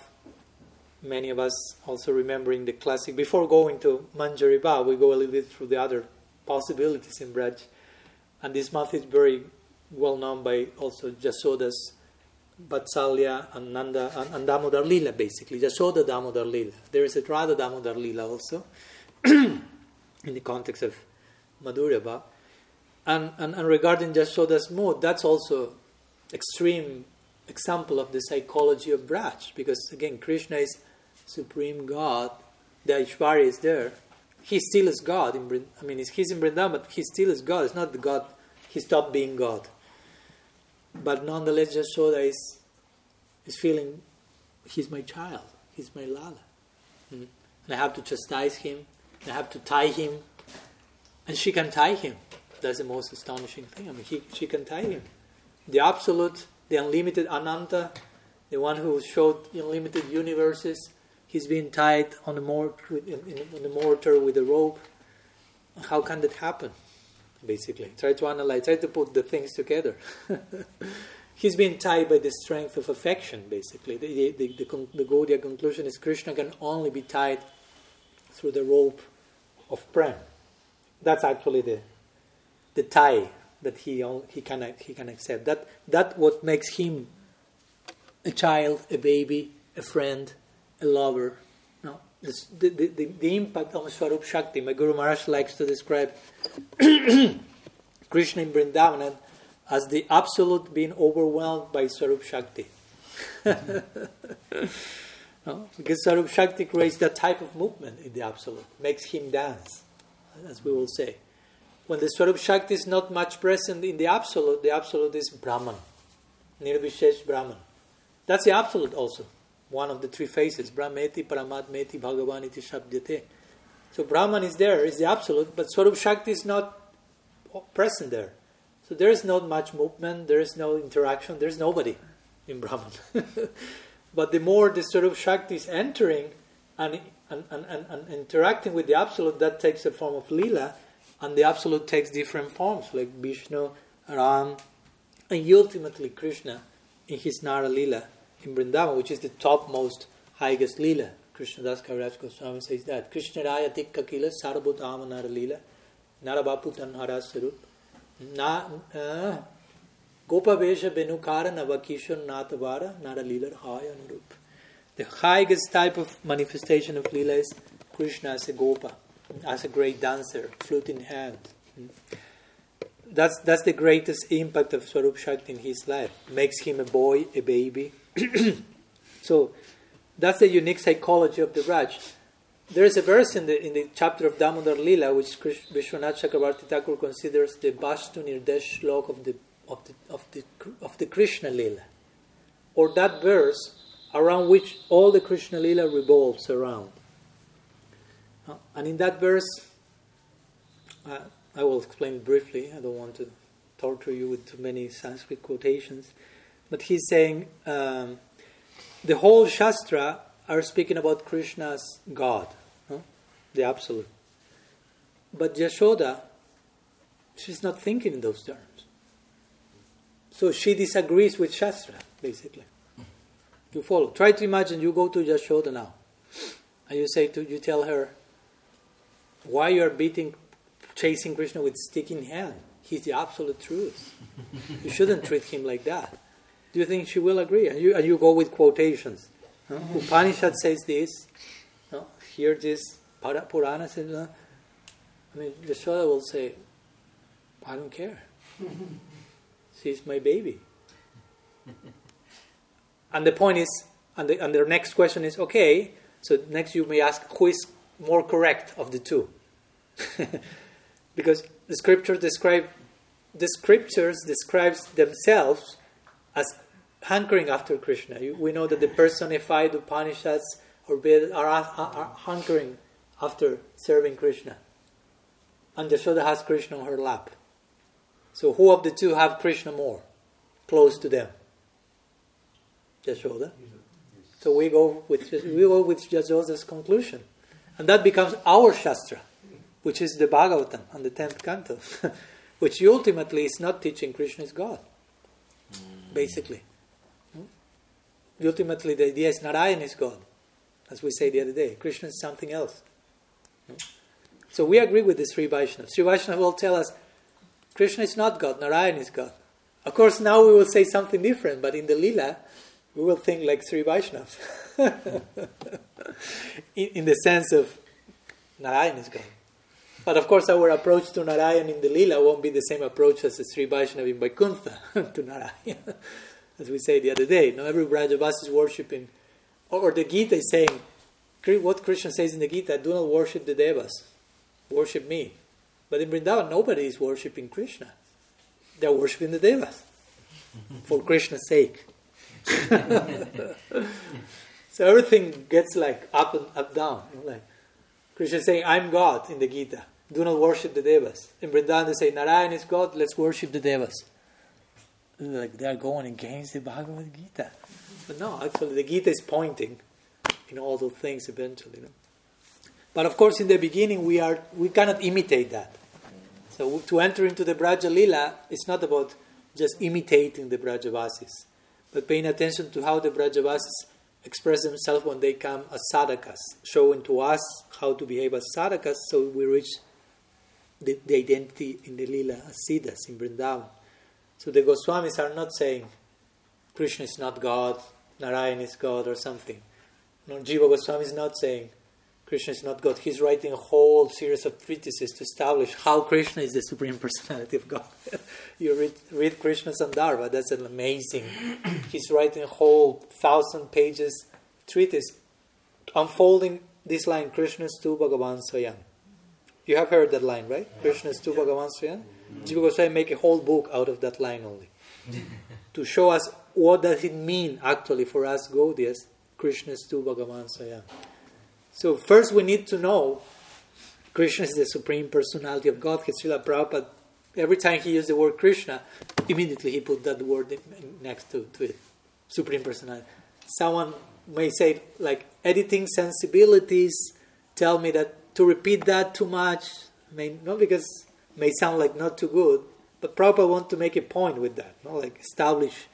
many of us also remembering the classic. Before going to Manjari Bhava, we go a little bit through the other possibilities in Braj. And this month is very well known by also Yasoda's Vatsalya and Nanda and Damodar Lila, basically. Yasoda Damodar Lila. There is a Radha Damodar Lila also in the context of Madhurya Bhava. And regarding Yasoda's mood, that's also extreme example of the psychology of Braj, because again, Krishna is supreme God, the Aishwarya is there. He still is God. He's in Vrindavan, but he still is God. It's not the God. He stopped being God. But nonetheless, Yasoda is feeling, he's my child, he's my Lala. Mm-hmm. And I have to chastise him, and I have to tie him. And she can tie him. That's the most astonishing thing. She can tie him. The absolute, the unlimited Ananta, the one who showed unlimited universes, he's being tied on the mortar with a rope. How can that happen? Basically, try to analyze, try to put the things together. He's been tied by the strength of affection, basically. The Gaudiya conclusion is Krishna can only be tied through the rope of prem. That's actually the tie that he can accept. That what makes him a child, a baby, a friend, a lover. No, the impact on Swarup Shakti. My Guru Maharaj likes to describe Krishna in Vrindavan as the absolute being overwhelmed by Swarup Shakti. No? Because Swarup Shakti creates that type of movement in the absolute, makes him dance, as we will say. When the Swarup Shakti is not much present in the absolute is Brahman, Nirvishesh Brahman. That's the absolute also, one of the three phases, Brahmeti, Paramatmeti, Bhagavaniti, Shabdyate. So Brahman is there, is the absolute, but Swarup Shakti is not present there. So there is not much movement, there is no interaction, there is nobody in Brahman. But the more the Swarup Shakti is entering and interacting with the absolute, that takes the form of Lila, and the absolute takes different forms, like Vishnu, Ram, and ultimately Krishna in his Nara Lila in Vrindavan, which is the topmost, highest Lila. Krishna Das Kaviraj Goswami says that Krishna Raya Tikka Kila Sarabhut Amanara Lila Narabapu Tanhara Sarup Gopavesha Benukara Navakishon Natavara Naralila Haya Nurup. The highest type of manifestation of Lila is Krishna as a Gopa, as a great dancer, flute in hand. That's the greatest impact of Swarup Shakti in his life. Makes him a boy, a baby. So that's the unique psychology of the Braj. There is a verse in the chapter of Damodar Lila which Vishwanath Chakravarti Thakur considers the Vastu Nirdesh Shlok of the Krishna Lila, or that verse around which all the Krishna Lila revolves around. And in that verse, I will explain briefly. I don't want to torture you with too many Sanskrit quotations, but he's saying the whole Shastra are speaking about Krishna's God, no? The Absolute. But Yashoda, she's not thinking in those terms. So she disagrees with Shastra, basically. You follow. Try to imagine you go to Yashoda now, and you say to, you tell her why you are chasing Krishna with stick in hand. He's the absolute truth. You shouldn't treat him like that. Do you think she will agree? And you go with quotations. Huh? Upanishad says this. Huh? Here this Purana says. Huh? I mean, Yashoda will say, I don't care. She's my baby. And the point is, and the next question is, okay, so next you may ask, who is more correct of the two? Because the scriptures describes themselves as hankering after Krishna. We know that the personified Upanishads or Vedas are hankering after serving Krishna. And Yashoda has Krishna on her lap. So who of the two have Krishna more close to them? Yashoda. So we go with Yashoda's conclusion, and that becomes our Shastra, which is the Bhagavatam and the 10th Canto, which ultimately is not teaching Krishna is God, basically. Ultimately, the idea is Narayan is God, as we said the other day. Krishna is something else. So we agree with the Sri Vaishnavas. Sri Vaishnavas will tell us Krishna is not God, Narayan is God. Of course, now we will say something different, but in the Lila, we will think like Sri Vaishnavas. in the sense of Narayan is God. But of course, our approach to Narayan in the Lila won't be the same approach as the Sri Vaishnava in Vaikuntha to Narayan. As we said the other day, now every branch of us is worshipping, or the Gita is saying, what Krishna says in the Gita, do not worship the Devas, worship me. But in Vrindavan, nobody is worshipping Krishna. They're worshipping the Devas for Krishna's sake. So everything gets like up and up down. Like Krishna is saying, I'm God in the Gita. Do not worship the Devas. In Vrindavan, they say, Narayan is God, let's worship the Devas. Like they're going against the Bhagavad Gita. But no, actually, the Gita is pointing in all those things eventually. You know? But of course, in the beginning, we cannot imitate that. So to enter into the Braja Lila, it's not about just imitating the Brajavasis, but paying attention to how the Brajavasis express themselves when they come as sadhakas, showing to us how to behave as sadhakas, so we reach the identity in the Lila as Siddhas in Vrindavan. So the Goswamis are not saying Krishna is not God, Narayan is God or something. No, Jiva Goswami is not saying Krishna is not God. He's writing a whole series of treatises to establish how Krishna is the Supreme Personality of God. You read Krishna Sandarbha, that's an amazing. He's writing a whole 1,000 pages treatise unfolding this line, Krishnastu Bhagavan Swayam. You have heard that line, right? Yeah. Krishnastu Bhagavan Swayam. Mm-hmm. Jiva Goswami make a whole book out of that line only to show us what does it mean actually for us Gaudiyas, Krishnastu Bhagavan Swayam. So first we need to know Krishna is the Supreme Personality of God. Srila Prabhupada, every time he used the word Krishna, immediately he put that word next to it. Supreme Personality. Someone may say, like, editing sensibilities tell me that to repeat that too much, may sound like not too good, but Prabhupada wants to make a point with that. No? Like establish,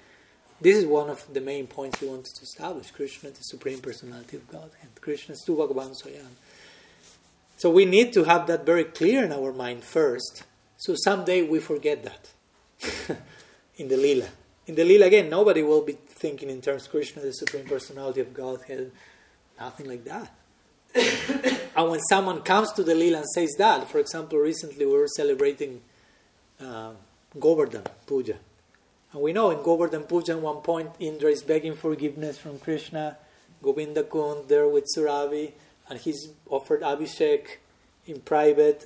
this is one of the main points he wants to establish. Krishna, the Supreme Personality of God, and Krishna is Tu Bhagavan Swayam. So we need to have that very clear in our mind first, so someday we forget that in the Lila. In the Lila, again, nobody will be thinking in terms of Krishna, the Supreme Personality of God, nothing like that. And when someone comes to the Lila and says that, for example, recently we were celebrating Govardhan Puja. And we know in Govardhan Puja, at one point, Indra is begging forgiveness from Krishna. Govinda Kund there with Suravi, and he's offered Abhishek in private.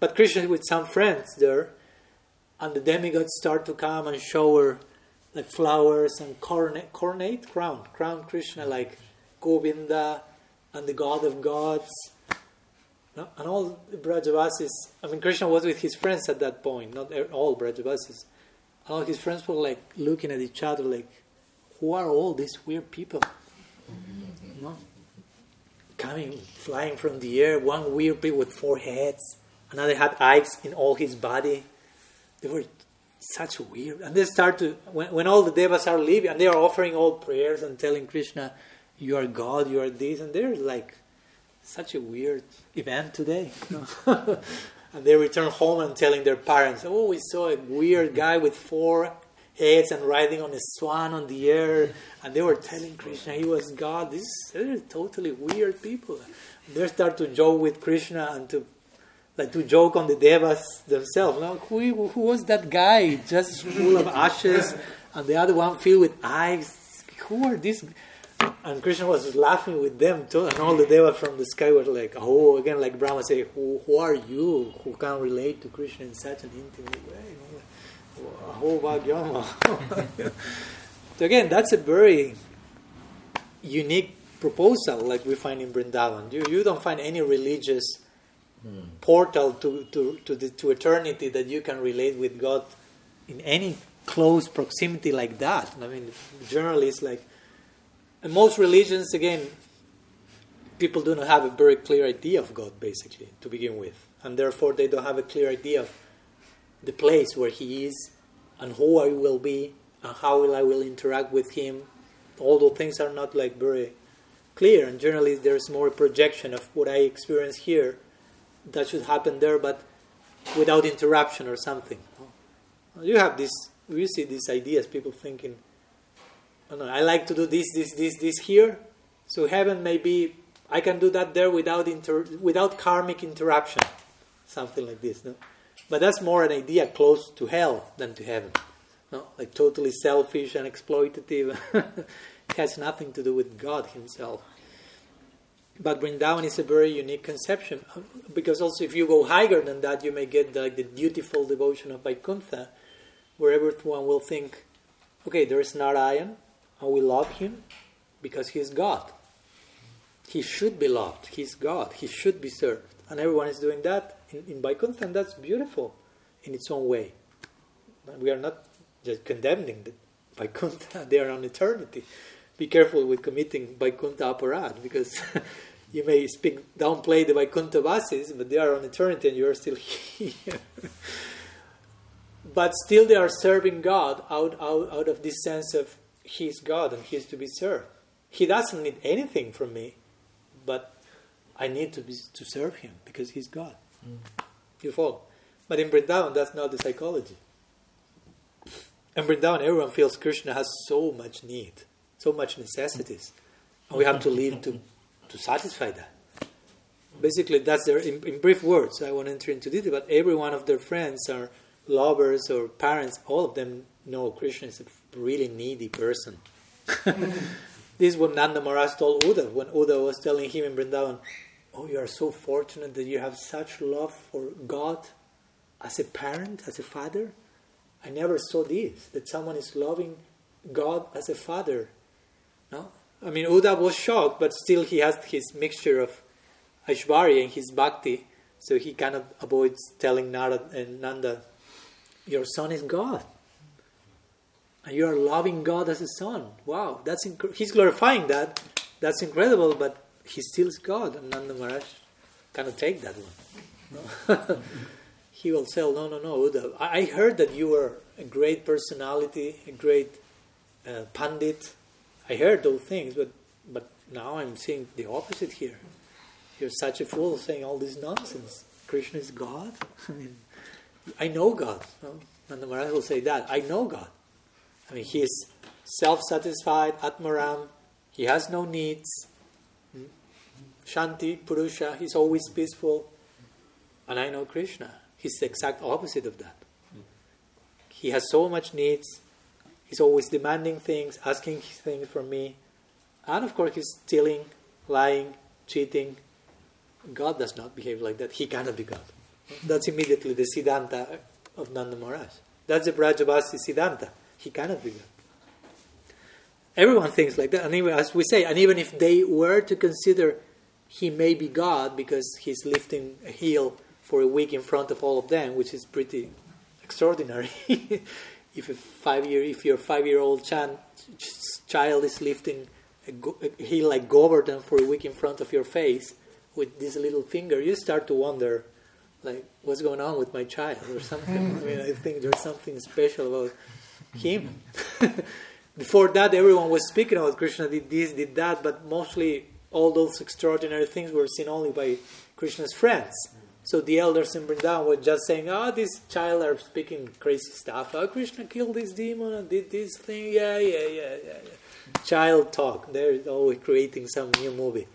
But Krishna is with some friends there, and the demigods start to come and shower like flowers and crown Krishna like Govinda and the God of Gods. And all Brajavasis, Krishna was with his friends at that point, not all Brajavasis. All his friends were like looking at each other like, who are all these weird people? No? Coming, flying from the air, one weird people with 4 heads, another had eyes in all his body. They were such weird. And they start to, when all the devas are leaving, and they are offering all prayers and telling Krishna, you are God, you are this, and they're like, such a weird event today. No. And they return home and telling their parents, oh, we saw a weird guy with four heads and riding on a swan on the air. And they were telling Krishna he was God. These are totally weird people. They start to joke with Krishna and to joke on the devas themselves. Now, who was that guy? Just full of ashes, and the other one filled with eyes. Who are these? And Krishna was laughing with them too. And all the devas from the sky were like, oh, again, like Brahma say, who are you? Who can relate to Krishna in such an intimate way? Oh, Bhagyama. So again, that's a very unique proposal like we find in Vrindavan. You don't find any religious portal to eternity that you can relate with God in any close proximity like that. I mean, generally it's like, and most religions, again, people do not have a very clear idea of God, basically, to begin with. And therefore, they don't have a clear idea of the place where He is, and who I will be, and how I will interact with Him. All those things are not like very clear. And generally, there's more projection of what I experience here that should happen there, but without interruption or something. You have this, you see these ideas, people thinking, oh, no, I like to do this here. So heaven may be, I can do that there without karmic interruption. Something like this. No? But that's more an idea close to hell than to heaven. No? Like totally selfish and exploitative. It has nothing to do with God Himself. But Vrindavan is a very unique conception. Because also if you go higher than that, you may get the dutiful devotion of Vaikuntha, where everyone will think, okay, there is Narayan, and we love him because he is God. He should be loved. He is God. He should be served. And everyone is doing that in Vaikuntha, and that's beautiful in its own way. We are not just condemning the Vaikuntha. They are on eternity. Be careful with committing Vaikuntha aparad, because you may downplay the Vaikuntha Vasis, but they are on eternity and you are still here. But still they are serving God out of this sense of He is God and He is to be served. He doesn't need anything from me, but I need to serve Him because He's God. You follow? But in Vrindavan, that's not the psychology. In Vrindavan, everyone feels Krishna has so much need, so much necessities, and we have to live to satisfy that. Basically, that's their, in brief words, I won't enter into detail, but every one of their friends are lovers or parents, all of them know Krishna is a really needy person. This is what Nanda Maharaj told Uddhava when Uddhava was telling him in Vrindavan, oh, you are so fortunate that you have such love for God as a parent, as a father. I never saw this, that someone is loving God as a father. No? I mean, Uddhava was shocked, but still he has his mixture of Aishwarya and his bhakti, so he kind of avoids telling Nanda, your son is God. And you are loving God as a son. Wow, that's he's glorifying that. That's incredible, but he still is God. And Nanda Maharaj cannot take that one. No? He will say, no, Uddhava, I heard that you were a great personality, a great pandit. I heard those things, but now I'm seeing the opposite here. You're such a fool saying all this nonsense. Krishna is God? I mean, I know God. No? Nanda Maharaj will say that. I know God. I mean, He is self-satisfied, Atmaram. He has no needs. Shanti, Purusha, He's always peaceful. And I know Krishna. He's the exact opposite of that. He has so much needs. He's always demanding things, asking things from me. And of course, He's stealing, lying, cheating. God does not behave like that. He cannot be God. That's immediately the Siddhanta of Nanda Maharaj. That's the Brajavasi Siddhanta. He cannot be God. Everyone thinks like that. And even, as we say, and even if they were to consider He may be God because He's lifting a heel for a week in front of all of them, which is pretty extraordinary. If your 5-year-old child is lifting a heel like Govardhan for a week in front of your face with this little finger, you start to wonder, like what's going on with my child or something. I mean, I think there's something special about him. Before that, everyone was speaking about Krishna did this, did that, but mostly all those extraordinary things were seen only by Krishna's friends. So the elders in Vrindavan were just saying, oh, this child are speaking crazy stuff. Oh, Krishna killed this demon and did this thing. Yeah. Child talk. They're always creating some new movie.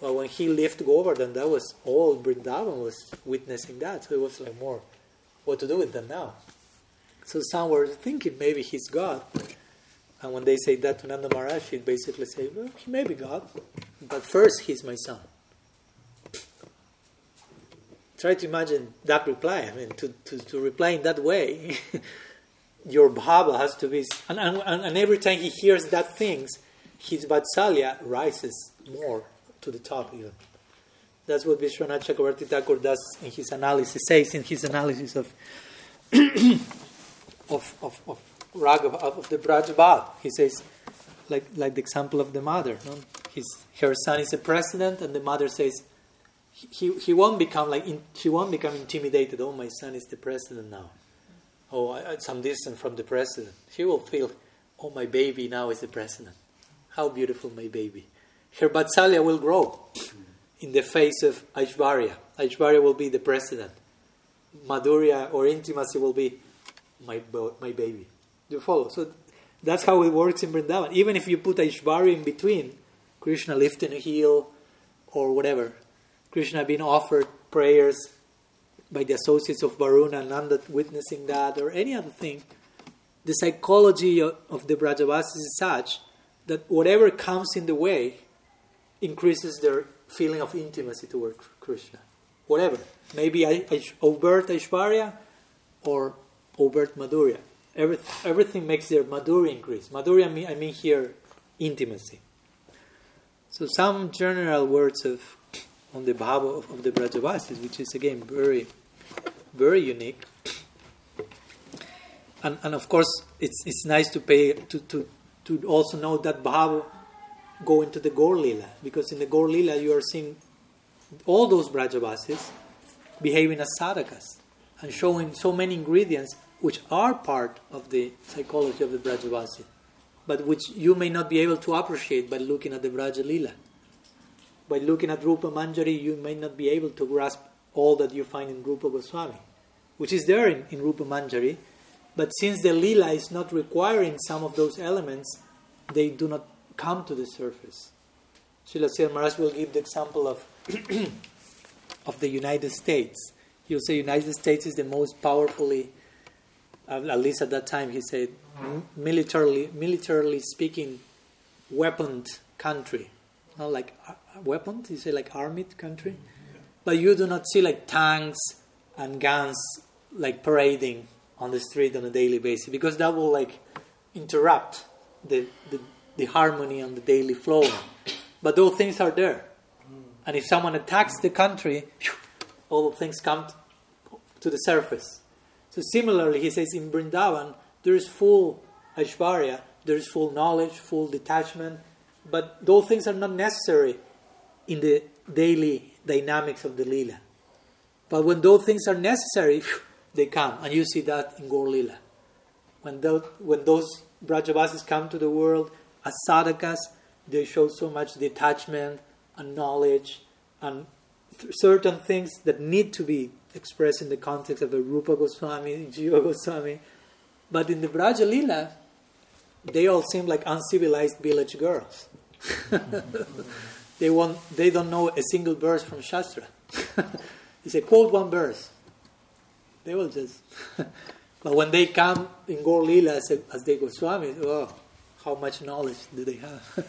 Well, when he left Govardhan, that was all Vrindavan was witnessing that. So it was like more, what to do with them now? So some were thinking maybe he's God. And when they say that to Nanda Maharaj, he'd basically say, well, he may be God, but first he's my son. Try to imagine that reply. I mean, to reply in that way, your bhava has to be... And every time he hears that things, his vatsalya rises more to the top even. That's what Vishwanath Chakravarti Thakur does in his analysis, says in his analysis of Raghava, of the Braj Bhav. He says, like the example of the mother. No? Her son is a president, and the mother says, she won't become intimidated. Oh, my son is the president now. Oh, some distance from the president. She will feel, oh, my baby now is the president. How beautiful my baby. Her vatsalya will grow in the face of Aishvarya. Aishvarya will be the president. Madhurya or intimacy will be my baby. Do you follow? So that's how it works in Vrindavan. Even if you put Aishvarya in between, Krishna lifting a heel or whatever, Krishna being offered prayers by the associates of Varuna and Nanda witnessing that, or any other thing, the psychology of the Brajavasis is such that whatever comes in the way increases their feeling of intimacy toward Krishna. Whatever. Maybe overt Aishvarya or overt Madhurya. Everything makes their Madhurya increase. Madhurya, I mean here, intimacy. So some general words on the bhava of the Brajavasis, which is again very, very unique, and of course it's nice to pay to also know that bhava go into the Gaur Lila, because in the Gaur Lila you are seeing all those Brajavasis behaving as sadhakas and showing so many ingredients which are part of the psychology of the Brajavasi, but which you may not be able to appreciate by looking at the Braja Lila. By looking at Rupa Manjari, you may not be able to grasp all that you find in Rupa Goswami, which is there in Rupa Manjari, but since the Lila is not requiring some of those elements, they do not come to the surface. Srila Sridhar Maharaj will give the example of the United States. He'll say United States is the most powerfully, at least at that time he said, militarily speaking, weaponed country. Not like weapons, you say like armed country, but you do not see like tanks and guns like parading on the street on a daily basis, because that will like interrupt the harmony and the daily flow. But those things are there, and if someone attacks the country, all things come to the surface. So similarly, he says in Vrindavan there is full Aishvarya, there is full knowledge, full detachment, but those things are not necessary in the daily dynamics of the Lila. But when those things are necessary, they come. And you see that in Gaur Lila. When those Brajavasis come to the world as sadhakas, they show so much detachment and knowledge and certain things that need to be expressed in the context of a Rupa Goswami, Jiva Goswami. But in the Braja Lila, they all seem like uncivilized village girls. They don't know a single verse from Shastra. He said, quote one verse. They will just... But when they come in Gaur Lila as they go Swami, oh, how much knowledge do they have?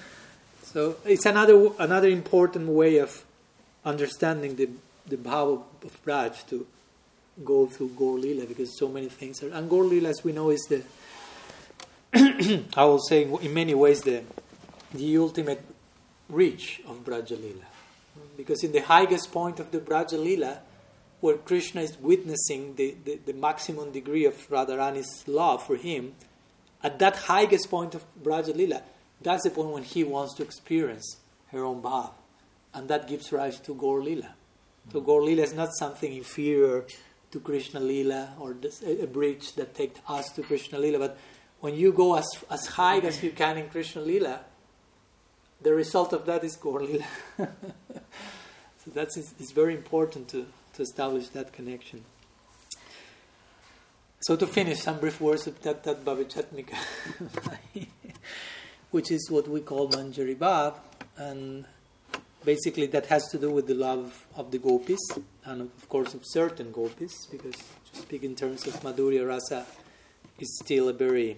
So it's another important way of understanding the bhava of Braj, to go through Gaur Lila, because so many things are... And Gaur Lila, as we know, is the... I will say, in many ways, the ultimate reach of Braja Lila. Because in the highest point of the Braja Lila, where Krishna is witnessing the maximum degree of Radharani's love for him, at that highest point of Braja Lila, that's the point when he wants to experience her own bhava. And that gives rise to Gaur Lila. So Gaur Leela is not something inferior to Krishna Leela or a bridge that takes us to Krishna Leela. But when you go as high as you can in Krishna Leela, the result of that is Gaur Leela. So it's very important to establish that connection. So to finish, some brief words of Tat Tat Bhavichatmika, which is what we call Manjari Bhav, and basically that has to do with the love of the gopis, and of course of certain gopis, because to speak in terms of Madhurya Rasa is still a very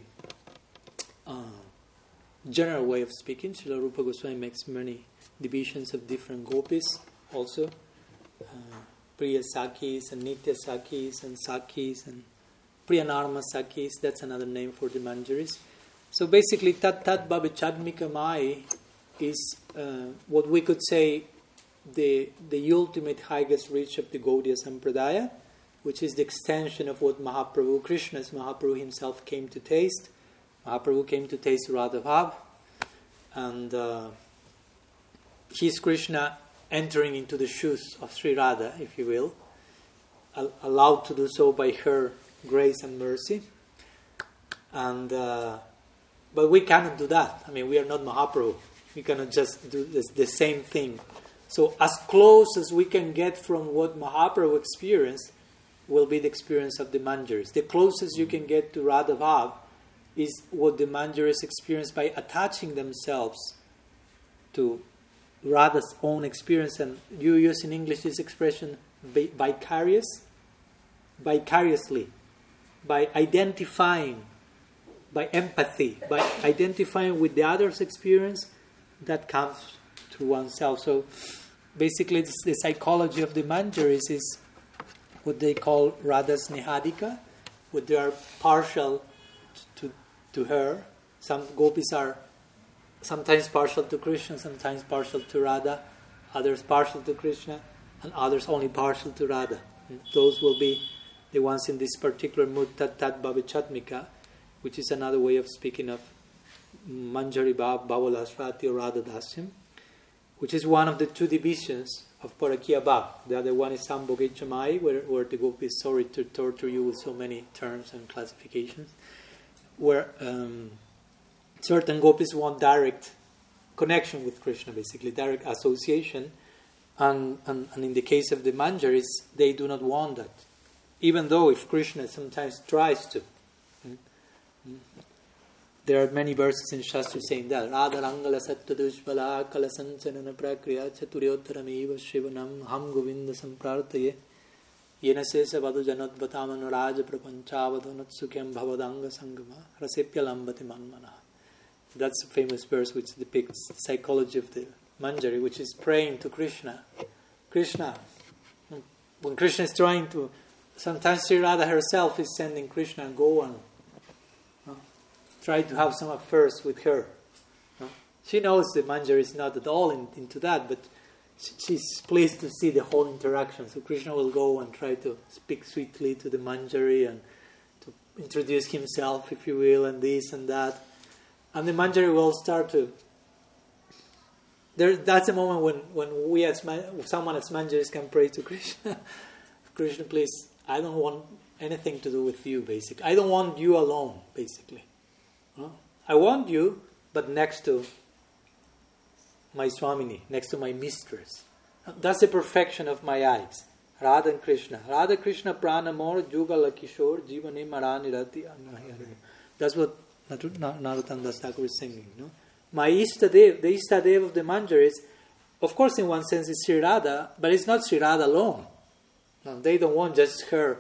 general way of speaking. Srila Rupa Goswami makes many divisions of different gopis also, Priya Sakis and Nitya Sakis and Sakis and Priyanarma Sakis, that's another name for the Manjaris. So basically Tat Tat Bhavichatmika Mai is what we could say the ultimate highest reach of the Gaudiya Sampradaya, which is the extension of what Mahaprabhu, Krishna's Mahaprabhu himself came to taste. Mahaprabhu came to taste Radha Bhav, and he's Krishna entering into the shoes of Sri Radha, if you will, allowed to do so by her grace and mercy. And but we cannot do that. I mean, we are not Mahaprabhu. We cannot just do the same thing. So as close as we can get from what Mahaprabhu experienced will be the experience of the Manjaris. The closest you can get to Radha Bhav is what the Manjaris experience by attaching themselves to Radha's own experience. And you use in English this expression vicariously, by identifying, by empathy, by identifying with the other's experience that comes to oneself. So basically the psychology of the Manjaris is what they call Radha's Nihadika, where they are partial to her. Some gopis are sometimes partial to Krishna, sometimes partial to Radha, others partial to Krishna, and others only partial to Radha. And those will be the ones in this particular mood, Tat Tat Bhavichatmika, which is another way of speaking of Manjari Bhav, Bhavalasrati or Radha Dasyam, which is one of the two divisions of Parakya Bhav. The other one is Sambhogechamai, where the gopis, sorry to torture you with so many terms and classifications, where certain gopis want direct connection with Krishna, basically direct association, and in the case of the Manjaris, they do not want that, even though if Krishna sometimes tries to. There are many verses in Shastra saying that Radha Rangala Satya Dushbala Kala Sanchanana Prakriya Chaturyottarameva Shivanam Ham Govinda Samprartaye Yenasesa Vadu Janat Vatamana Raja Prapanchavadonat Sukham Bhavadanga Sangama Rasepya Lambati Manmana. That's a famous verse which depicts the psychology of the Manjari, which is praying to Krishna. Krishna, when Krishna is trying to, sometimes Sri Radha herself is sending Krishna and go on. Try to have some affairs with her. No? She knows the Manjari is not at all into that, but she's pleased to see the whole interaction. So Krishna will go and try to speak sweetly to the Manjari and to introduce himself, if you will, and this and that. And the Manjari will start to... That's a moment when we as someone as Manjaris can pray to Krishna. Krishna, please, I don't want anything to do with you, basically. I don't want you alone, basically. I want you, but next to my Swamini, next to my mistress. That's the perfection of my eyes. Radha and Krishna. Radha Krishna Pranamor Jugala Kishore Jivane Marani Rati. That's what Narottam Das Thakur is singing. No? My Ishtadev, the Ishtadev of the Manjaris, of course, in one sense, is Sri Radha, but it's not Sri Radha alone. No, they don't want just her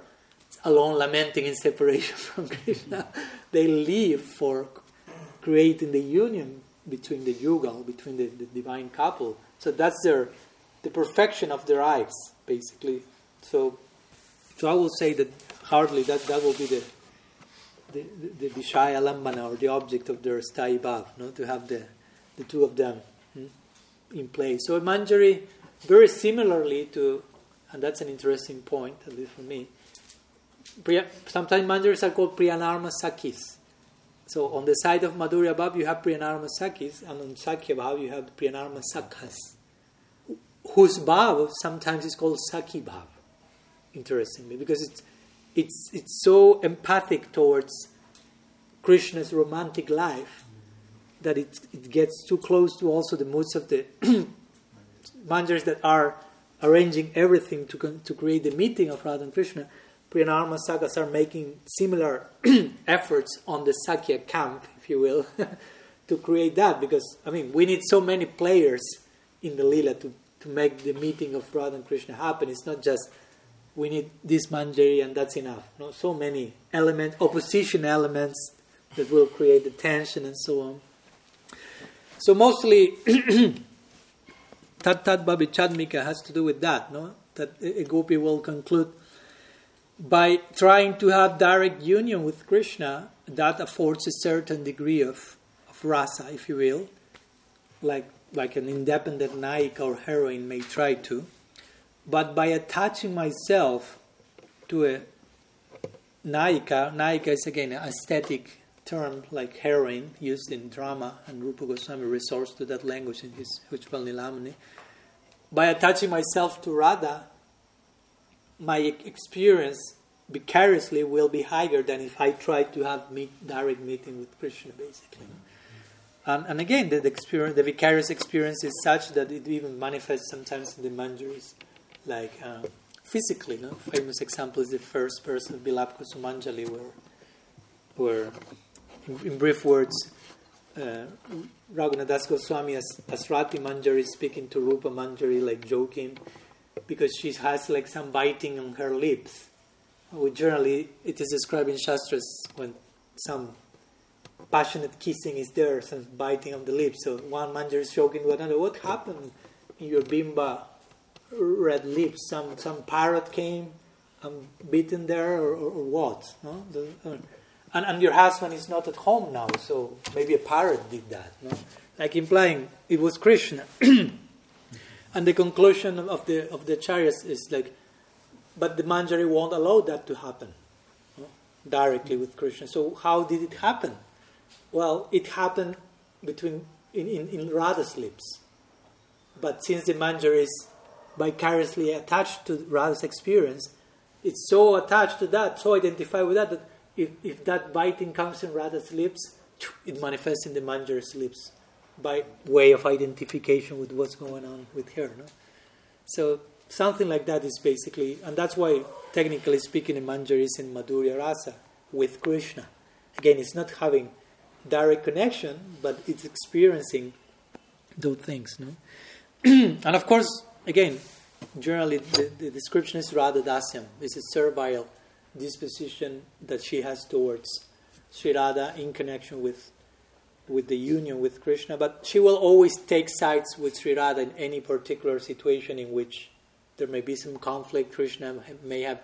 alone lamenting in separation from Krishna. They live for creating the union between the yugal, between the divine couple. So that's the perfection of their eyes, basically. So I will say that hardly that will be the Vishaya Lambana, or the object of their Stai Bhav, no? To have the two of them in place. So a Manjari, very similarly to, and that's an interesting point, at least for me, sometimes Manjaris are called Priyanarma Sakis. So on the side of Madhurya Bhav you have Priyanarma Sakis, and on Sakya Bhav you have Priyanarma Sakhas. whose bhav sometimes is called Sakhi bhav, interestingly, because it's so empathic towards Krishna's romantic life that it gets too close to also the moods of the manjaris that are arranging everything to create the meeting of Radha and Krishna. Priyanarma Sakas are making similar efforts on the Sakya camp, if you will, to create that, because, I mean, we need so many players in the Leela to make the meeting of Radha and Krishna happen. It's not just we need this manjari and that's enough. No, so many opposition elements that will create the tension and so on. So mostly Tat Tat Bhavi Chadmika has to do with that, no? That a gopi will conclude by trying to have direct union with Krishna that affords a certain degree of rasa, if you will, like an independent naika or heroine may try to. But by attaching myself to a naika is again an aesthetic term like heroine used in drama, and Rupa Goswami resorts to that language in his Ujjwal Nilamani. By attaching myself to Radha, my experience vicariously will be higher than if I try to have direct meeting with Krishna, basically. And again, the vicarious experience is such that it even manifests sometimes in the manjaris, like physically. No? Famous example is the first verse of Bilap Kusumanjali, where in brief words, Raghunath Das Goswami as Rati Manjari speaking to Rupa Manjari, like joking, because she has like some biting on her lips. Which generally, it is described in Shastras when some passionate kissing is there, some biting on the lips. So one Manjari is joking to another, what happened in your bimba red lips? Some parrot came and bitten there, or what? No? And your husband is not at home now, so maybe a parrot did that. No? Like implying it was Krishna. And the conclusion of the acharyas is like, but the manjari won't allow that to happen, no? Directly with Krishna. So how did it happen? Well, it happened in Radha's lips. But since the manjari is vicariously attached to Radha's experience, it's so attached to that, so identified with that if that biting comes in Radha's lips, it manifests in the manjari's lips by way of identification with what's going on with her. No? So something like that is basically, and that's why technically speaking the manjari is in Madhurya Rasa with Krishna. Again, it's not having direct connection, but it's experiencing those things. No? And of course, again, generally the description is Radha Dasyam. It's a servile disposition that she has towards Sri Radha in connection with the union with Krishna, but she will always take sides with Sri Radha in any particular situation in which there may be some conflict. Krishna may have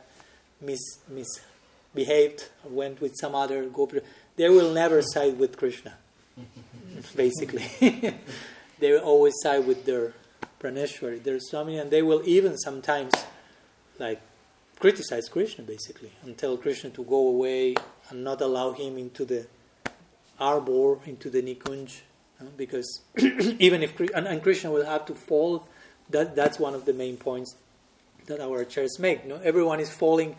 misbehaved or went with some other gopi. They will never side with Krishna, basically. They will always side with their Praneshwari, their Swami, and they will even sometimes like criticize Krishna, basically, and tell Krishna to go away and not allow him into the arbor, into the Nikunj, because even if Krishna will have to fall, that's one of the main points that our acharyas make. No? Everyone is falling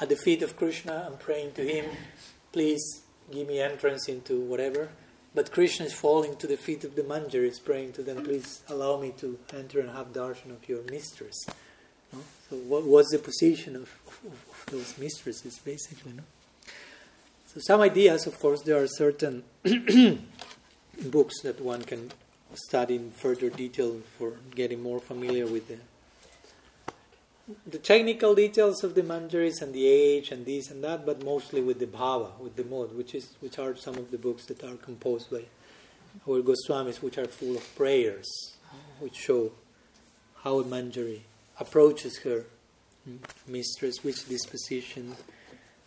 at the feet of Krishna and praying to him, please give me entrance into whatever. But Krishna is falling to the feet of the manjaris, praying to them, please allow me to enter and have darshan of your mistress. No? So what was the position of those mistresses, basically? No? So some ideas, of course, there are certain books that one can study in further detail for getting more familiar with the technical details of the manjaris and the age and this and that, but mostly with the bhava, with the mood, which are some of the books that are composed by our Goswamis, which are full of prayers, which show how a manjari approaches her mistress, which disposition,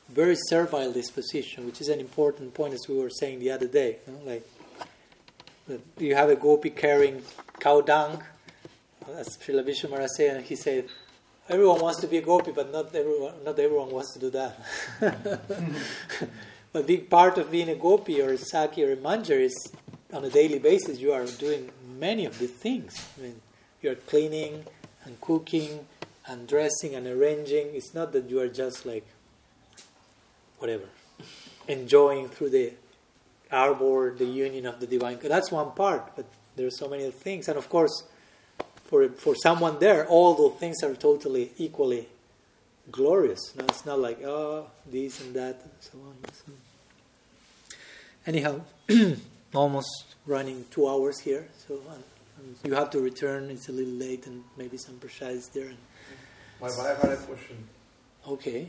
very servile disposition, which is an important point, as we were saying the other day. You know, like that you have a gopi carrying cow dung, as Srila Vishnu Maharaj said, and he said, everyone wants to be a gopi, but not everyone wants to do that. But big part of being a gopi or a saki or a manjari is, on a daily basis, you are doing many of these things. I mean, you are cleaning, and cooking and dressing and arranging. It's not that you are just like whatever, enjoying through the arbor the union of the divine. That's one part, but there are so many things. And of course, for someone there, all those things are totally equally glorious. No, it's not like, oh, this and that, and so on and so on. Anyhow, almost running 2 hours here, so you have to return. It's a little late, and maybe some prasad is there. I had a question. Okay.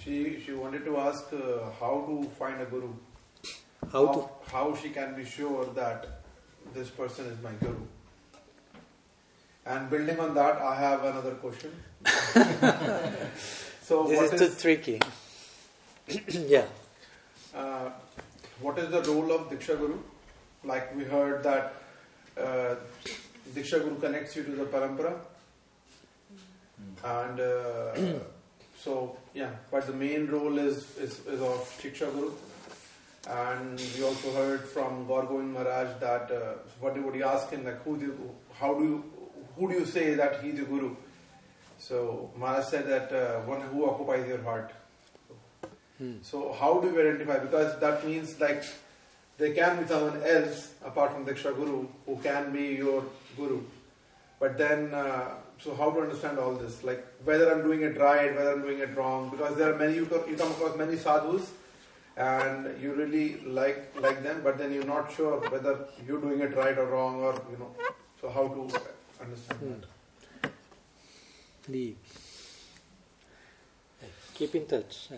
She wanted to ask how to find a guru. How she can be sure that this person is my guru. And building on that, I have another question. So this is too tricky. Yeah. What is the role of Diksha Guru? Like we heard that Diksha Guru connects you to the parampara, and but the main role is of Diksha Guru. And we also heard from Gaur Govind Maharaj that what do you ask him, like who do you say that he is the guru? So Maharaj said that one who occupies your heart. So how do you identify? Because that means like there can be someone else apart from Diksha Guru who can be your guru. But then, so how to understand all this? Like whether I'm doing it right, whether I'm doing it wrong? Because there are many, you come across many sadhus and you really like them, but then you're not sure whether you're doing it right or wrong, or so how to understand that? Keep in touch.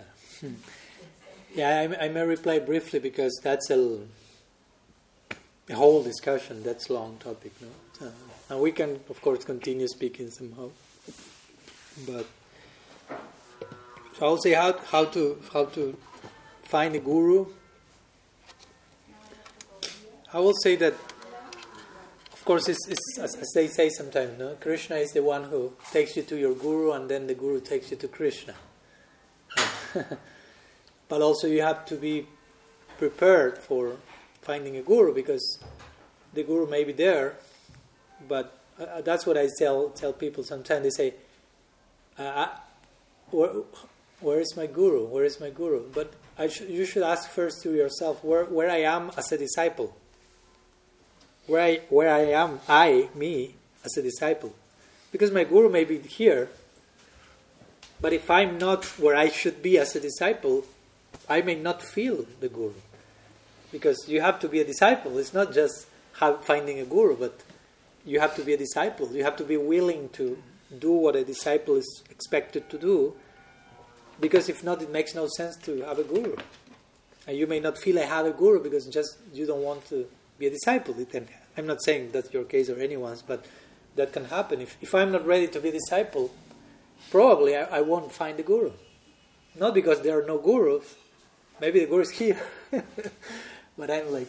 Yeah. I may reply briefly because that's a whole discussion. That's a long topic, no? And we can, of course, continue speaking somehow. But so I'll say how to find a guru. I will say that, of course, it's as they say sometimes, no? Krishna is the one who takes you to your guru, and then the guru takes you to Krishna. But also you have to be prepared for finding a guru, because the guru may be there, but that's what I tell people sometimes. They say, where is my guru? Where is my guru? But you should ask first to yourself where I am as a disciple. Where I am, me, as a disciple. Because my guru may be here, but if I'm not where I should be as a disciple, I may not feel the guru. Because you have to be a disciple. It's not just finding a guru, but you have to be a disciple. You have to be willing to do what a disciple is expected to do. Because if not, it makes no sense to have a guru. And you may not feel I have a guru because just you don't want to be a disciple. I'm not saying that's your case or anyone's, but that can happen. If I'm not ready to be a disciple, probably I won't find the guru. Not because there are no gurus. Maybe the guru is here. But I'm like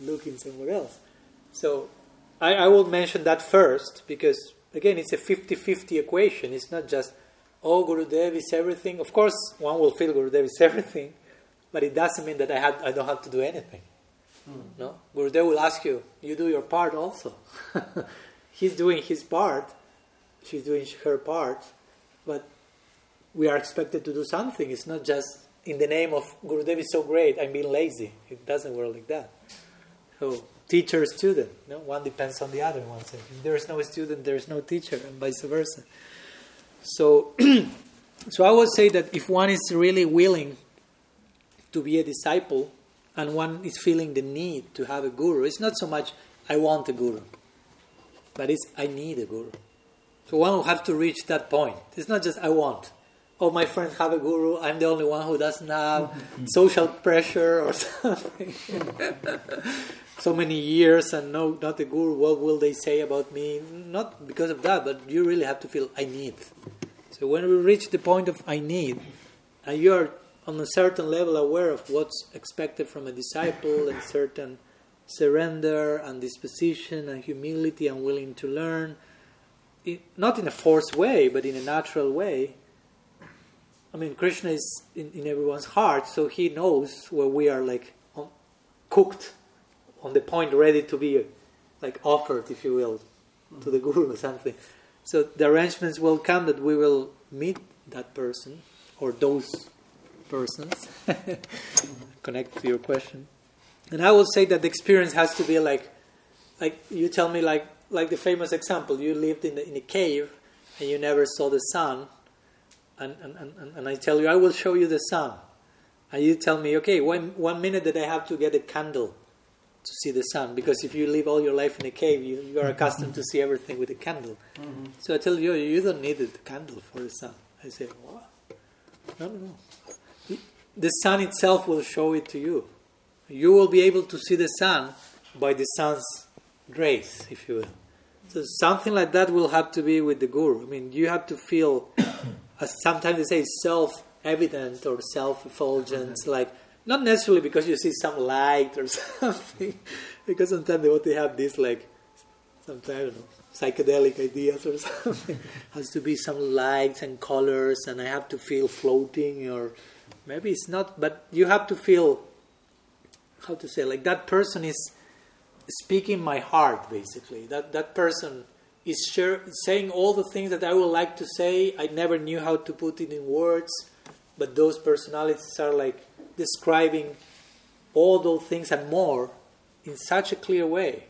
looking somewhere else. So I will mention that first, because again, it's a 50-50 equation. It's not just, oh, Gurudev is everything. Of course, one will feel Gurudev is everything, but it doesn't mean that I don't have to do anything. No? Gurudev will ask you, you do your part also. He's doing his part. She's doing her part, but we are expected to do something. It's not just in the name of Gurudev is so great, I'm being lazy. It doesn't work like that. So, teacher, student, one depends on the other one. If there is no student, there is no teacher, and vice versa. So I would say that if one is really willing to be a disciple, and one is feeling the need to have a guru, it's not so much I want a guru, but it's I need a guru. So one will have to reach that point. It's not just I want. Oh, my friends have a guru. I'm the only one who doesn't have social pressure or something. So many years and not a guru. What will they say about me? Not because of that, but you really have to feel I need. So when we reach the point of I need, and you're on a certain level aware of what's expected from a disciple, and certain surrender and disposition and humility and willing to learn, not in a forced way, but in a natural way. I mean, Krishna is in everyone's heart, so he knows where we are like cooked on the point, ready to be like offered, if you will, to the guru or something. So the arrangements will come that we will meet that person or those persons. Connect to your question. And I will say that the experience has to be like you tell me, like the famous example, you lived in a cave and you never saw the sun, and I tell you, I will show you the sun. And you tell me, okay, one minute that I have to get a candle to see the sun, because if you live all your life in a cave, you are accustomed to see everything with a candle. Mm-hmm. So I tell you, you don't need a candle for the sun. I say, what? No. The sun itself will show it to you. You will be able to see the sun by the sun's grace, if you will. So something like that will have to be with the guru. I mean, you have to feel, as sometimes they say, self-evident or self-effulgent, like, not necessarily because you see some light or something, because sometimes they have this, like, sometimes, I don't know, psychedelic ideas or something. Has to be some lights and colors, and I have to feel floating, or maybe it's not, but you have to feel, how to say, like that person is speaking my heart, basically. That person is saying all the things that I would like to say. I never knew how to put it in words, but those personalities are like describing all those things and more in such a clear way.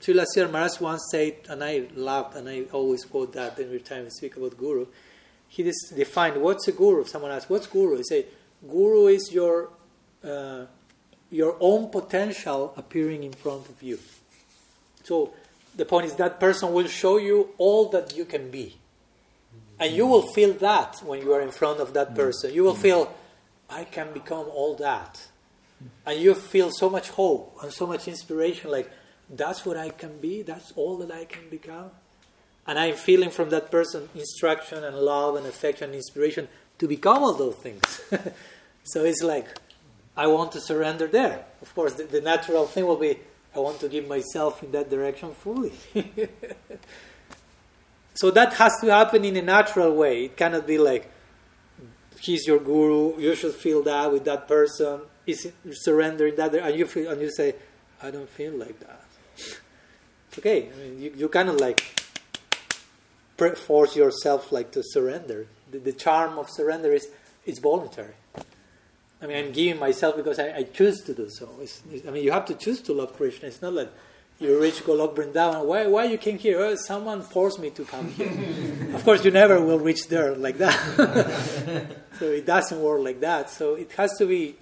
Sri Lasir Maharaj once said, and I loved, and I always quote that every time I speak about Guru, he defined, what's a Guru? Someone asked, what's Guru? He said, Guru is your own potential appearing in front of you. So the point is that person will show you all that you can be. And you will feel that when you are in front of that person. You will feel, I can become all that. And you feel so much hope and so much inspiration, like, that's what I can be, that's all that I can become. And I'm feeling from that person instruction and love and affection and inspiration to become all those things. So it's like, I want to surrender there. Of course, the natural thing will be, I want to give myself in that direction fully. So that has to happen in a natural way. It cannot be like, he's your guru, you should feel that with that person, is surrendering that, and you say, I don't feel like that. Okay, I mean, you cannot like force yourself like to surrender. The charm of surrender is it's voluntary. I mean, I'm giving myself because I choose to do so. I mean, you have to choose to love Krishna. It's not like you reach Golok Vrindavan. Why you came here? Oh, someone forced me to come here. Of course, you never will reach there like that. So it doesn't work like that. So it has to be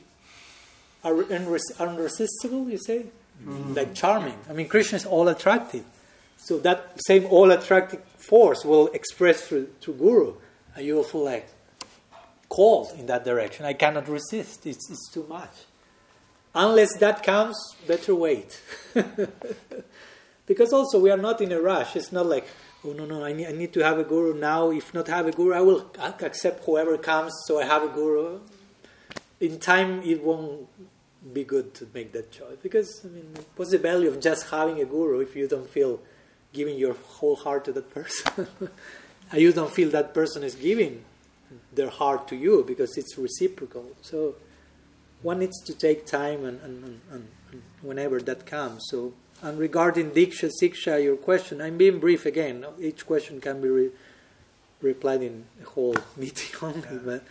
unresistible, you say? Mm-hmm. Like charming. I mean, Krishna is all attractive. So that same all attractive force will express through Guru. And you will feel like, called in that direction. I cannot resist. It's too much. Unless that comes, better wait. Because also we are not in a rush. It's not like, oh no, I need to have a guru now. If not have a guru, I'll accept whoever comes. So I have a guru. In time, it won't be good to make that choice. Because I mean, what's the value of just having a guru if you don't feel giving your whole heart to that person? And you don't feel that person is giving their heart to you, because it's reciprocal. So one needs to take time and whenever that comes. So, and regarding Diksha, Siksha, your question, I'm being brief again. Each question can be replied in a whole meeting only, but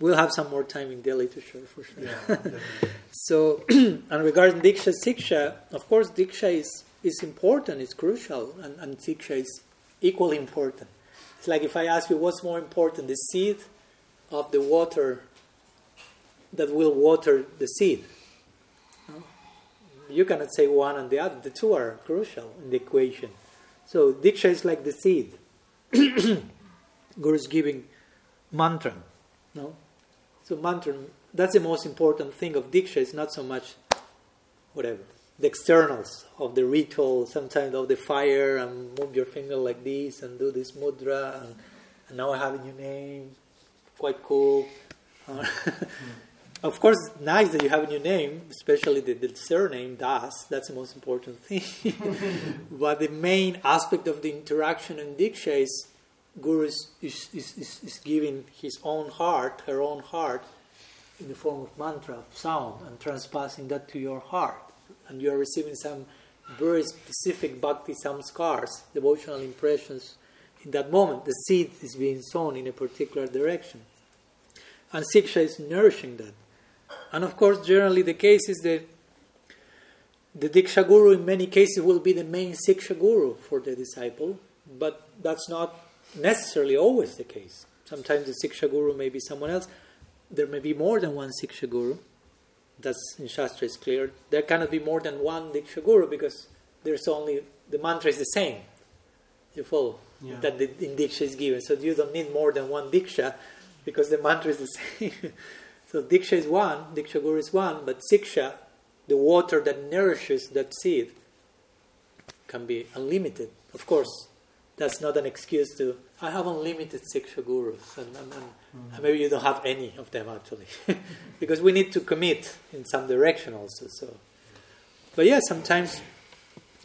we'll have some more time in Delhi to share for sure. Yeah, so, and regarding Diksha, Siksha, of course Diksha is important, it's crucial, and Siksha is equally important. It's like if I ask you what's more important, the seed of the water that will water the seed. No? You cannot say one and the other. The two are crucial in the equation. So Diksha is like the seed. Guru is giving mantra. No? So mantra, that's the most important thing of Diksha. It's not so much whatever. The externals of the ritual, sometimes of the fire, and move your finger like this and do this mudra, and now I have a new name, quite cool. Of course, nice that you have a new name, especially the surname Das, that's the most important thing. But the main aspect of the interaction in Diksha is Guru is giving his own heart, her own heart, in the form of mantra, sound, and transpassing that to your heart. And you are receiving some very specific bhakti samskars, devotional impressions in that moment. The seed is being sown in a particular direction. And Siksha is nourishing that. And of course, generally the case is that the Diksha Guru in many cases will be the main Siksha Guru for the disciple, but that's not necessarily always the case. Sometimes the Siksha Guru may be someone else. There may be more than one Siksha Guru. That's in Shastra is clear. There cannot be more than one Diksha Guru because there's only the mantra is the same. You follow? Yeah. That the Diksha is given. So you don't need more than one Diksha because the mantra is the same. So Diksha is one, Diksha Guru is one, but Siksha, the water that nourishes that seed, can be unlimited. Of course, that's not an excuse to, I have unlimited Siksha Gurus, and maybe you don't have any of them actually. Because we need to commit in some direction also. So, but yeah, sometimes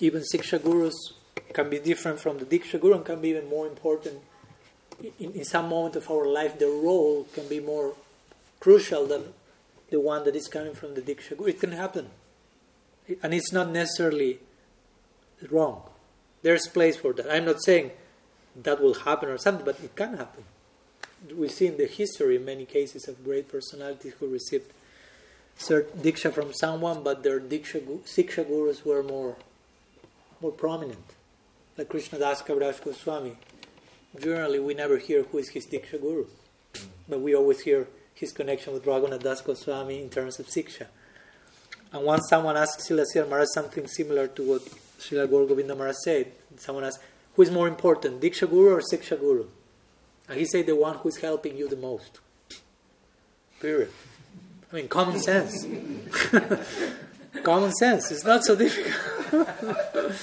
even Siksha Gurus can be different from the Diksha Guru and can be even more important. In some moment of our life, the role can be more crucial than the one that is coming from the Diksha Guru. It can happen. And it's not necessarily wrong. There's place for that. I'm not saying that will happen or something, but it can happen. We see in the history many cases of great personalities who received certain Diksha from someone, but their Siksha Gurus were more prominent. Like Krishnadas Kaviraj Goswami. Generally, we never hear who is his Diksha Guru. But we always hear his connection with Raghunath Das Goswami in terms of Siksha. And once someone asked Srila Sridhar Maharaj something similar to what Srila Gaur Govinda Maharaj said, someone asked, who is more important, Diksha Guru or Siksha Guru? And he said, the one who is helping you the most. Period. I mean, common sense. Common sense. It's not so difficult.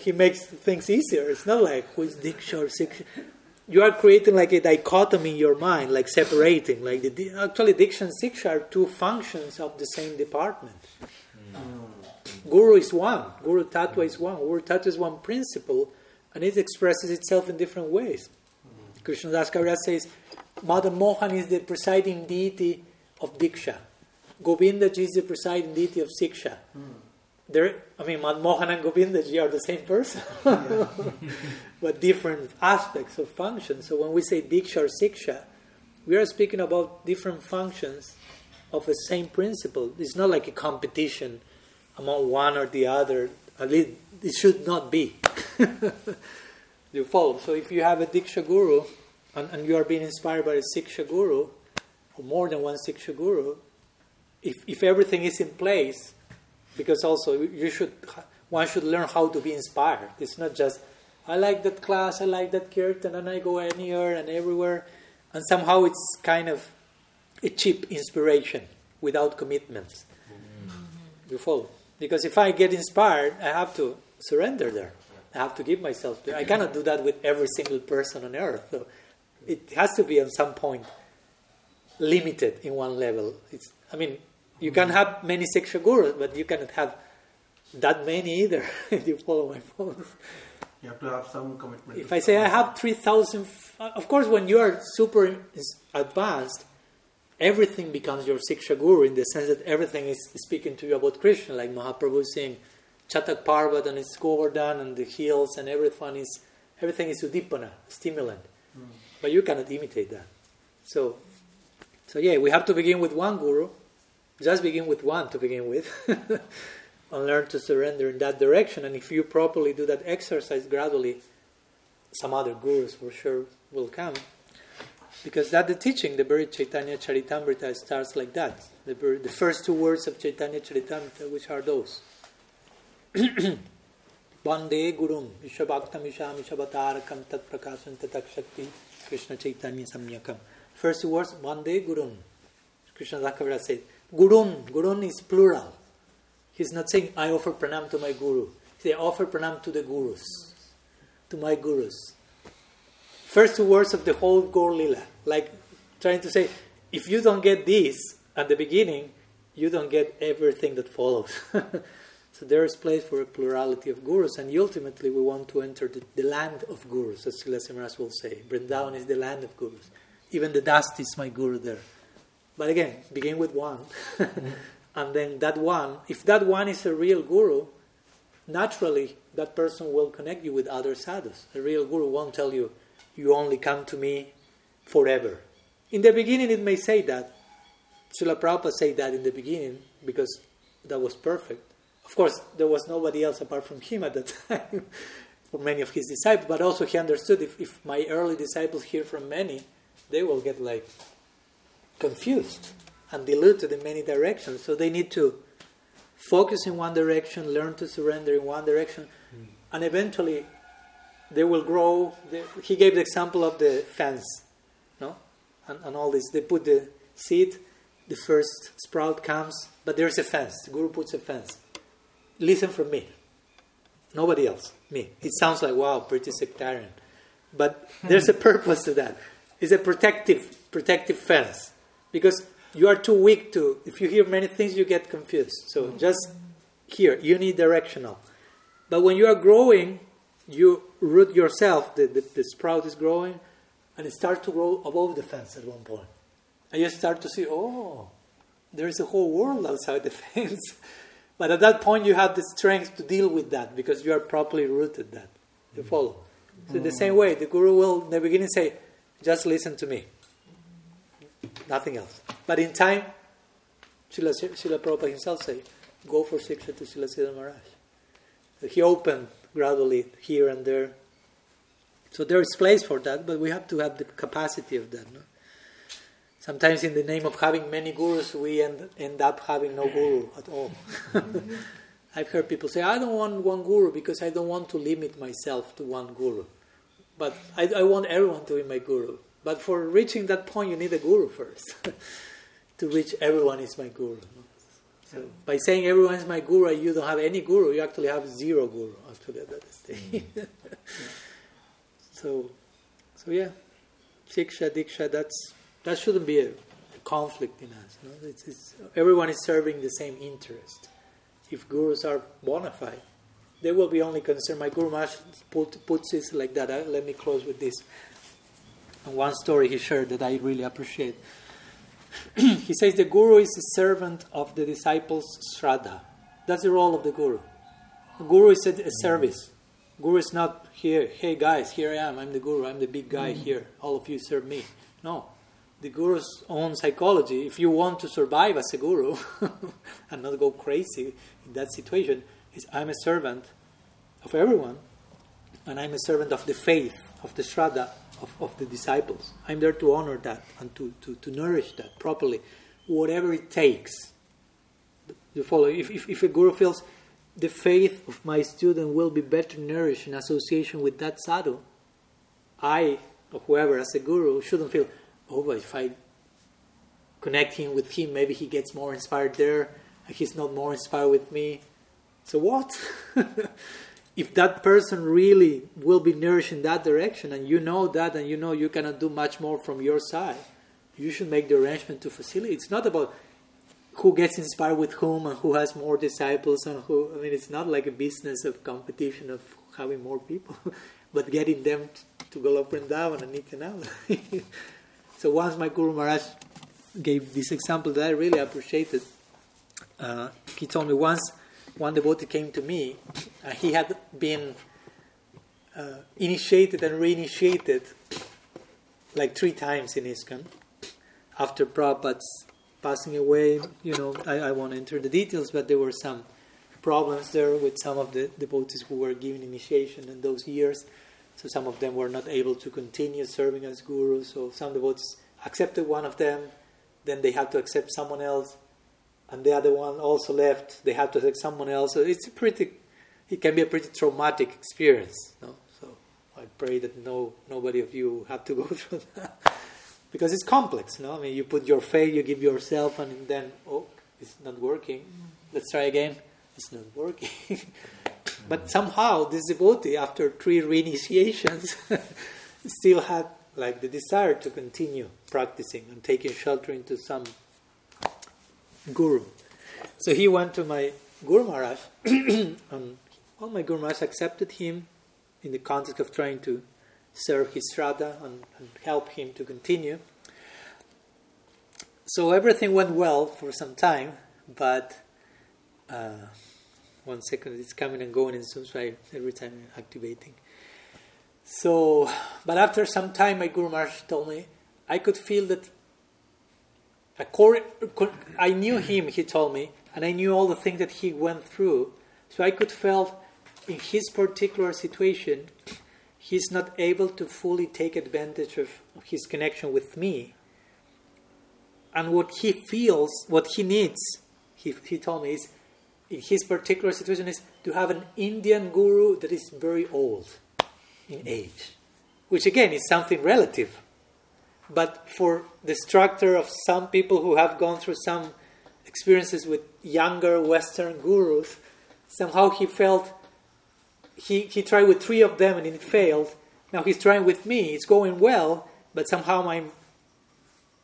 He makes things easier. It's not like, who is Diksha or Siksha? You are creating like a dichotomy in your mind, like separating. Like actually, Diksha and Siksha are two functions of the same department. Guru is one. Guru Tattva is one. Guru Tattva is one principle, and it expresses itself in different ways. Krishnadas Kaviraj says, Madan Mohan is the presiding deity of Diksha. Govindaji is the presiding deity of Siksha. Madan Mohan and Govindaji are the same person, but different aspects of function. So when we say Diksha or Siksha, we are speaking about different functions of the same principle. It's not like a competition among one or the other. At least it should not be. You follow? So if you have a Diksha Guru and you are being inspired by a Siksha Guru, or more than one Siksha Guru, if everything is in place, because also one should learn how to be inspired. It's not just, I like that class, I like that kirtan, and I go anywhere and everywhere. And somehow it's kind of a cheap inspiration without commitments. You follow? Because if I get inspired, I have to surrender there. I have to give myself to it. I cannot do that with every single person on earth. So it has to be at some point limited in one level. You can have many Siksha Gurus, but you cannot have that many either. You follow my point. You have to have some commitment. If I say I have 3,000... Of course, when you are super advanced, everything becomes your Siksha Guru in the sense that everything is speaking to you about Krishna, like Mahaprabhu saying Chatak Parvat and its Govardhan and the hills and everything is Udipana, stimulant. But you cannot imitate that. So yeah, we have to begin with one Guru. Just begin with one to begin with and learn to surrender in that direction. And if you properly do that exercise gradually, some other gurus for sure will come. Because that's the teaching, the very Chaitanya Charitamrita starts like that. The first two words of Chaitanya Charitamrita, which are those. Vande Gurum, Ishabhaktam Isham Ishabhatarakam Tat Prakasam Tatakshakti Krishna Chaitanya Samyakam. First two words, Vande Gurum. Krishnadas Kaviraj said, Gurun is plural. He's not saying, I offer pranam to my guru. He said, I offer pranam to the gurus, to my gurus. First two words of the whole Gaur Lila. Like trying to say, if you don't get this at the beginning, you don't get everything that follows. So there is place for a plurality of gurus, and ultimately we want to enter the land of gurus, as Srila Samaras will say. Vrindavan is the land of gurus. Even the dust is my guru there. But again, begin with one and then that one, if that one is a real guru, naturally that person will connect you with other sadhus. A real guru won't tell you, you only come to me forever. In the beginning it may say that. Srila Prabhupada said that in the beginning because that was perfect. Of course, there was nobody else apart from him at that time for many of his disciples, but also he understood if my early disciples hear from many, they will get like confused and diluted in many directions. So they need to focus in one direction, learn to surrender in one direction, and eventually they will grow. He gave the example of the fence, no, and all this. They put the seed, the first sprout comes, but there's a fence. The guru puts a fence. Listen from me. Nobody else. Me. It sounds like, wow, pretty sectarian. But there's a purpose to that. It's a protective fence. Because you are too weak to... If you hear many things, you get confused. So just here, unidirectional. But when you are growing, you root yourself. The sprout is growing, and it starts to grow above the fence at one point. And you start to see, oh, there is a whole world outside the fence. But at that point, you have the strength to deal with that because you are properly rooted that. You follow? So in the same way, the guru will, in the beginning, say, just listen to me. Nothing else. But in time, Srila Prabhupada himself said, go for Siksha to Srila Siddhar Maharaj. So he opened gradually here and there. So there is place for that, but we have to have the capacity of that, no? Sometimes in the name of having many gurus, we end up having no guru at all. I've heard people say, I don't want one guru because I don't want to limit myself to one guru. But I want everyone to be my guru. But for reaching that point, you need a guru first. To reach everyone is my guru. So by saying everyone is my guru, you don't have any guru. You actually have zero guru actually at that stage. So yeah, Siksha, Diksha, that shouldn't be a conflict in us. No? Everyone is serving the same interest. If gurus are bona fide, they will be only concerned. My Guru Maharaj puts this like that. Let me close with this. And one story he shared that I really appreciate. He says the guru is a servant of the disciples' shraddha. That's the role of the guru. The guru is a service. Guru is not here, hey guys, here I am. I'm the guru. I'm the big guy here. All of you serve me. No. The guru's own psychology, if you want to survive as a guru and not go crazy in that situation, is I'm a servant of everyone and I'm a servant of the faith, of the shraddha, of the disciples. I'm there to honor that and to nourish that properly, whatever it takes. You follow? If a guru feels the faith of my student will be better nourished in association with that sadhu, I, or whoever as a guru, shouldn't feel... Oh, but if I connect him with him, maybe he gets more inspired there, and he's not more inspired with me. So what? If that person really will be nourished in that direction, and you know that, and you know you cannot do much more from your side, you should make the arrangement to facilitate. It's not about who gets inspired with whom and who has more disciples and who... I mean, it's not like a business of competition of having more people, but getting them to go up and down and in and out. So once my Guru Maharaj gave this example that I really appreciated. He told me once one devotee came to me. He had been initiated and reinitiated like 3 times in ISKCON. After Prabhupada's passing away, I won't enter the details, but there were some problems there with some of the devotees who were given initiation in those years. So some of them were not able to continue serving as gurus. So some devotees accepted one of them. Then they had to accept someone else. And the other one also left. They had to accept someone else. So it can be a pretty traumatic experience. No? So I pray that nobody of you have to go through that. Because it's complex. No? I mean, you put your faith, you give yourself, and then, oh, it's not working. Let's try again. It's not working. But somehow this devotee, after 3 reinitiations, still had like the desire to continue practicing and taking shelter into some guru. So he went to my Guru Maharaj, and my Guru Maharaj accepted him in the context of trying to serve his shraddha and help him to continue. So everything went well for some time, but one second, it's coming and going and zooms right every time I'm activating. So, but after some time, my Guru Maharaj told me, I could feel that I knew him, he told me, and I knew all the things that he went through. So I could feel in his particular situation, he's not able to fully take advantage of his connection with me. And what he feels, what he needs, he told me, is in his particular situation is to have an Indian guru that is very old in age, which again is something relative. But for the structure of some people who have gone through some experiences with younger Western gurus, somehow he felt, he tried with three of them and it failed. Now he's trying with me, it's going well, but somehow I'm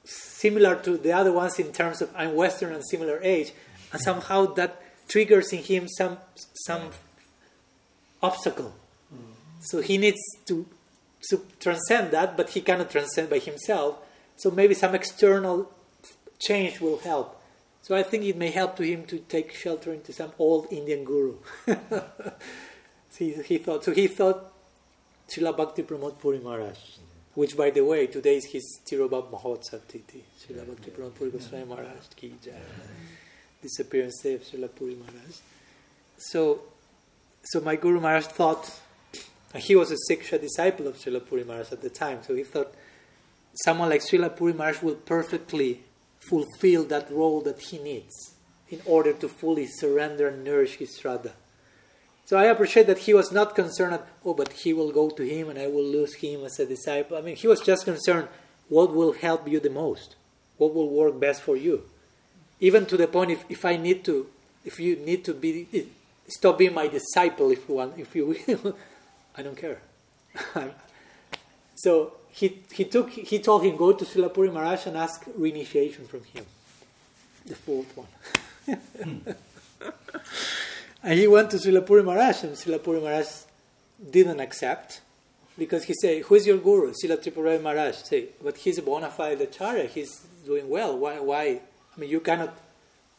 similar to the other ones in terms of I'm Western and similar age. And somehow that triggers in him some obstacle. So he needs to transcend that, but he cannot transcend by himself. So maybe some external change will help. So I think it may help to him to take shelter into some old Indian guru. So he thought Srila Bhakti Pramod Puri Maharaj, which by the way, today is his Tirubhav Mahotsav Tithi. Srila Bhakti Pramod Puri Goswami Maharaj Ki Jai. Disappearance of Srila Puri Maharaj. So my Guru Maharaj thought, and he was a Siksha disciple of Srila Puri Maharaj at the time, so he thought someone like Srila Puri Maharaj will perfectly fulfill that role that he needs in order to fully surrender and nourish his Shraddha. So I appreciate that he was not concerned that, oh, but he will go to him and I will lose him as a disciple. I mean, he was just concerned, what will help you the most? What will work best for you? Even to the point, if you need to be, stop being my disciple if you want, if you will. I don't care. So he told him, go to Srila Puri Maharaj and ask reinitiation from him. The fourth one. And he went to Srila Puri Maharaj, and Srila Puri Maharaj didn't accept, because he said, who is your guru? Srila Tripurari Maharaj. Say, but he's a bona fide acharya, he's doing well. Why? I mean, you cannot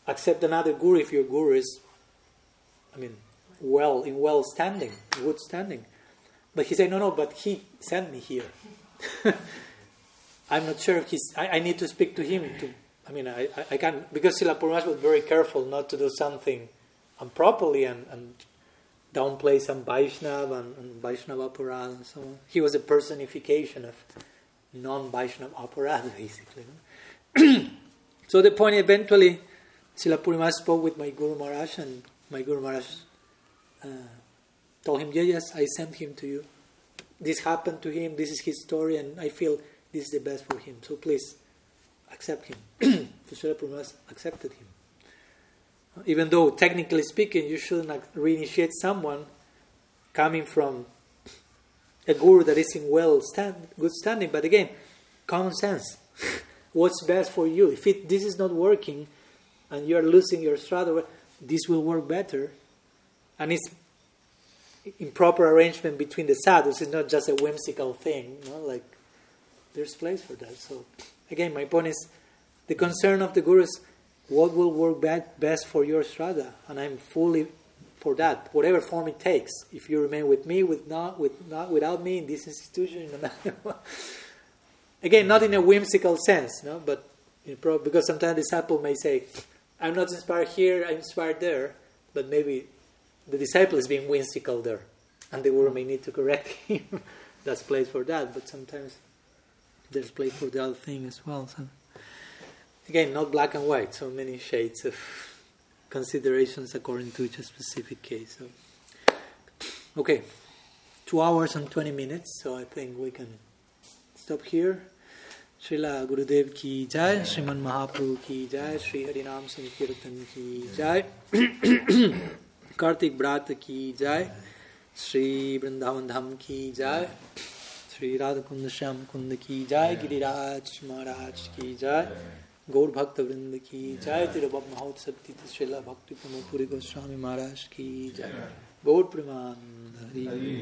accept another guru if your guru is, I mean, good standing. But he said, no, but he sent me here. I'm not sure if I need to speak to him. I can't, because Srila Puri Maharaj was very careful not to do something improperly and downplay some Vaishnava and Vaishnava Aparadha and so on. He was a personification of non-Vaishnava Aparadha, basically. No? So the point, eventually, Srila Puri Maharaj spoke with my Guru Maharaj, and my Guru Maharaj told him, yes, I sent him to you. This happened to him, this is his story, and I feel this is the best for him. So please, accept him. So Srila Puri Maharaj accepted him. Even though, technically speaking, you shouldn't reinitiate someone coming from a guru that is in good standing. But again, common sense. What's best for you? If this is not working and you're losing your Shraddha, this will work better. And it's improper arrangement between the sadhus. It's not just a whimsical thing. You know? Like, there's place for that. So, again, my point is, the concern of the gurus, what will work best for your Shraddha? And I'm fully for that, whatever form it takes. If you remain with me, without me, in this institution, another one. Again, not in a whimsical sense, no? But because sometimes the disciple may say, I'm not inspired here, I'm inspired there. But maybe the disciple is being whimsical there, and the guru may need to correct him. There's place for that, but sometimes there's place for the other thing as well. So. Again, not black and white, so many shades of considerations according to each specific case. So. Okay, 2 hours and 20 minutes, so I think we can stop here. Srila Gurudev Ki Jai, Sriman Mahaprabhu Ki Jai, Sri Harinam Sankirtan Ki Jai, Kartik Brat Ki Jai, Sri Vrindavan Dham Ki Jai, Sri Radha Kunda Shyam Kunda Ki Jai, Giriraj Maharaj Ki Jai, Gaur Bhakta Vrinda Ki Jai, Tirubhav Mahotsav Tithi Srila Bhakti Pramod Puri Goswami Maharaj Ki Jai, Gaur Praman Hari.